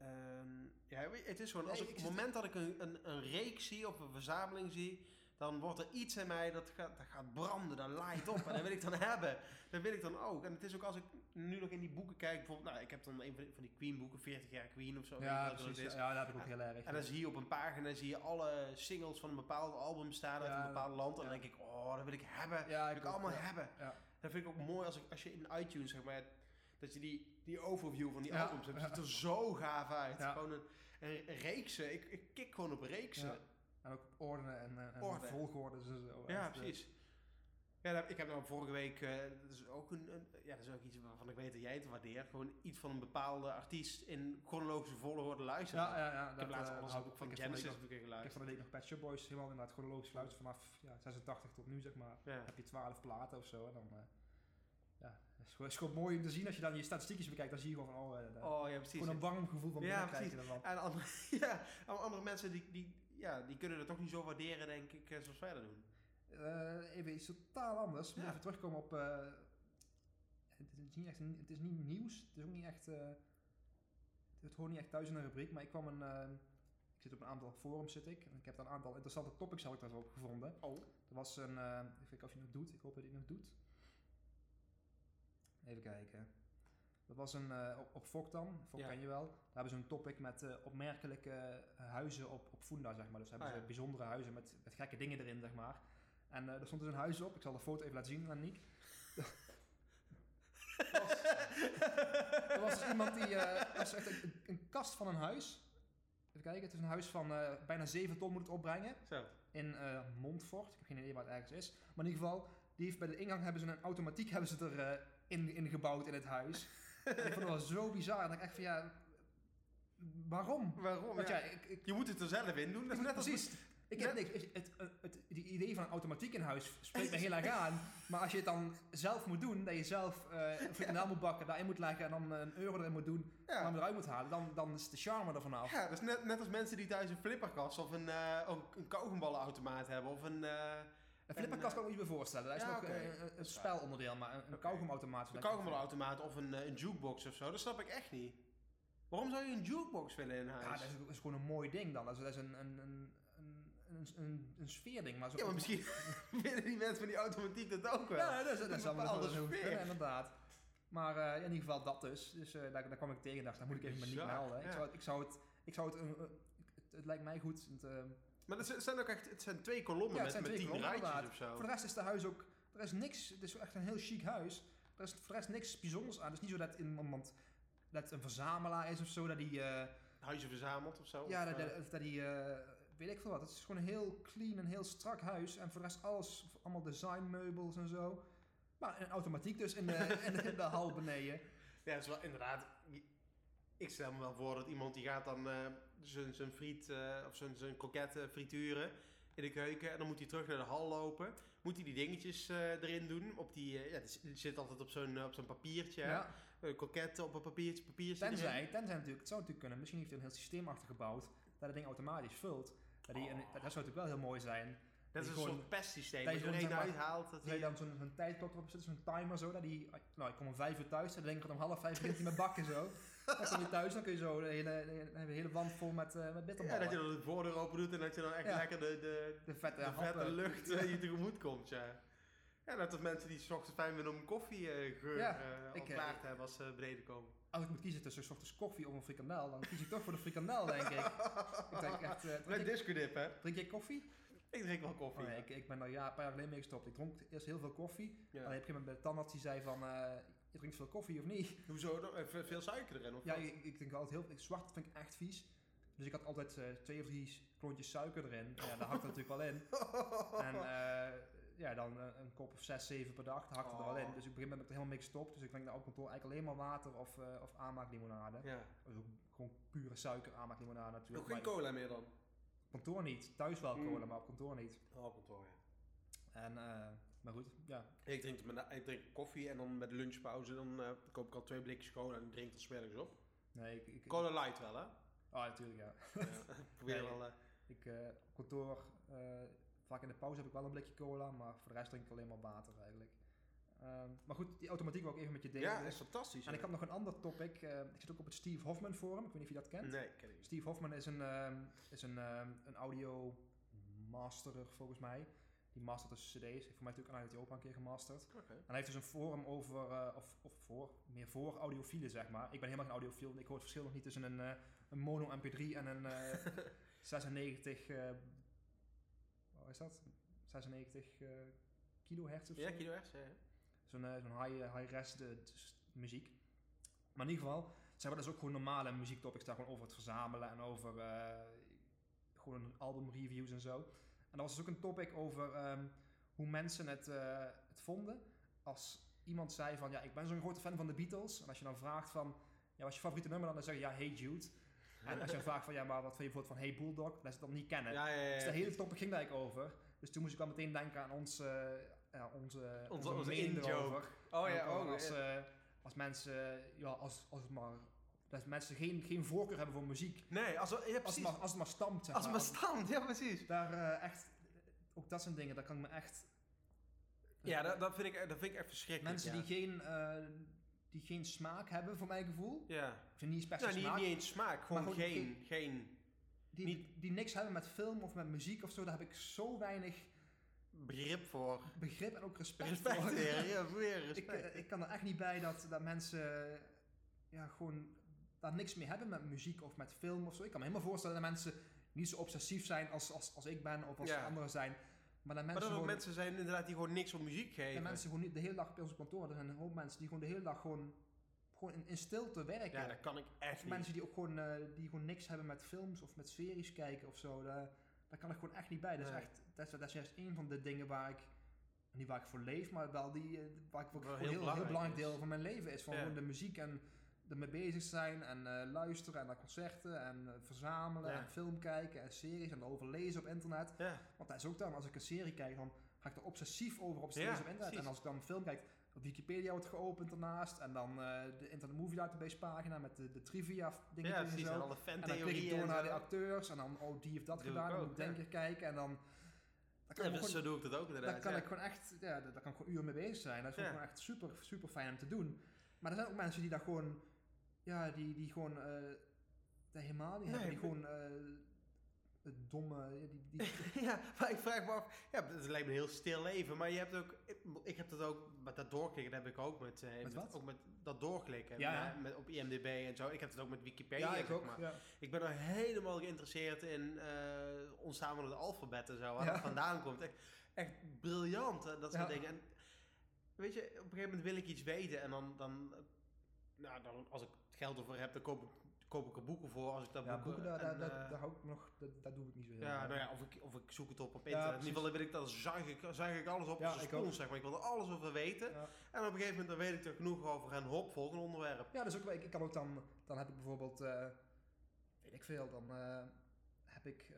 Um, ja, het is gewoon, als nee, ik, op het moment dat ik een, een, een reek zie of een verzameling zie, dan wordt er iets in mij dat gaat, dat gaat branden, dat laait op en dat wil ik dan hebben. Dat wil ik dan ook. En het is ook als ik nu nog in die boeken kijk, bijvoorbeeld, nou, ik heb dan een van die Queen boeken, veertig jaar Queen of zo. Ja, dat precies. Is. Ja, dat heb ik ook heel erg. En, en dan zie je op een pagina zie je alle singles van een bepaald album staan uit ja, een bepaald land. Ja. En dan denk ik, oh, dat wil ik hebben. Ja, dat wil ik, ik allemaal ja. hebben. Ja. Dat vind ik ook mooi als, ik, als je in iTunes, zeg maar... Dat je die, die overview van die ja. albums hebt, ziet er zo gaaf uit. Ja. Gewoon een, een, een reeksen. Ik, ik kik gewoon op reeksen. Ja. En ook op ordenen en, en Orde. volgordes en zo. Ja, precies. Ja, ik heb nou vorige week, uh, dat, is ook een, een, ja, dat is ook iets waarvan ik weet dat jij het waardeert. Gewoon iets van een bepaalde artiest in chronologische volgorde luisteren. Ja, ja, ja, ik heb laatst uh, alles ook van Genesis nog, geluisterd. Ik heb van de week nog Pet Shop Boys helemaal inderdaad chronologisch geluisterd. Vanaf ja, zesentachtig tot nu, zeg maar. Ja. Heb je twaalf platen of zo en dan... Uh, Ja, het is gewoon mooi om te zien als je dan je statistiekjes bekijkt, dan zie je gewoon van oh, uh, oh ja, precies. Gewoon een warm gevoel van binnen ja, krijg je dan wel. En andere, ja, andere mensen die, die, ja, die kunnen het toch niet zo waarderen denk ik zoals wij dat doen. Uh, even iets totaal anders, maar ja. even terugkomen op, uh, het, is niet echt, het is niet nieuws, het is ook niet echt, uh, het hoort niet echt thuis in een rubriek, maar ik kwam een, uh, ik zit op een aantal forums zit ik en ik heb daar een aantal interessante topics heb ik daarop gevonden. Oh. Er was een, uh, ik weet niet of je het nog doet, ik hoop dat je het nog doet. Even kijken. Dat was een uh, op, op Foktan, Foktan ja. je wel. Daar hebben ze een topic met uh, opmerkelijke huizen op, op Funda, zeg maar. Dus daar hebben ah, ze ja. bijzondere huizen met, met gekke dingen erin, zeg maar. En uh, er stond dus een huis op. Ik zal de foto even laten zien aan Niek. Er was, er was dus iemand die... Uh, dat was echt een, een kast van een huis. Even kijken, het is een huis van uh, bijna zeven ton moet het opbrengen. Zo. In uh, Montfort. Ik heb geen idee waar het ergens is. Maar in ieder geval, die heeft, bij de ingang hebben ze een automatiek hebben ze er... Uh, In, ingebouwd in het huis. En ik vond het wel zo bizar. En ik echt van ja, waarom? Waarom? Want ja, ja, ik, ik, je moet het er zelf in doen. Dat is net precies. Als... Ik heb niks. Het, het, het, het die idee van een automatiek in huis spreekt me heel erg aan. Maar als je het dan zelf moet doen, dat je zelf uh, een frikandel ja. moet bakken, daarin moet leggen en dan een euro erin moet doen, ja. en dan eruit moet halen, dan, dan is de charme er vanaf. Ja, dat is net, net als mensen die thuis een flipperkast of een, uh, een kauwgomballenautomaat hebben of een... Uh, Een flipperkast kan ik me niet meer voorstellen. Dat is ja, nog okay. een, een, een spelonderdeel, maar een, een okay. kauwgomautomaat. Een kauwgomautomaat of een, een jukebox of zo, dat snap ik echt niet. Waarom zou je een jukebox willen in huis? Ja, dat is, dat is gewoon een mooi ding dan. Dat is, dat is een, een, een, een, een, een sfeerding. Maar zo ja, maar misschien vinden die mensen van die automatiek dat ook wel. Ja, dus, dat is allemaal anders kunnen, inderdaad. Maar uh, in ieder geval dat dus. Dus uh, daar, daar kwam ik tegen en dacht, daar moet ik even maar niet melden. Ja. Ik zou, ik zou het, ik zou het, uh, het, het lijkt mij goed. Het, uh, maar het zijn ook echt, het zijn twee kolommen ja, met, zijn met twee tien kolommen, rijtjes inderdaad. Of zo. Voor de rest is de huis ook, er is niks, het is echt een heel chic huis. Er is voor de rest niks bijzonders aan. Het is niet zo dat iemand dat een verzamelaar is of zo, dat hij... Uh, huizen verzamelt of zo? Ja, of, dat, dat, dat hij, uh, weet ik veel wat. Het is gewoon een heel clean en heel strak huis. En voor de rest alles, allemaal designmeubels en zo. Maar een automatiek dus in de, in, de, in de hal beneden. Ja, dat is wel inderdaad... Ik stel me wel voor dat iemand die gaat dan uh, zijn, zijn friet uh, of zijn, zijn kroketten frituren in de keuken. En dan moet hij terug naar de hal lopen. Moet hij die dingetjes uh, erin doen. Op die, uh, ja, die zit altijd op zo'n, uh, op zo'n papiertje. Ja. Uh, kroketten op een papiertje. papiertje tenzij, tenzij natuurlijk, het zou natuurlijk kunnen. Misschien heeft hij een heel systeem achtergebouwd dat het ding automatisch vult. Dat, die, oh. en, dat zou natuurlijk wel heel mooi zijn. Dat is een gewoon, soort pestsysteem. Dat je er één uithaalt. Dat je dan zo'n tijdklok erop zet, zo'n timer zo. Dat die, nou, ik kom om vijf uur thuis en dan denk ik dat om half vijf begint hij met bakken zo. Dan kom je thuis, dan kun je zo de hele, de hele wand vol met, uh, met bitterballen. Ja, dat je dan de voordeur open doet en dat je dan echt ja. lekker de, de, de vette, de vette lucht uh, je tegemoet komt. Ja, ja net als mensen die 's ochtends fijn vinden om een koffiegeur ja, uh, al klaar te hebben als ze beneden komen. Als ik moet kiezen tussen 's ochtends koffie of een frikandel, dan kies ik toch voor de frikandel, denk ik. Ik denk echt... Uh, met discodip, hè? Drink jij koffie? Ik drink wel koffie. Oh, nee, ik, ik ben daar ja, een paar jaar geleden mee gestopt. Ik dronk eerst heel veel koffie. Ja. En op een gegeven moment bij de tandarts die zei van... Uh, je drinkt veel koffie of niet? Hoezo? Veel suiker erin? Of ja, ik, ik drink altijd heel... Ik, zwart vind ik echt vies. Dus ik had altijd uh, twee of drie klontjes suiker erin. Ja, daar hakt het natuurlijk wel in. En uh, ja, dan uh, een kop of zes, zeven per dag. Daar hakt het oh. er wel in. Dus op een gegeven moment heb ik er helemaal mee gestopt. Dus ik drink daar op kantoor eigenlijk alleen maar water of, uh, of aanmaaklimonade. Ja. Dus ook gewoon pure suiker aanmaaklimonade natuurlijk. Ook geen maar, cola meer dan? Kantoor niet. Thuis wel cola, mm. maar op kantoor niet. Oh, op kantoor, ja. En, uh, maar goed, ja. Ik drink, ik drink koffie en dan met de lunchpauze dan uh, koop ik al twee blikjes cola en drink er 's middags op. Nee, ik, ik, cola light wel, hè? Ah, natuurlijk, ja. ja probeer nee, wel... Uh... Ik, uh, op kantoor, uh, vaak in de pauze heb ik wel een blikje cola, maar voor de rest drink ik alleen maar water eigenlijk. Um, maar goed, die automatiek wil ik even met je delen. Ja, dat is fantastisch. En ja. ik had nog een ander topic. Uh, ik zit ook op het Steve Hoffman forum. Ik weet niet of je dat kent. Nee, ik ken het niet. Steve Hoffman is een, um, is een, um, een audio masterer volgens mij. Die mastert dus cd's. Heeft voor mij natuurlijk aan Europa een keer gemasterd. Okay. En hij heeft dus een forum over, uh, of, of voor, meer voor audiofielen zeg maar. Ik ben helemaal geen audiofiel. Ik hoor het verschil nog niet tussen een, uh, een mono M P drie en een uh, zesennegentig... Uh, wat is dat? zesennegentig uh, kilohertz of zo? Ja, kilohertz, ja. Zo'n, zo'n high, high-res muziek. Maar in ieder geval, ze hebben dus ook gewoon normale muziektopics daar gewoon over het verzamelen en over uh, gewoon albumreviews en zo. En er was dus ook een topic over um, hoe mensen het, uh, het vonden als iemand zei van ja, ik ben zo'n grote fan van de Beatles. En als je dan vraagt van, ja, wat is je favoriete nummer? Dan zeg je ja, Hey Jude. En als je dan vraagt van ja, maar wat vind je bijvoorbeeld van Hey Bulldog? Dat ze dat niet kennen. Ja, ja, ja, ja. Dus de hele topic ging daar eigenlijk over. Dus toen moest ik wel meteen denken aan ons... Uh, Ja, onze, onze, onze, onze in-joke. Oh ja, ook. Oh, als, ja. Uh, als mensen, ja, als, als het maar, dat mensen geen, geen voorkeur hebben voor muziek. Nee, als, ja, als, het, maar, als het maar stamt. Zeg als maar. het maar stamt, ja precies. Daar uh, echt, ook dat soort dingen, daar kan ik me echt... Ja, dat, dat, vind, ik, dat vind ik echt verschrikkelijk. Mensen ja. die geen... Uh, die geen smaak hebben, voor mijn gevoel. Ja. Ik vind niet eens nou, smaak. Niet, niet eens smaak, gewoon, gewoon geen... geen, geen die, niet... die niks hebben met film of met muziek of zo, daar heb ik zo weinig... Begrip voor. Begrip en ook respect, respect voor. Weer, ja, weer respect. Ik, ik kan er echt niet bij dat, dat mensen ja, gewoon daar niks mee hebben met muziek of met film of zo. Ik kan me helemaal voorstellen dat mensen niet zo obsessief zijn als, als, als ik ben of als ja. anderen zijn. Maar dat, mensen maar dat gewoon, ook mensen zijn inderdaad die gewoon niks om muziek geven. En mensen gewoon niet de hele dag bij ons op kantoor. Er zijn een hoop mensen die gewoon de hele dag gewoon, gewoon in, in stilte werken. Ja, dat kan ik echt niet. Mensen die ook gewoon, uh, die gewoon niks hebben met films of met series kijken of zo. Dat, Daar kan ik gewoon echt niet bij. Dat is, nee. echt, dat is, dat is juist een van de dingen waar ik, niet waar ik voor leef, maar wel die, waar ik voor een heel, heel belangrijk, belangrijk deel van mijn leven is. Van ja. gewoon de muziek en ermee bezig zijn en uh, luisteren en naar concerten en uh, verzamelen ja. en film kijken en series en erover lezen op internet. Ja. Want dat is ook dan, als ik een serie kijk, dan ga ik er obsessief over op series ja, op internet. Precies. En als ik dan een film kijk, op Wikipedia wordt geopend daarnaast en dan uh, de Internet Movie Database pagina met de, de trivia dingen ja, precies, en zo. En, alle en dan klik ik door naar de acteurs en dan, oh die heeft dat doe gedaan, dan moet ik Denker kijken en dan... Kan ja, dus gewoon, zo doe ik dat ook inderdaad. Daar kan ja. ik gewoon echt, ja, daar kan ik gewoon uren mee bezig zijn. Dat is ja. gewoon echt super, super fijn om te doen. Maar er zijn ook mensen die daar gewoon, ja, die, die gewoon, uh, helemaal niet nee, hebben, die gewoon... Uh, het domme... Die, die... ja, maar ik vraag me af... Ja, het lijkt me een heel stil leven. Maar je hebt ook... Ik, ik heb dat ook... Met dat doorklikken dat heb ik ook met... Eh, met, met ook met dat doorklikken. Ja. Met, met, op I M D B en zo. Ik heb het ook met Wikipedia. Ja, ik ook. Maar. Ja. Ik ben er helemaal geïnteresseerd in... Uh, onsamenhangende alfabet en zo. Waar ja. dat vandaan komt. Echt, echt briljant. Dat soort ja. dingen. En, weet je, op een gegeven moment wil ik iets weten. En dan... dan Nou, dan, als ik geld ervoor heb, dan koop ik, koop ik er boeken voor. Als ik dat ja, boeken, boeken daar, en, daar, daar, daar hou ik nog, daar, daar doe ik niet zo. Ja, ja. Nou ja, of, ik, of ik zoek het op op internet. Ja, in ieder geval wil ik dat, zuig ik, zuig ik alles op ja, als een spons, zeg maar. Ik wil er alles over weten. Ja. En op een gegeven moment dan weet ik er genoeg over en hop, volgende onderwerp. Ja, dus ook, ik, ik kan ook dan, dan heb ik bijvoorbeeld, uh, weet ik veel, dan uh, heb ik... Uh,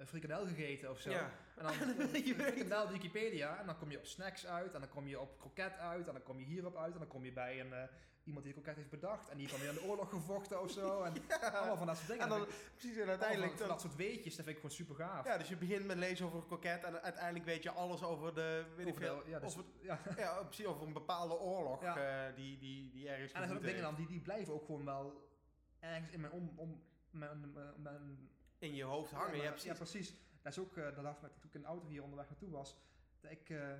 een frikandel gegeten of zo. Ja. En dan je frikandel op Wikipedia en dan kom je op snacks uit en dan kom je op kroket uit en dan kom je hierop uit en dan kom je bij een, uh, iemand die een kroket heeft bedacht en die heeft dan weer in de oorlog gevochten of zo. En ja. allemaal van dat soort dingen. En dan, en dan ik, precies, en uiteindelijk... Van, van dat soort weetjes, dat vind ik gewoon super gaaf. Ja, dus je begint met lezen over een kroket en uiteindelijk weet je alles over de... Weet over, veel, de, ja, dus, over, ja. Ja, precies, over een bepaalde oorlog ja. uh, die, die, die ergens... En dat soort dingen dan, die, die blijven ook gewoon wel ergens in mijn... Om, om, mijn, mijn, mijn in je hoofd hangen. Ja, maar, ja, precies. ja, precies. Dat is ook, uh, dat af, toen ik in de auto hier onderweg naartoe was, dat ik uh,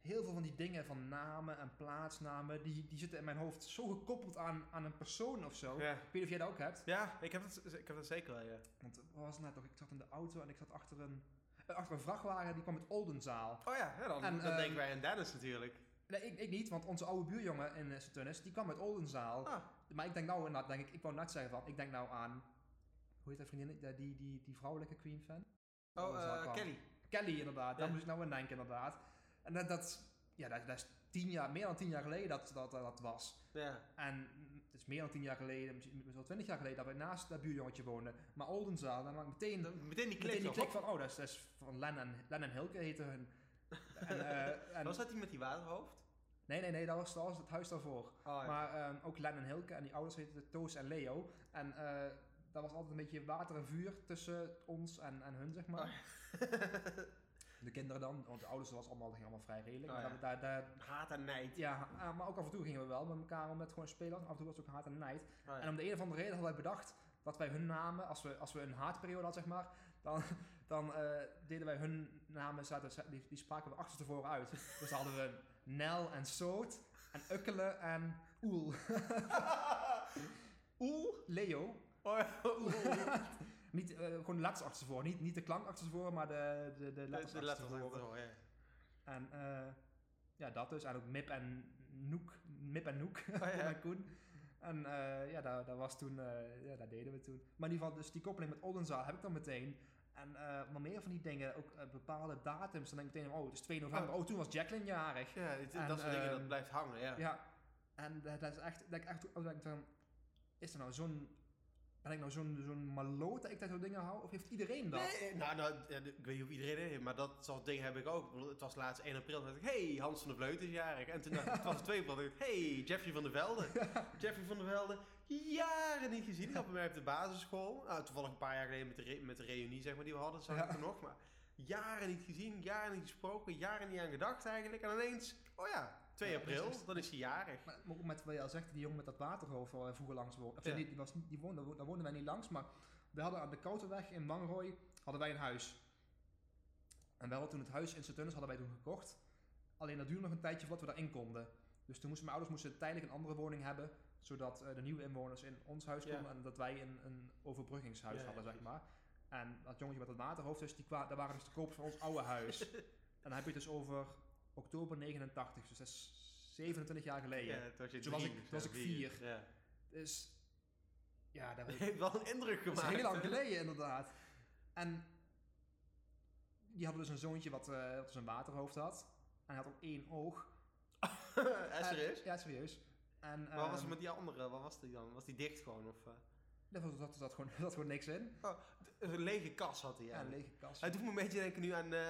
heel veel van die dingen van namen en plaatsnamen, die, die zitten in mijn hoofd zo gekoppeld aan, aan een persoon of zo. Ja. Ik weet niet of jij dat ook hebt. Ja, ik heb dat, ik heb dat zeker wel, ja. Want wat was het nou toch? Ik zat in de auto en ik zat achter een, achter een vrachtwagen, die kwam uit Oldenzaal. Oh ja, ja dan, en, dan uh, denken wij aan Dennis natuurlijk. Nee, ik, ik niet, want onze oude buurjongen in Stennis, die kwam uit Oldenzaal. Ah. Maar ik denk nou, nou denk ik, ik wou net zeggen van, ik denk nou aan... Hoe heet dat vriendin? Die, die, die, die vrouwelijke Queen fan? Oh, uh, Kelly. Kelly, inderdaad. Ja. Daar moest ik nou aan denken, inderdaad. En dat, dat, ja, dat, dat is tien jaar, meer dan tien jaar geleden dat dat, dat was. Ja. En het is meer dan tien jaar geleden, misschien wel twintig jaar geleden, dat wij naast dat buurjongetje woonden. Maar Oldenzaal, dan maak ik meteen, meteen die klik, meteen die klik van, oh, dat is, dat is van Len en, Len en Hilke heette hun. En, uh, en, was dat die met die waterhoofd? Nee, nee, nee, dat was, dat was het huis daarvoor. Oh, ja. Maar um, ook Len en Hilke en die ouders heten Toos en Leo. En... Uh, dat was altijd een beetje water en vuur tussen ons en, en hun, zeg maar. Oh, ja. De kinderen dan, want de ouders was allemaal, ging allemaal vrij redelijk. Oh, ja. dat, dat, dat, haat en nijd. Ja, maar ook af en toe gingen we wel met elkaar om met gewoon spelen. Af en toe was het ook haat en nijd. Oh, ja. En om de een of andere reden hadden wij bedacht dat wij hun namen, als we, als we een haatperiode hadden, zeg maar, dan, dan uh, deden wij hun namen, zaten, die, die spraken we achterstevoren uit. Dus hadden we Nel en Soot en Ukkele en Oel. Oel, Leo. Oh, oh, oh. niet, uh, gewoon de letters achter voor, niet, niet de klank achter voor, maar de, de, de letters de, de achter voor. Ja. En uh, ja, dat dus. En ook Mip en Noek. Mip en Noek. Oh, ja. en Koen. En uh, ja, dat, dat was toen, uh, ja, dat deden we toen. Maar in ieder geval, dus die koppeling met Oldenzaal heb ik dan meteen. En uh, maar meer van die dingen, ook uh, bepaalde datums, dan denk ik meteen, oh, het is twee november. Oh, oh toen was Jacqueline jarig. Ja, dit, en, dat soort uh, dingen, dat blijft hangen, ja. Ja. En uh, dat is echt, dat ik echt, dat ik dan, is er nou zo'n... Ben ik nou zo'n, zo'n maloot dat ik dat soort dingen hou? Of heeft iedereen dat? Nee, nou, nou, ik weet niet of iedereen heeft, maar dat soort dingen heb ik ook. Het was laatst één april, toen dacht ik, hey, Hans van der Vleut is jarig. En toen dacht ik, het was twee april, dacht ik, hey, Jeffrey van der Velde. Jeffrey van der Velde, jaren niet gezien. Ik had bij mij op de basisschool. Nou, toevallig een paar jaar geleden met de, re- met de reunie, zeg maar, die we hadden, zag ik er nog. Maar jaren niet gezien, jaren niet gesproken, jaren niet aan gedacht eigenlijk. En ineens, oh ja... twee april, dan is hij jarig. Maar ook met wat je al zegt, die jongen met dat waterhoofd waar we vroeger langs woonden. Ja. Die, die, was, die woonden, daar woonden wij niet langs, maar we hadden aan de Koutenweg in Wangrooi hadden wij een huis. En wij hadden toen het huis in Sint-Tunis hadden wij toen gekocht. Alleen dat duurde nog een tijdje voordat we daarin konden. Dus toen moesten mijn ouders moesten tijdelijk een andere woning hebben, zodat uh, de nieuwe inwoners in ons huis konden ja. en dat wij een, een overbruggingshuis ja, hadden, ja, zeg maar. En dat jongetje met dat waterhoofd, dus die kwa- daar waren dus de koop van ons oude huis. En dan heb je het dus over... oktober negenentachtig, dus dat is zevenentwintig jaar geleden. Ja, toen was, was ik, was ik vier. vier. Ja. Dus ja, dat heeft ik... wel een indruk gemaakt. Dat is heel lang geleden, inderdaad. En die hadden dus een zoontje wat, uh, wat dus een waterhoofd had. En hij had ook één oog. en, serieus? Ja, serieus. En, maar wat was er met die andere? Wat was die dan? Was die dicht gewoon? Of, uh... Dat zat dat, dat gewoon, dat gewoon niks in. Oh, een lege kas had hij. Ja, een lege kas. Hij doet me een beetje denken nu aan... Uh,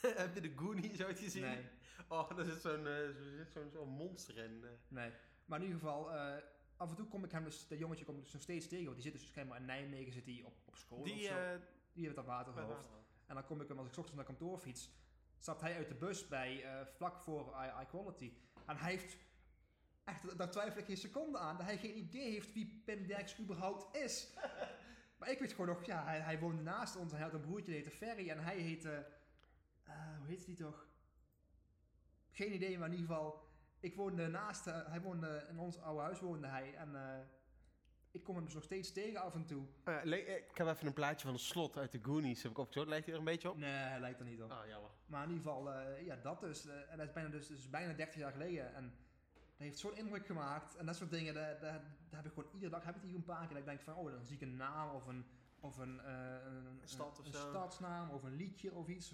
heb je de Goonies ooit gezien? Nee. Oh, daar zit zo'n, uh, zo'n, zo'n monster in. Nee. Maar in ieder geval... Uh, af en toe kom ik hem dus... Dat jongetje kom ik dus nog steeds tegen. Want die zit dus schijnbaar in Nijmegen. Zit hij op, op school die, of zo. Uh, die heeft dat waterhoofd. En dan kom ik hem... Als ik 's ochtends naar kantoor fiets... Stapt hij uit de bus bij... Uh, vlak voor iQuality. En hij heeft... Echt, daar twijfel ik geen seconde aan. Dat hij geen idee heeft wie Pim Derks überhaupt is. Maar ik weet gewoon nog, ja, hij, hij woonde naast ons en hij had een broertje, die heette Ferry. En hij heette, uh, hoe heette die toch? Geen idee, maar in ieder geval, ik woonde naast, uh, hij woonde, in ons oude huis woonde hij. En uh, ik kom hem dus nog steeds tegen af en toe. Uh, le- ik heb even een plaatje van een slot uit de Goonies, heb ik opgezocht. Lijkt hij er een beetje op? Nee, hij lijkt er niet op. Ah, oh, jammer. Maar in ieder geval, uh, ja, dat dus. Uh, en dat is bijna, dus, dus bijna dertig jaar geleden. En dat heeft zo'n indruk gemaakt. En dat soort dingen, daar, daar, daar heb ik gewoon iedere dag, heb ik hier een paar keer. Dat ik denk van, oh, dan zie ik een naam of een, of een, uh, een, stad of een, een stadsnaam of een liedje of iets.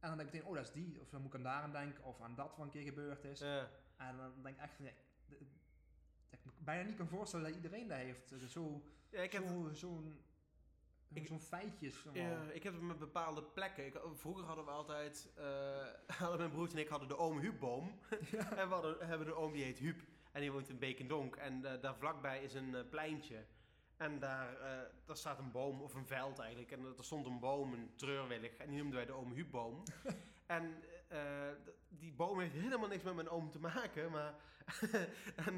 En dan denk ik meteen, oh, dat is die. Of dan moet ik aan daar aan denken. Of aan dat wat een keer gebeurd is. Ja. En dan denk ik echt van, ja, dat ik me bijna niet kan voorstellen dat iedereen dat heeft. Dus zo, ja, ik heb zo, het... zo'n, ik, zo'n feitjes. Ja, ik heb het met bepaalde plekken. Ik, vroeger hadden we altijd... Uh, hadden mijn broertje en ik hadden de oom Huubboom. Ja. En we hadden, hebben de oom die heet Huub. En die woont in Beekendonk. En uh, daar vlakbij is een uh, pleintje. En daar, uh, daar staat een boom, of een veld eigenlijk. En er stond een boom, een treurwillig. En die noemden wij de oom Huubboom. En uh, die boom heeft helemaal niks met mijn oom te maken. Maar en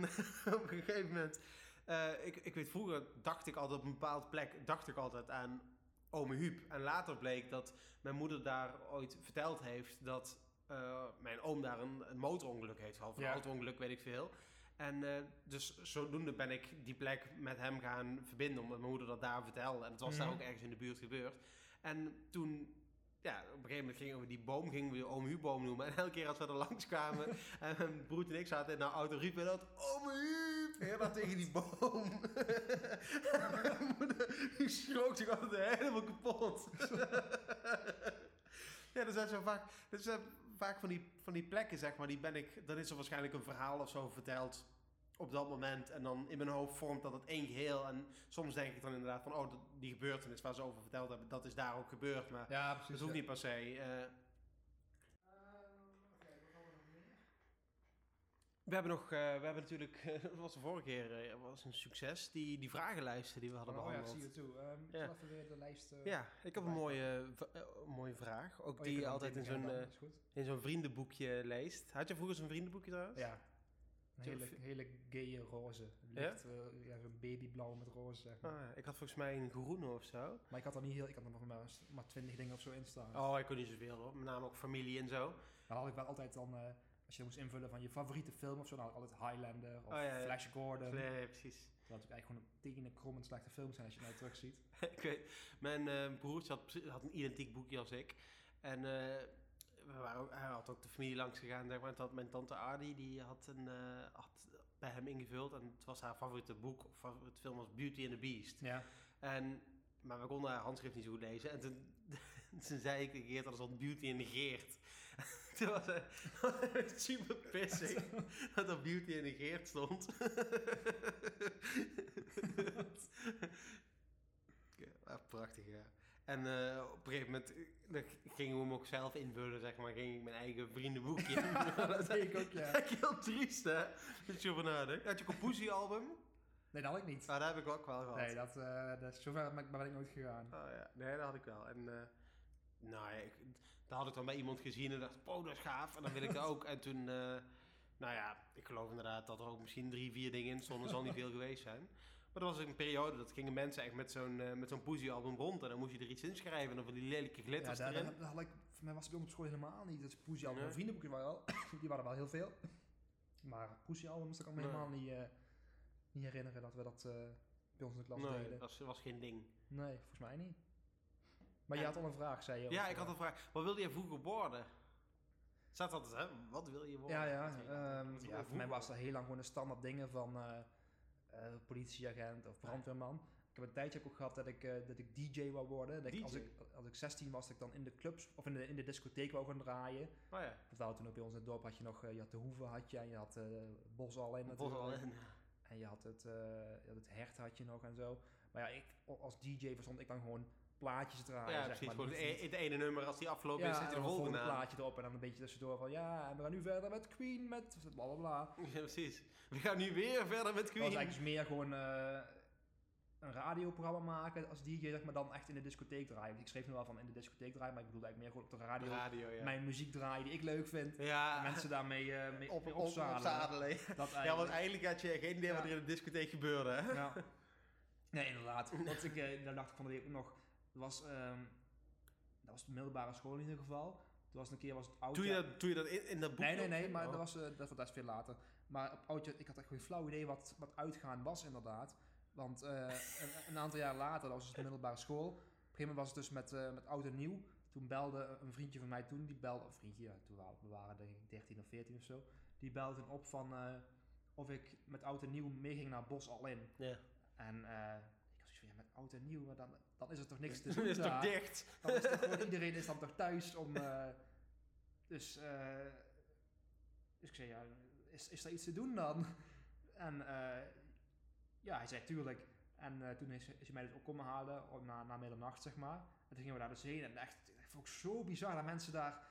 op een gegeven moment... Uh, ik, ik weet, vroeger dacht ik altijd op een bepaalde plek... dacht ik altijd aan ome Huub. En later bleek dat mijn moeder daar ooit verteld heeft... dat uh, mijn oom daar een, een motorongeluk heeft gehad. Of een auto-ongeluk, weet ik veel. En uh, dus zodoende ben ik die plek met hem gaan verbinden... omdat mijn moeder dat daar vertelde. En het was mm. daar ook ergens in de buurt gebeurd. En toen... Ja, op een gegeven moment gingen we die boom, gingen we de oom Huubboom noemen. En elke keer als we er langs kwamen en mijn broer en ik zaten in de auto, riepen we dat, oom Huub, helemaal tegen die boom. Mijn moeder schrok zich altijd helemaal kapot. Ja, er zijn zo vaak, er zijn vaak van die, van die plekken, zeg maar, die ben ik, dan is er waarschijnlijk een verhaal of zo verteld op dat moment. En dan in mijn hoofd vormt dat het één geheel. En soms denk ik dan inderdaad van... oh, die gebeurtenis waar ze over verteld hebben... dat is daar ook gebeurd. Maar ja, precies, dat is ook ja. niet per se. Uh... Uh, okay, we hebben nog... Uh, we hebben natuurlijk... Uh, dat was de vorige keer... Uh, was een succes. Die, die vragenlijsten die we hadden oh, behandeld. Oh ja, zie je toe. Um, ja. Zullen we weer de lijst... Uh, ja, ik heb een mooie, v- uh, mooie vraag. Ook oh, die je altijd in zo'n, uh, in zo'n vriendenboekje leest. Had je vroeger zo'n vriendenboekje trouwens? Ja. Een hele, hele gaye roze. Licht, ja? Uh, ja, een babyblauw met roze, zeg maar. Ah, ik had volgens mij een groene of zo. Maar ik had er niet heel... Ik had er nog maar, maar twintig dingen of zo in staan. Oh, ik kon niet zoveel hoor. Met name ook familie en zo. Dan had ik wel altijd dan... Uh, als je moest invullen van je favoriete film of zo... dan had ik altijd Highlander of oh, ja, ja. Flash Gordon. Nee, ja, precies. Dat het eigenlijk gewoon een tenen krom en slechte film zijn als je mij terug ziet. Ik weet... Mijn uh, broertje had, had een identiek boekje als ik. En... Uh, We waren, hij had ook de familie langs gegaan, zeg maar. Mijn tante Adi, die had, een, uh, had bij hem ingevuld. En het was haar favoriete boek, of favoriete film was Beauty and the Beast. Ja. En, maar we konden haar handschrift niet zo goed lezen. En toen, toen zei ik tegen Geert, dat is al Beauty and the Geert. Toen was hij super pissig dat er Beauty and the Geert stond. Ja, prachtig, ja. En uh, op een gegeven moment uh, gingen we hem ook zelf invullen, zeg maar. Ging ik mijn eigen vriendenboekje invullen. Dat deed ik ook, ja. Dat is heel triest, hè? Dat je ervan nadenkt. Had je een Kapuzi-album? Nee, dat had ik niet. Maar ah, dat heb ik ook wel gehad. Nee, dat, uh, dat is zover ben ik, ben ik nooit gegaan. Oh, ja. Nee, dat had ik wel. En uh, nou ja, ik, dat had ik dan bij iemand gezien en dacht, oh, dat is gaaf. En dan wil ik dat ook. En toen, uh, nou ja, ik geloof inderdaad dat er ook misschien drie, vier dingen in stonden. Zal niet veel geweest zijn. Maar dat was een periode dat gingen mensen echt met zo'n, uh, met zo'n poesie-album rond. En dan moest je er iets inschrijven en dan van die lelijke glitters ja, daar, erin. Dat had ik, voor mij was het bij ons op school helemaal niet. Dat poesie-album, nee. Vriendenboekjes waren wel, die waren wel heel veel. Maar poesie-albums, dat kan me nee. helemaal niet, uh, niet herinneren dat we dat uh, bij ons in de klas nee, deden. Nee, dat was geen ding. Nee, volgens mij niet. Maar en, je had al een vraag, zei je. Ja, ik had een vraag. Wat wilde je vroeger worden? Staat dat hè? Wat wil je worden? Ja, ja. Wat wil je, um, je ja voor mij was dat heel lang gewoon een standaard dingen van... Uh, Uh, politieagent of brandweerman. Ik heb een tijdje ook gehad dat ik, uh, dat ik D J wou worden. Dat D J? Ik, als, ik, als ik zestien was, dat ik dan in de clubs of in de, in de discotheek wou gaan draaien. Oh ja. Dat hadden toen ook bij ons in het dorp. Had je nog, uh, je had de hoeve had je en je had uh, Bos alleen natuurlijk. Bos alleen. En je had het, uh, het hert had je nog en zo. Maar ja, ik, als D J verstond ik dan gewoon plaatjes draaien. Ja, precies. Zeg maar. Het, het ene nummer als die afgelopen ja, is, zit er een volgende aan. Plaatje erop en dan een beetje tussendoor van ja, en we gaan nu verder met Queen met blablabla. Ja, precies. We gaan nu weer verder met Queen. Dat was eigenlijk dus meer gewoon uh, een radioprogramma maken als D J, zeg maar, dan echt in de discotheek draaien. Want ik schreef nu wel van in de discotheek draaien, maar ik bedoel eigenlijk meer gewoon op de radio, radio ja. mijn muziek draaien die ik leuk vind. Ja. En mensen daarmee uh, mee, op, mee opzadelen. Op, opzadelen. Dat ja, want eigenlijk had je geen idee ja. wat er in de discotheek gebeurde, hè? Ja. Nee, inderdaad. Want ik, uh, daar dacht ik van de week nog, was, um, dat was de middelbare school in ieder geval. Toen was een keer was het oud. Doe je dat, doe je dat in, in dat boek? Nee, nee, nee, maar oh. dat, was, uh, dat was best veel later. Maar op oudjaar, ik had echt geen flauw idee wat, wat uitgaan was inderdaad. Want uh, een, een aantal jaar later, dat was dus de middelbare school. Op een gegeven moment was het dus met, uh, met oud en nieuw. Toen belde een vriendje van mij toen, die belde, of vriendje, ja, toen we waren denk ik dertien of veertien of zo. Die belde toen op van uh, of ik met oud en nieuw mee ging naar Bos al in. Yeah. En uh, ik was van, ja, met oud en nieuw, maar dan, dan is er toch niks te doen. Dan is het toch dicht. Dan is toch gewoon, iedereen is dan toch thuis om... Uh, dus, uh, dus ik zei, ja, is, is er iets te doen dan? En uh, ja, hij zei tuurlijk. En uh, toen is, is hij mij dus ook komen halen op, na, na middernacht, zeg maar. En toen gingen we daar dus heen. En echt, ik vond het zo bizar dat mensen daar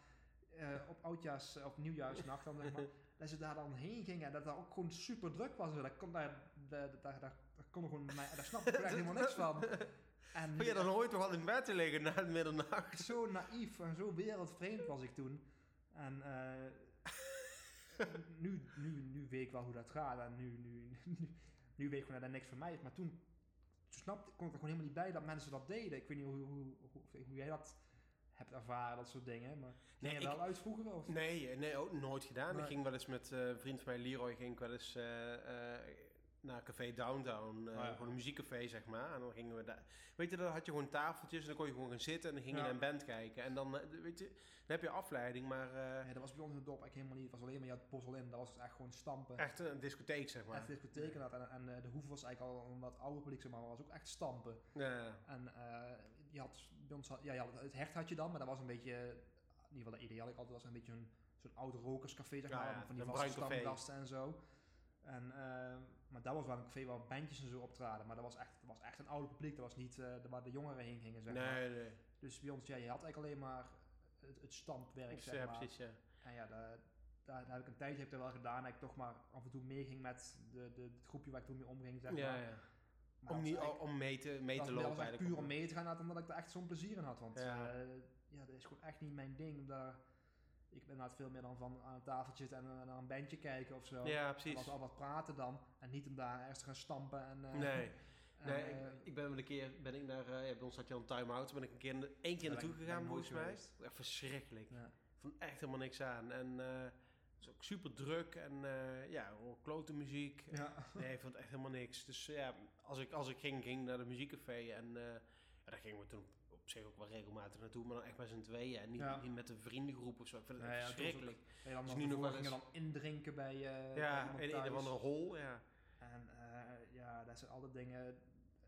uh, op oudjaars, op nieuwjaarsnacht dan, zeg maar, dat ze daar dan heen gingen en dat daar ook gewoon super druk was. Dat kon daar, daar, daar, daar, kon gewoon, daar snapte ik echt helemaal niks van. En ben je dan ooit nog wel in bed te liggen na de middernacht? Zo naïef en zo wereldvreemd was ik toen. En uh, nu, nu, nu weet ik wel hoe dat gaat. En nu, nu, nu, nu weet ik gewoon dat er niks van mij is. Maar toen snapte, kon ik er gewoon helemaal niet bij dat mensen dat deden. Ik weet niet hoe, hoe, hoe, hoe jij dat... hebt ervaren, dat soort dingen. Maar ging nee, je wel ik, uit vroeger? Of? Nee, nee, ook nooit gedaan. Nee. Ik ging wel eens met uh, een vriend van mij, Leroy, ging ik wel eens uh, uh, naar Café Downtown. Uh, oh ja. Gewoon een muziekcafé, zeg maar. En dan gingen we daar... Weet je, dan had je gewoon tafeltjes en dan kon je gewoon gaan zitten en dan ging ja. je naar een band kijken. En dan, uh, weet je, dan heb je afleiding, maar... Uh, ja, dat was bij ons in het dorp eigenlijk helemaal niet. Het was alleen maar, je had Bos al in. Dat was echt gewoon stampen. Echt een discotheek, zeg maar. Echt een discotheek, ja. En, en uh, de Hoeve was eigenlijk al wat oude publiek, zeg maar, maar was ook echt stampen. Ja. En uh, je had bij ons... Ja, je had, het hecht had je dan, maar dat was een beetje... In ieder geval, dat ideaal ik altijd was een beetje een, zo'n oud rokerscafé, zeg maar. Ja, ja, van die vaste stamgasten en zo. En, uh, maar dat was wel een café waar bandjes en zo optraden. Maar dat was echt, dat was echt een oude publiek. Dat was niet uh, waar de jongeren heen gingen, zeg nee, maar. Nee. Dus bij ons, ja, je had eigenlijk alleen maar het, het stampwerk, zeg ja, maar. Precies, ja. En ja, daar, daar heb ik een tijdje heb ik dat wel gedaan. Dat ik toch maar af en toe meeging met de, de, het groepje waar ik toen mee omging, zeg ja, maar. Ja. Maar om, niet, om mee te, mee te lopen eigenlijk. Puur om mee te gaan, omdat ik daar echt zo'n plezier in had. Want ja. Uh, ja, dat is gewoon echt niet mijn ding. Daar... Ik ben inderdaad veel meer dan van aan een tafeltje en uh, naar een bandje kijken of zo. Ja, precies. Dan was al wat praten dan. En niet om daar ergens te gaan stampen. En, uh, nee. En, nee uh, ik, ik ben wel een keer, ben ik naar, uh, ja, bij ons had je al een time-out. Ben ik een keer, één keer naartoe gegaan volgens mij. Ja, verschrikkelijk. Ja. Ik vond echt helemaal niks aan. En uh, het is ook super druk. En uh, ja, klote muziek. Ja. Nee, ik vond echt helemaal niks. Dus uh, ja, als ik, als ik ging, ging naar de muziekcafé en... Uh, Ja, daar gingen we toen op zich ook wel regelmatig naartoe, maar dan echt maar z'n tweeën en niet, ja. niet met een vriendengroep of zo. Ik vind het ja, echt verschrikkelijk. Ja, het was ook, dus nu nog wel eens... dan indrinken bij uh, ja, in een of andere hol, ja. En uh, ja, dat zijn altijd dingen,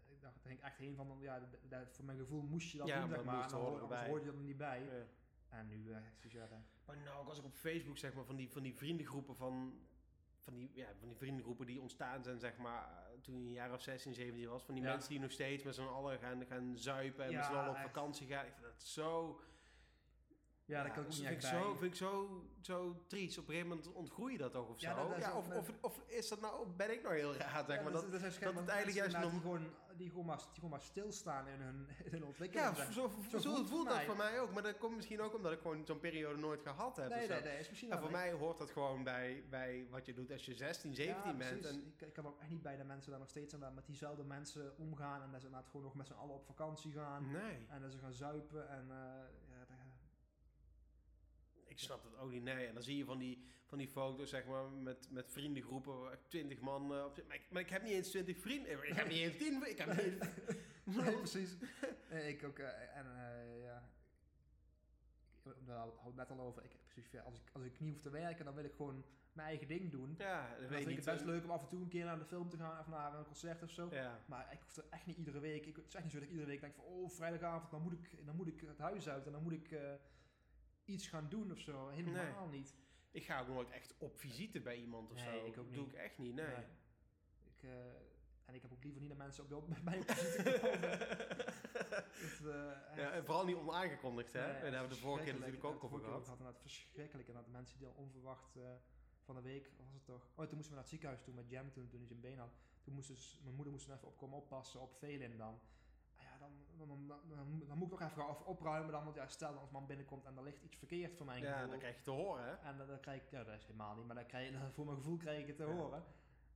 ik dacht, denk echt heen van, ja, dat, dat, voor mijn gevoel moest je dat ja, doen, maar, maar dan hoorde je er niet bij. Ja. En nu, uh, ik ja, dan... Maar nou, ook als ik op Facebook zeg maar van die, van die vriendengroepen van... Van die, ja, van die vriendengroepen die ontstaan zijn, zeg maar, toen je een jaar of zestien, zeventien was. Van die ja. mensen die nog steeds met z'n allen gaan, gaan zuipen en ja, met z'n allen op echt. Vakantie gaan. Ik vind dat zo... Ja, ja dat kan ik niet vind, ik zo, vind ik zo, zo triest. Op een gegeven moment ontgroei je dat ook of zo. Ja, dat, dat ja, of, met... of, of is dat nou, ben ik nou heel raar, zeg maar. Ja, dat, dat, dat, dat het eigenlijk juist nog... Die gewoon, die, gewoon maar, die gewoon maar stilstaan in hun, in hun ontwikkeling. Ja, zo, zo, zo voelt mij. Dat voor mij ook. Maar dat komt misschien ook omdat ik gewoon zo'n periode nooit gehad heb. Nee, dus nee, dat, nee, is misschien en voor mij hoort dat gewoon bij, bij wat je doet als je zestien, zeventien ja, bent. En... Ik, ik kan ook echt niet bij de mensen daar nog steeds aan dat met diezelfde mensen omgaan. En dat ze inderdaad gewoon nog met z'n allen op vakantie gaan. Nee. En dat ze gaan zuipen en... Uh, ja, dat, ik snap dat ook niet, nee. En dan zie je van die, van die foto's, zeg maar, met, met vriendengroepen, waar twintig man... Uh, op, maar, ik, maar ik heb niet eens twintig vrienden. Ik heb niet eens tien. Ik heb niet eens... Nee, nee, precies. Nee, ik ook, uh, en uh, ja... Daar had het net al over. Ik, precies, ja, als, ik, als ik niet hoef te werken, dan wil ik gewoon mijn eigen ding doen. Ja, dat weet vind ik het best leuk om af en toe een keer naar de film te gaan of naar een concert of zo. Ja. Maar ik hoef er echt niet iedere week... Ik, het is echt niet zo dat ik iedere week denk van, oh, vrijdagavond, dan moet ik, dan moet ik het huis uit en dan moet ik... Uh, iets gaan doen of zo, helemaal nee. niet. Ik ga ook nooit echt op visite bij iemand of nee, zo. Ik ook niet. Doe ik echt niet, nee. nee. Ik, uh, en ik heb ook liever niet de mensen op de op, bij op visite komen. Dus, uh, ja, en vooral niet onaangekondigd, hè? Nee, en daar hebben we de vorige keer natuurlijk ook over gehad. Ik had inderdaad verschrikkelijk en dat mensen die al onverwacht uh, van de week was het toch. Oh, toen moesten we naar het ziekenhuis toe met Jam toen toen hij zijn been had. Toen moest dus mijn moeder moest even opkomen oppassen op Velin dan. Ja, dan, dan, dan, dan, dan moet ik nog even opruimen dan, want ja, stel dat ons man binnenkomt en er ligt iets verkeerd voor mijn gevoel. Ja, dan krijg je te horen, hè? En dan, dan krijg ik, ja, dat is helemaal niet, maar dan krijg je, voor mijn gevoel krijg ik het te ja. horen.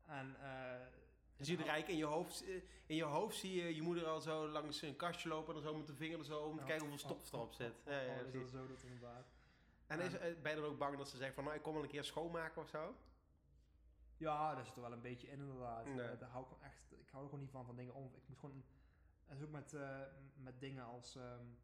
En uh, Dan zie je de rijken in je hoofd. In je hoofd zie je je moeder al zo langs een kastje lopen en dan zo met de vinger er zo om te ja, kijken hoeveel stof erop zit. Ja, ja, is dat zo dat inderdaad. En is, ben je dan ook bang dat ze zeggen van nou ik kom wel een keer schoonmaken of zo? Ja, daar zit er wel een beetje in inderdaad. Nee. Daar hou ik, echt, ik hou er gewoon niet van, van dingen om. Ik moet gewoon, dat is ook met, uh, met dingen als, um,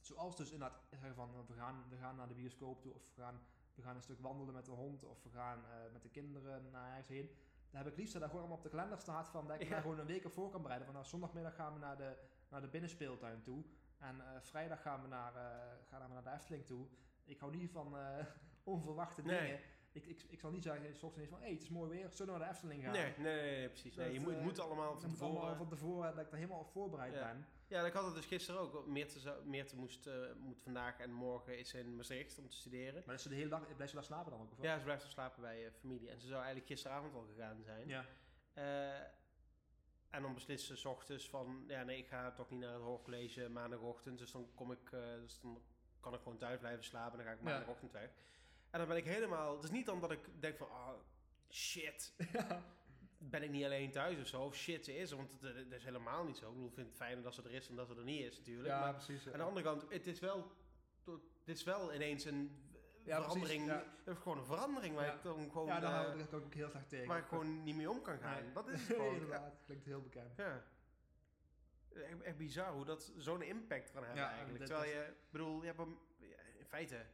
zoals dus inderdaad zeggen van we gaan, we gaan naar de bioscoop toe of we gaan, we gaan een stuk wandelen met de hond of we gaan uh, met de kinderen naar ergens heen. Daar heb ik liefst dat daar gewoon allemaal op de kalender staat van dat ik ja. daar gewoon een week op voor kan bereiden. Van nou, zondagmiddag gaan we naar de, naar de binnenspeeltuin toe. En uh, vrijdag gaan we, naar, uh, gaan we naar de Efteling toe. Ik hou niet van uh, onverwachte nee. dingen. Ik, ik, ik zal niet zeggen, soms ineens van, hé, hey, het is mooi weer, zullen we naar de Efteling gaan? Nee, nee, nee, nee precies. Nee, dat, je moet, het moet allemaal van tevoren. Allemaal van tevoren, dat ik daar helemaal op voorbereid ja. ben. Ja, ik had het dus gisteren ook. Meerte, zou, Meerte moest, uh, moet vandaag en morgen is in Maastricht om te studeren. Maar is ze de hele dag, blijft ze daar slapen dan ook? Of ja, ze blijft daar slapen bij uh, familie. En ze zou eigenlijk gisteravond al gegaan zijn. Ja. Uh, en dan beslist ze 's ochtends van, ja, nee, ik ga toch niet naar het hoorcollege maandagochtend. Dus dan kom ik, uh, dus dan kan ik gewoon thuis blijven slapen en dan ga ik maandagochtend ja. weg. En dan ben ik helemaal... Het is niet dan dat ik denk van... Oh, shit. Ja. Ben ik niet alleen thuis of zo? Of shit, ze is er. Want dat is helemaal niet zo. Ik bedoel, ik vind het fijner dat ze er is dan dat ze er niet is natuurlijk. Ja, maar precies. Ja. Aan de andere kant, het is wel, het is wel ineens een ja, verandering. Ja. Gewoon een verandering waar ja. ik dan gewoon... Ja, daar uh, kan ik ook heel slecht tegen. Waar ik gewoon niet mee om kan gaan. Nee. Dat is het gewoon. Inderdaad, ja. Klinkt heel bekend. Ja. Echt, echt bizar hoe dat zo'n impact kan hebben ja, eigenlijk. Terwijl is... je... bedoel, je hebt hem... In feite...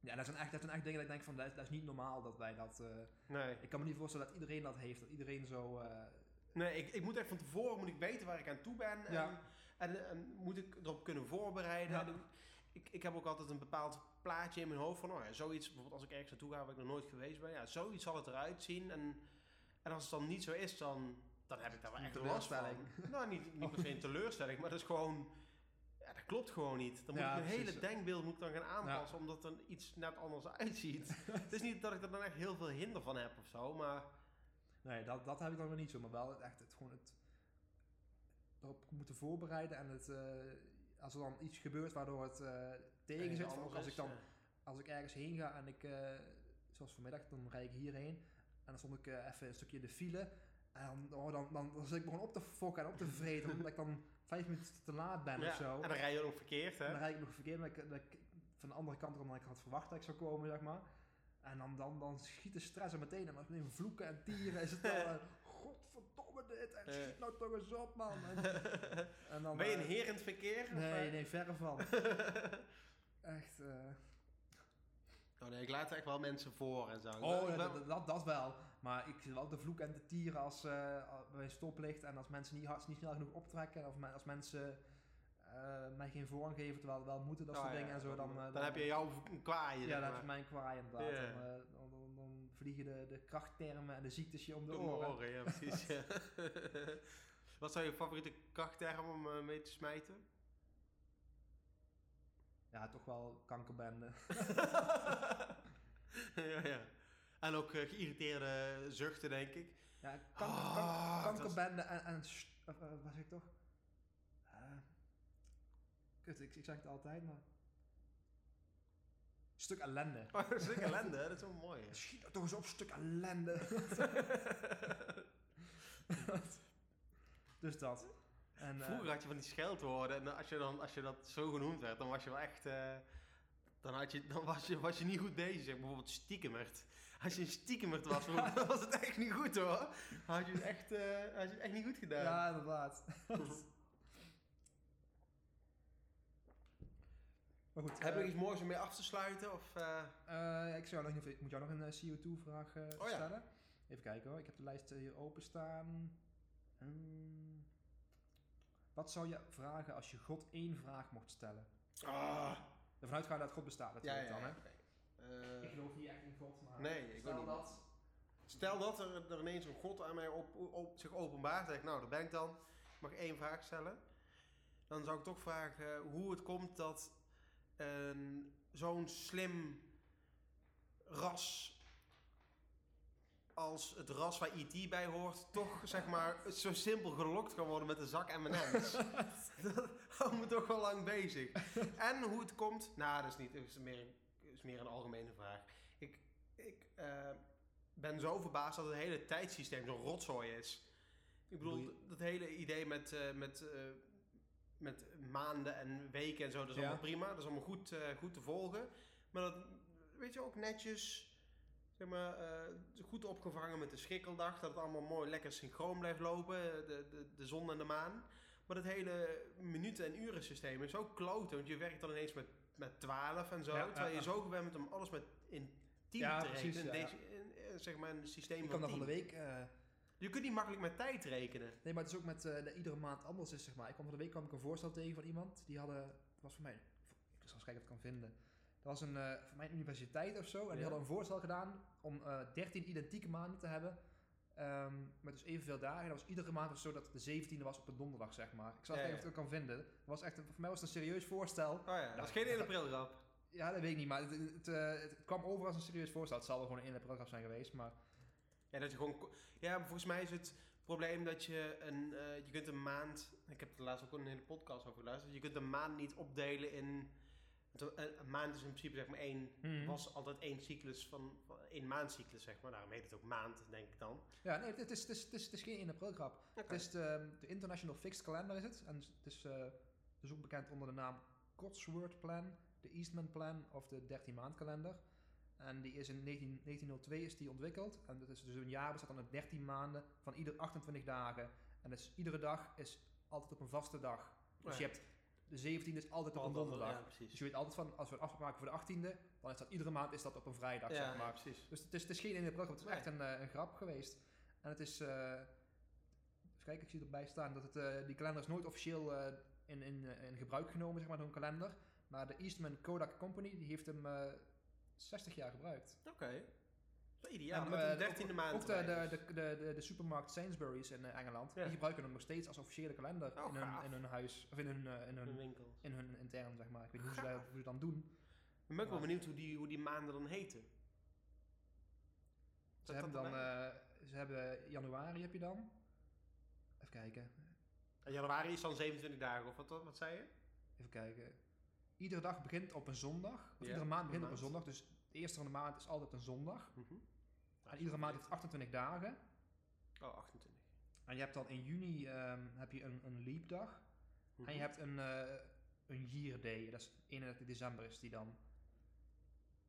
Ja, dat zijn, echt, dat zijn echt dingen dat ik denk van, dat is, dat is niet normaal dat wij dat... Uh, nee. Ik kan me niet voorstellen dat iedereen dat heeft, dat iedereen zo... Uh, nee, ik, ik moet echt van tevoren moet ik weten waar ik aan toe ben ja. en, en, en moet ik erop kunnen voorbereiden. Ja. En, ik, ik heb ook altijd een bepaald plaatje in mijn hoofd van, oh ja, zoiets, bijvoorbeeld als ik ergens naartoe ga waar ik nog nooit geweest ben, ja, zoiets zal het eruit zien. En, en als het dan niet zo is, dan, dan heb ik daar wel echt last van. Nou, niet, niet per se een teleurstelling, maar dat is gewoon... Ja, dat klopt gewoon niet. Dan moet ja, ik mijn precies. hele denkbeeld moet ik dan gaan aanpassen, ja. omdat er iets net anders uitziet. Het is niet dat ik er dan echt heel veel hinder van heb of zo, maar... Nee, dat, dat heb ik dan weer niet zo, maar wel echt het gewoon het... erop moeten voorbereiden en het... Uh, als er dan iets gebeurt waardoor het uh, tegen zit, of als ik dan... Als ik ergens heen ga en ik... Uh, zoals vanmiddag, dan rijd ik hierheen en dan stond ik uh, even een stukje in de file... En dan, oh, dan, dan, dan zit ik gewoon op te fokken en op te vreten, omdat ik dan vijf minuten te laat ben ja, of zo. En dan rij je nog verkeerd, hè? En dan rijd ik nog verkeerd, maar ik, dat ik van de andere kant dan ik had verwacht dat ik zou komen, zeg maar. En dan, dan, dan schiet de stress er meteen en dan neem vloeken en tieren en ze tellen. Godverdomme dit, en schiet nou toch eens op, man. En, en dan, ben je een uh, herend verkeer? Nee, nee, verre van. Echt... Uh... Oh nee, ik laat er echt wel mensen voor en zo. Oh, dat, dat, dat, dat wel. Maar ik zit wel te vloeken en te tieren als uh, bij een stoplicht. En als mensen niet, hard, niet snel genoeg optrekken. Of me, als mensen uh, mij geen voorrang geven terwijl het wel moeten. Dat oh, soort ja, dingen en zo. Dan, dan, dan, dan heb je jouw kwaaien. Ja, dat is mijn kwaai inderdaad. Yeah. Dan, uh, dan, dan, dan vliegen de, de krachttermen en de ziektes je om de, de oren. oren. Ja, precies. Ja. Wat zou je favoriete krachtterm om mee te smijten? Ja, toch wel kankerbende. ja, ja. En ook uh, geïrriteerde zuchten, denk ik. Ja, kanker, oh, kanker, kankerbende was... en... en st- uh, wat zeg ik toch? Uh, kut, ik, ik zeg het altijd, maar... Stuk ellende. Oh, een stuk ellende, dat is wel mooi. Hè? Schiet er toch eens op, stuk ellende. Dus dat... En, vroeger had je van die scheldwoorden en als je, dan, als je dat zo genoemd werd, dan was je wel echt, uh, dan, had je, dan was, je, was je niet goed bezig. Zeg, bijvoorbeeld stiekemert. Als je een stiekemert was, dan was het echt niet goed hoor. Dan had je het echt, uh, had je het echt niet goed gedaan. Ja, inderdaad. Maar goed, heb ik uh, iets moois om mee af te sluiten? Of, uh... Uh, ik, zou nog, ik moet jou nog een C O twee vraag uh, oh, stellen. Ja. Even kijken hoor, ik heb de lijst hier openstaan. Hmm. Wat zou je vragen als je God één vraag mocht stellen? Ah. Ervan uitgaan dat God bestaat, dat ja, weet ja, dan, hè? Nee. Uh, ik geloof niet echt in God, maar nee, ik stel, niet dat... stel dat er, er ineens een God aan mij op, op, zich openbaart. Zeg ik, nou, daar ben ik dan. Ik mag één vraag stellen. Dan zou ik toch vragen hoe het komt dat uh, zo'n slim ras... als het ras waar E T bij hoort, toch zeg maar zo simpel gelokt kan worden met een zak M en M's. Dat houdt me toch wel lang bezig. En hoe het komt... Nou, dat is, niet, dat is, meer, dat is meer een algemene vraag. Ik, ik uh, ben zo verbaasd dat het hele tijdsysteem zo'n rotzooi is. Ik bedoel, Boeie. dat hele idee met, uh, met, uh, met maanden en weken en zo, dat is ja. allemaal prima. Dat is allemaal goed, uh, goed te volgen. Maar dat, weet je, ook netjes, zeg maar, uh, goed opgevangen met de schrikkeldag. Dat het allemaal mooi lekker synchroon blijft lopen, de, de, de zon en de maan. Maar dat hele minuten- en uren systeem is ook kloten. Want je werkt dan ineens met, met twaalf en zo. Ja, terwijl ja, je zo gewend bent om alles met in tien ja, te precies, rekenen. Ja. In, in, zeg maar, een systeem ik van tien. Van de week... Uh... Je kunt niet makkelijk met tijd rekenen. Nee, maar het is ook met uh, dat iedere maand anders is, zeg maar. Ik kwam van de week kwam ik een voorstel tegen van iemand. Die hadden, het was voor mij, ik zal eens kijken of ik het kan vinden. Dat was een, uh, voor mijn universiteit of zo. En ja. die hadden een voorstel gedaan om uh, dertien identieke maanden te hebben. Um, met dus evenveel dagen. Dat was iedere maand of zo dat het de zeventiende was op een donderdag, zeg maar. Ik zal ja, kijken ja. of ik het kan vinden. Dat was echt een, voor mij was het een serieus voorstel. Oh ja, dat nou, is geen hele prilgrap. Ja, dat weet ik niet. Maar het, het, het, uh, het kwam over als een serieus voorstel. Het zal wel gewoon een hele prilgrap zijn geweest, maar... Ja, dat je gewoon, ja, maar volgens mij is het probleem dat je een, uh, je kunt een maand, ik heb er laatst ook een hele podcast over geluisterd, je kunt een maand niet opdelen in, een maand is in principe zeg maar één, mm-hmm. was altijd één cyclus van, één maandcyclus zeg maar, daarom heet het ook maand denk ik dan. Ja, nee, het is, het is, het is, het is geen één april grap. Okay. Het is de, de International Fixed Calendar is het, en het is, uh, het is ook bekend onder de naam Cotsworth Plan, de Eastman Plan of de dertien maand kalender. En die is in negentien, negentien nul twee is die ontwikkeld. En dat is dus een jaar bestaat dan uit dertien maanden van ieder achtentwintig dagen. En dus iedere dag is altijd op een vaste dag. Dus ja. je hebt de zeventiende is altijd op een donderdag. Ja, dus je weet altijd van, als we een afspraak maken voor de achttiende, dan is dat iedere maand is dat op een vrijdag. Ja, zeg maar. Ja, dus het is, het is geen in de program, het is nee. echt een, een grap geweest. En het is, uh, even kijken, ik zie erbij staan dat het, uh, die kalender is nooit officieel uh, in, in, in gebruik genomen, zeg maar, hun kalender. Maar de Eastman Kodak Company, die heeft hem... Uh, zestig jaar gebruikt. Oké. Okay. Dat is ideaal. En, met de dertiende maand. Ook de, de, de, de, de supermarkt Sainsbury's in Engeland. Ja. Die gebruiken hem nog steeds als officiële kalender. Oh, in, hun, in hun huis. Of in hun, uh, in hun, hun winkel. In hun intern, zeg maar. Ik weet niet hoe ze, hoe ze dan doen. Ik ben ook wel benieuwd hoe die, hoe die maanden dan heten. Ze hebben dan... Uh, ze hebben januari heb je dan. Even kijken. En januari is dan zevenentwintig dagen of wat, wat zei je? Even kijken. Iedere dag begint op een zondag. Of yeah, iedere maand begint maand. op een zondag. Dus de eerste van de maand is altijd een zondag. Mm-hmm. En iedere maand heeft achtentwintig dagen. Oh, achtentwintig. En je hebt dan in juni um, heb je een, een leapdag. Mm-hmm. En je hebt een, uh, een year day. Dat is eenendertig december is die dan.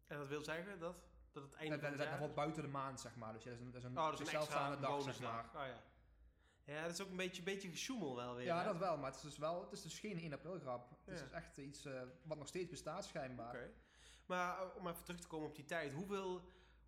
En dat wil zeggen dat, dat het einde dat, van de maand... Dat valt buiten de maand, zeg maar. Dus ja, dat is een, dat is een, oh, dat is een extra dag, zeg maar. Oh, ja. Ja, dat is ook een beetje, beetje gesjoemel wel weer. Ja, hè? Dat wel, maar het is dus, wel, het is dus geen één april grap. Het ja. is dus echt iets uh, wat nog steeds bestaat schijnbaar. Okay. Maar uh, om even terug te komen op die tijd. Hoeveel,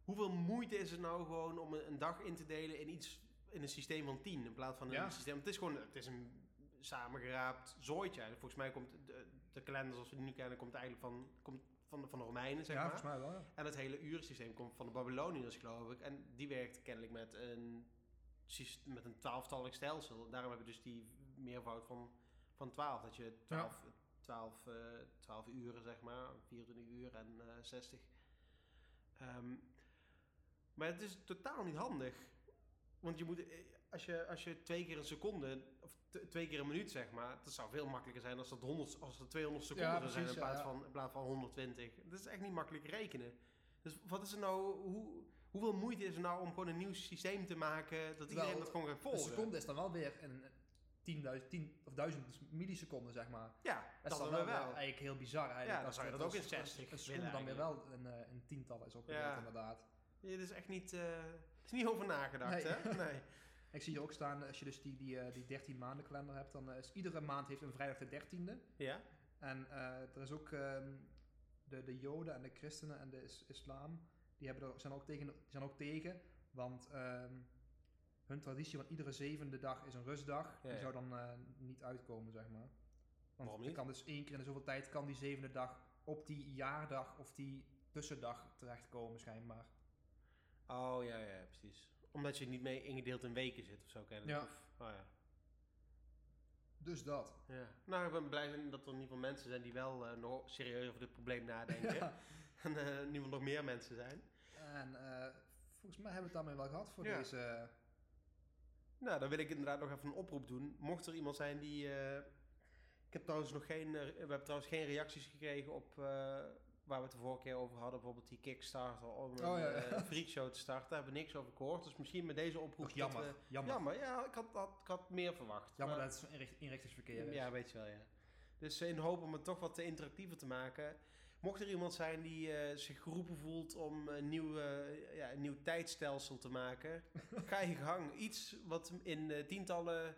hoeveel moeite is het nou gewoon om een, een dag in te delen in iets in een systeem van tien in plaats van een ja. systeem? Het is gewoon het is een samengeraapt zooitje. Volgens mij komt de, de kalender zoals we die nu kennen komt eigenlijk van... Komt Van de, van de Romeinen, zeg ja, maar. Volgens mij wel, ja. En het hele urensysteem komt van de Babyloniërs, geloof ik. En die werkt kennelijk met een... met een twaalftallig stelsel. Daarom hebben we dus die meervoud van, van twaalf. Dat je twaalf, ja. twaalf, uh, twaalf uren, zeg maar, vierentwintig uur en uh, zestig. Um, maar het is totaal niet handig. Want je moet, als je, als je twee keer een seconde, of t- twee keer een minuut, zeg maar, dat zou veel makkelijker zijn als dat, honderd, als dat tweehonderd seconden ja, precies, zijn in plaats, ja, ja. Van, in plaats van honderdtwintig. Dat is echt niet makkelijk rekenen. Dus wat is er nou, hoe, hoeveel moeite is er nou om gewoon een nieuw systeem te maken dat iedereen wel, dat gewoon gaat volgen? Een seconde is dan wel weer een tienduizend of duizend milliseconden, zeg maar. Ja, dat is dan, dan wel, wel. Eigenlijk heel bizar eigenlijk. Ja, dan zou je dat ook in zestig. Een seconde dan weer wel een, een tiental is opgedeeld, ja. Inderdaad. Ja, dat is echt niet, uh, is niet over nagedacht, nee. Hè? Nee. Ik zie hier ook staan, als je dus die, die, die dertien maanden kalender hebt, dan is iedere maand heeft een vrijdag de dertiende. Ja. En uh, er is ook... Um, De, de Joden en de christenen en de is, islam, die hebben er, zijn, ook tegen, zijn ook tegen, want uh, hun traditie van iedere zevende dag is een rustdag, ja, die zou dan uh, niet uitkomen, zeg maar. Want je kan dus één keer in zoveel tijd kan die zevende dag op die jaardag of die tussendag terechtkomen, schijnbaar. Oh, ja, ja, precies. Omdat je niet mee ingedeeld in weken zit of zo, kan je dat, ja. Of, oh, ja. Dus dat. Ja. Nou, ik ben blij dat er in ieder geval mensen zijn die wel uh, nog serieus over dit probleem nadenken. Ja. En uh, nu nog meer mensen zijn. En uh, volgens mij hebben we het daarmee wel gehad voor ja. deze... Nou, dan wil ik inderdaad nog even een oproep doen. Mocht er iemand zijn die... Uh, ik heb trouwens nog geen... Uh, we hebben trouwens geen reacties gekregen op... Uh, waar we het de vorige keer over hadden, bijvoorbeeld die Kickstarter om een oh, ja. uh, freakshow te starten, daar hebben we niks over gehoord. Dus misschien met deze oproep... Och, jammer, we, jammer. Jammer, ja, ik had, had, ik had meer verwacht. Jammer maar, dat het inrichtingsverkeer is. Ja, weet je wel, ja. Dus in de hoop om het toch wat interactiever te maken. Mocht er iemand zijn die uh, zich geroepen voelt om een nieuw, uh, ja, een nieuw tijdstelsel te maken, ga je gang. Iets wat in uh, tientallen...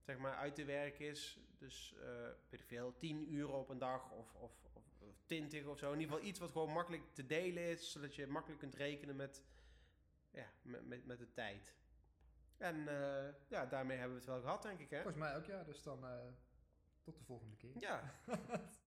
zeg maar uit te werk is, dus uh, weet ik veel, tien uur op een dag of, of, of, of twintig of zo. In ieder geval iets wat gewoon makkelijk te delen is, zodat je makkelijk kunt rekenen met, ja, met, met, met de tijd. En uh, ja, daarmee hebben we het wel gehad, denk ik, hè? Volgens mij ook, ja. Dus dan uh, tot de volgende keer. Ja.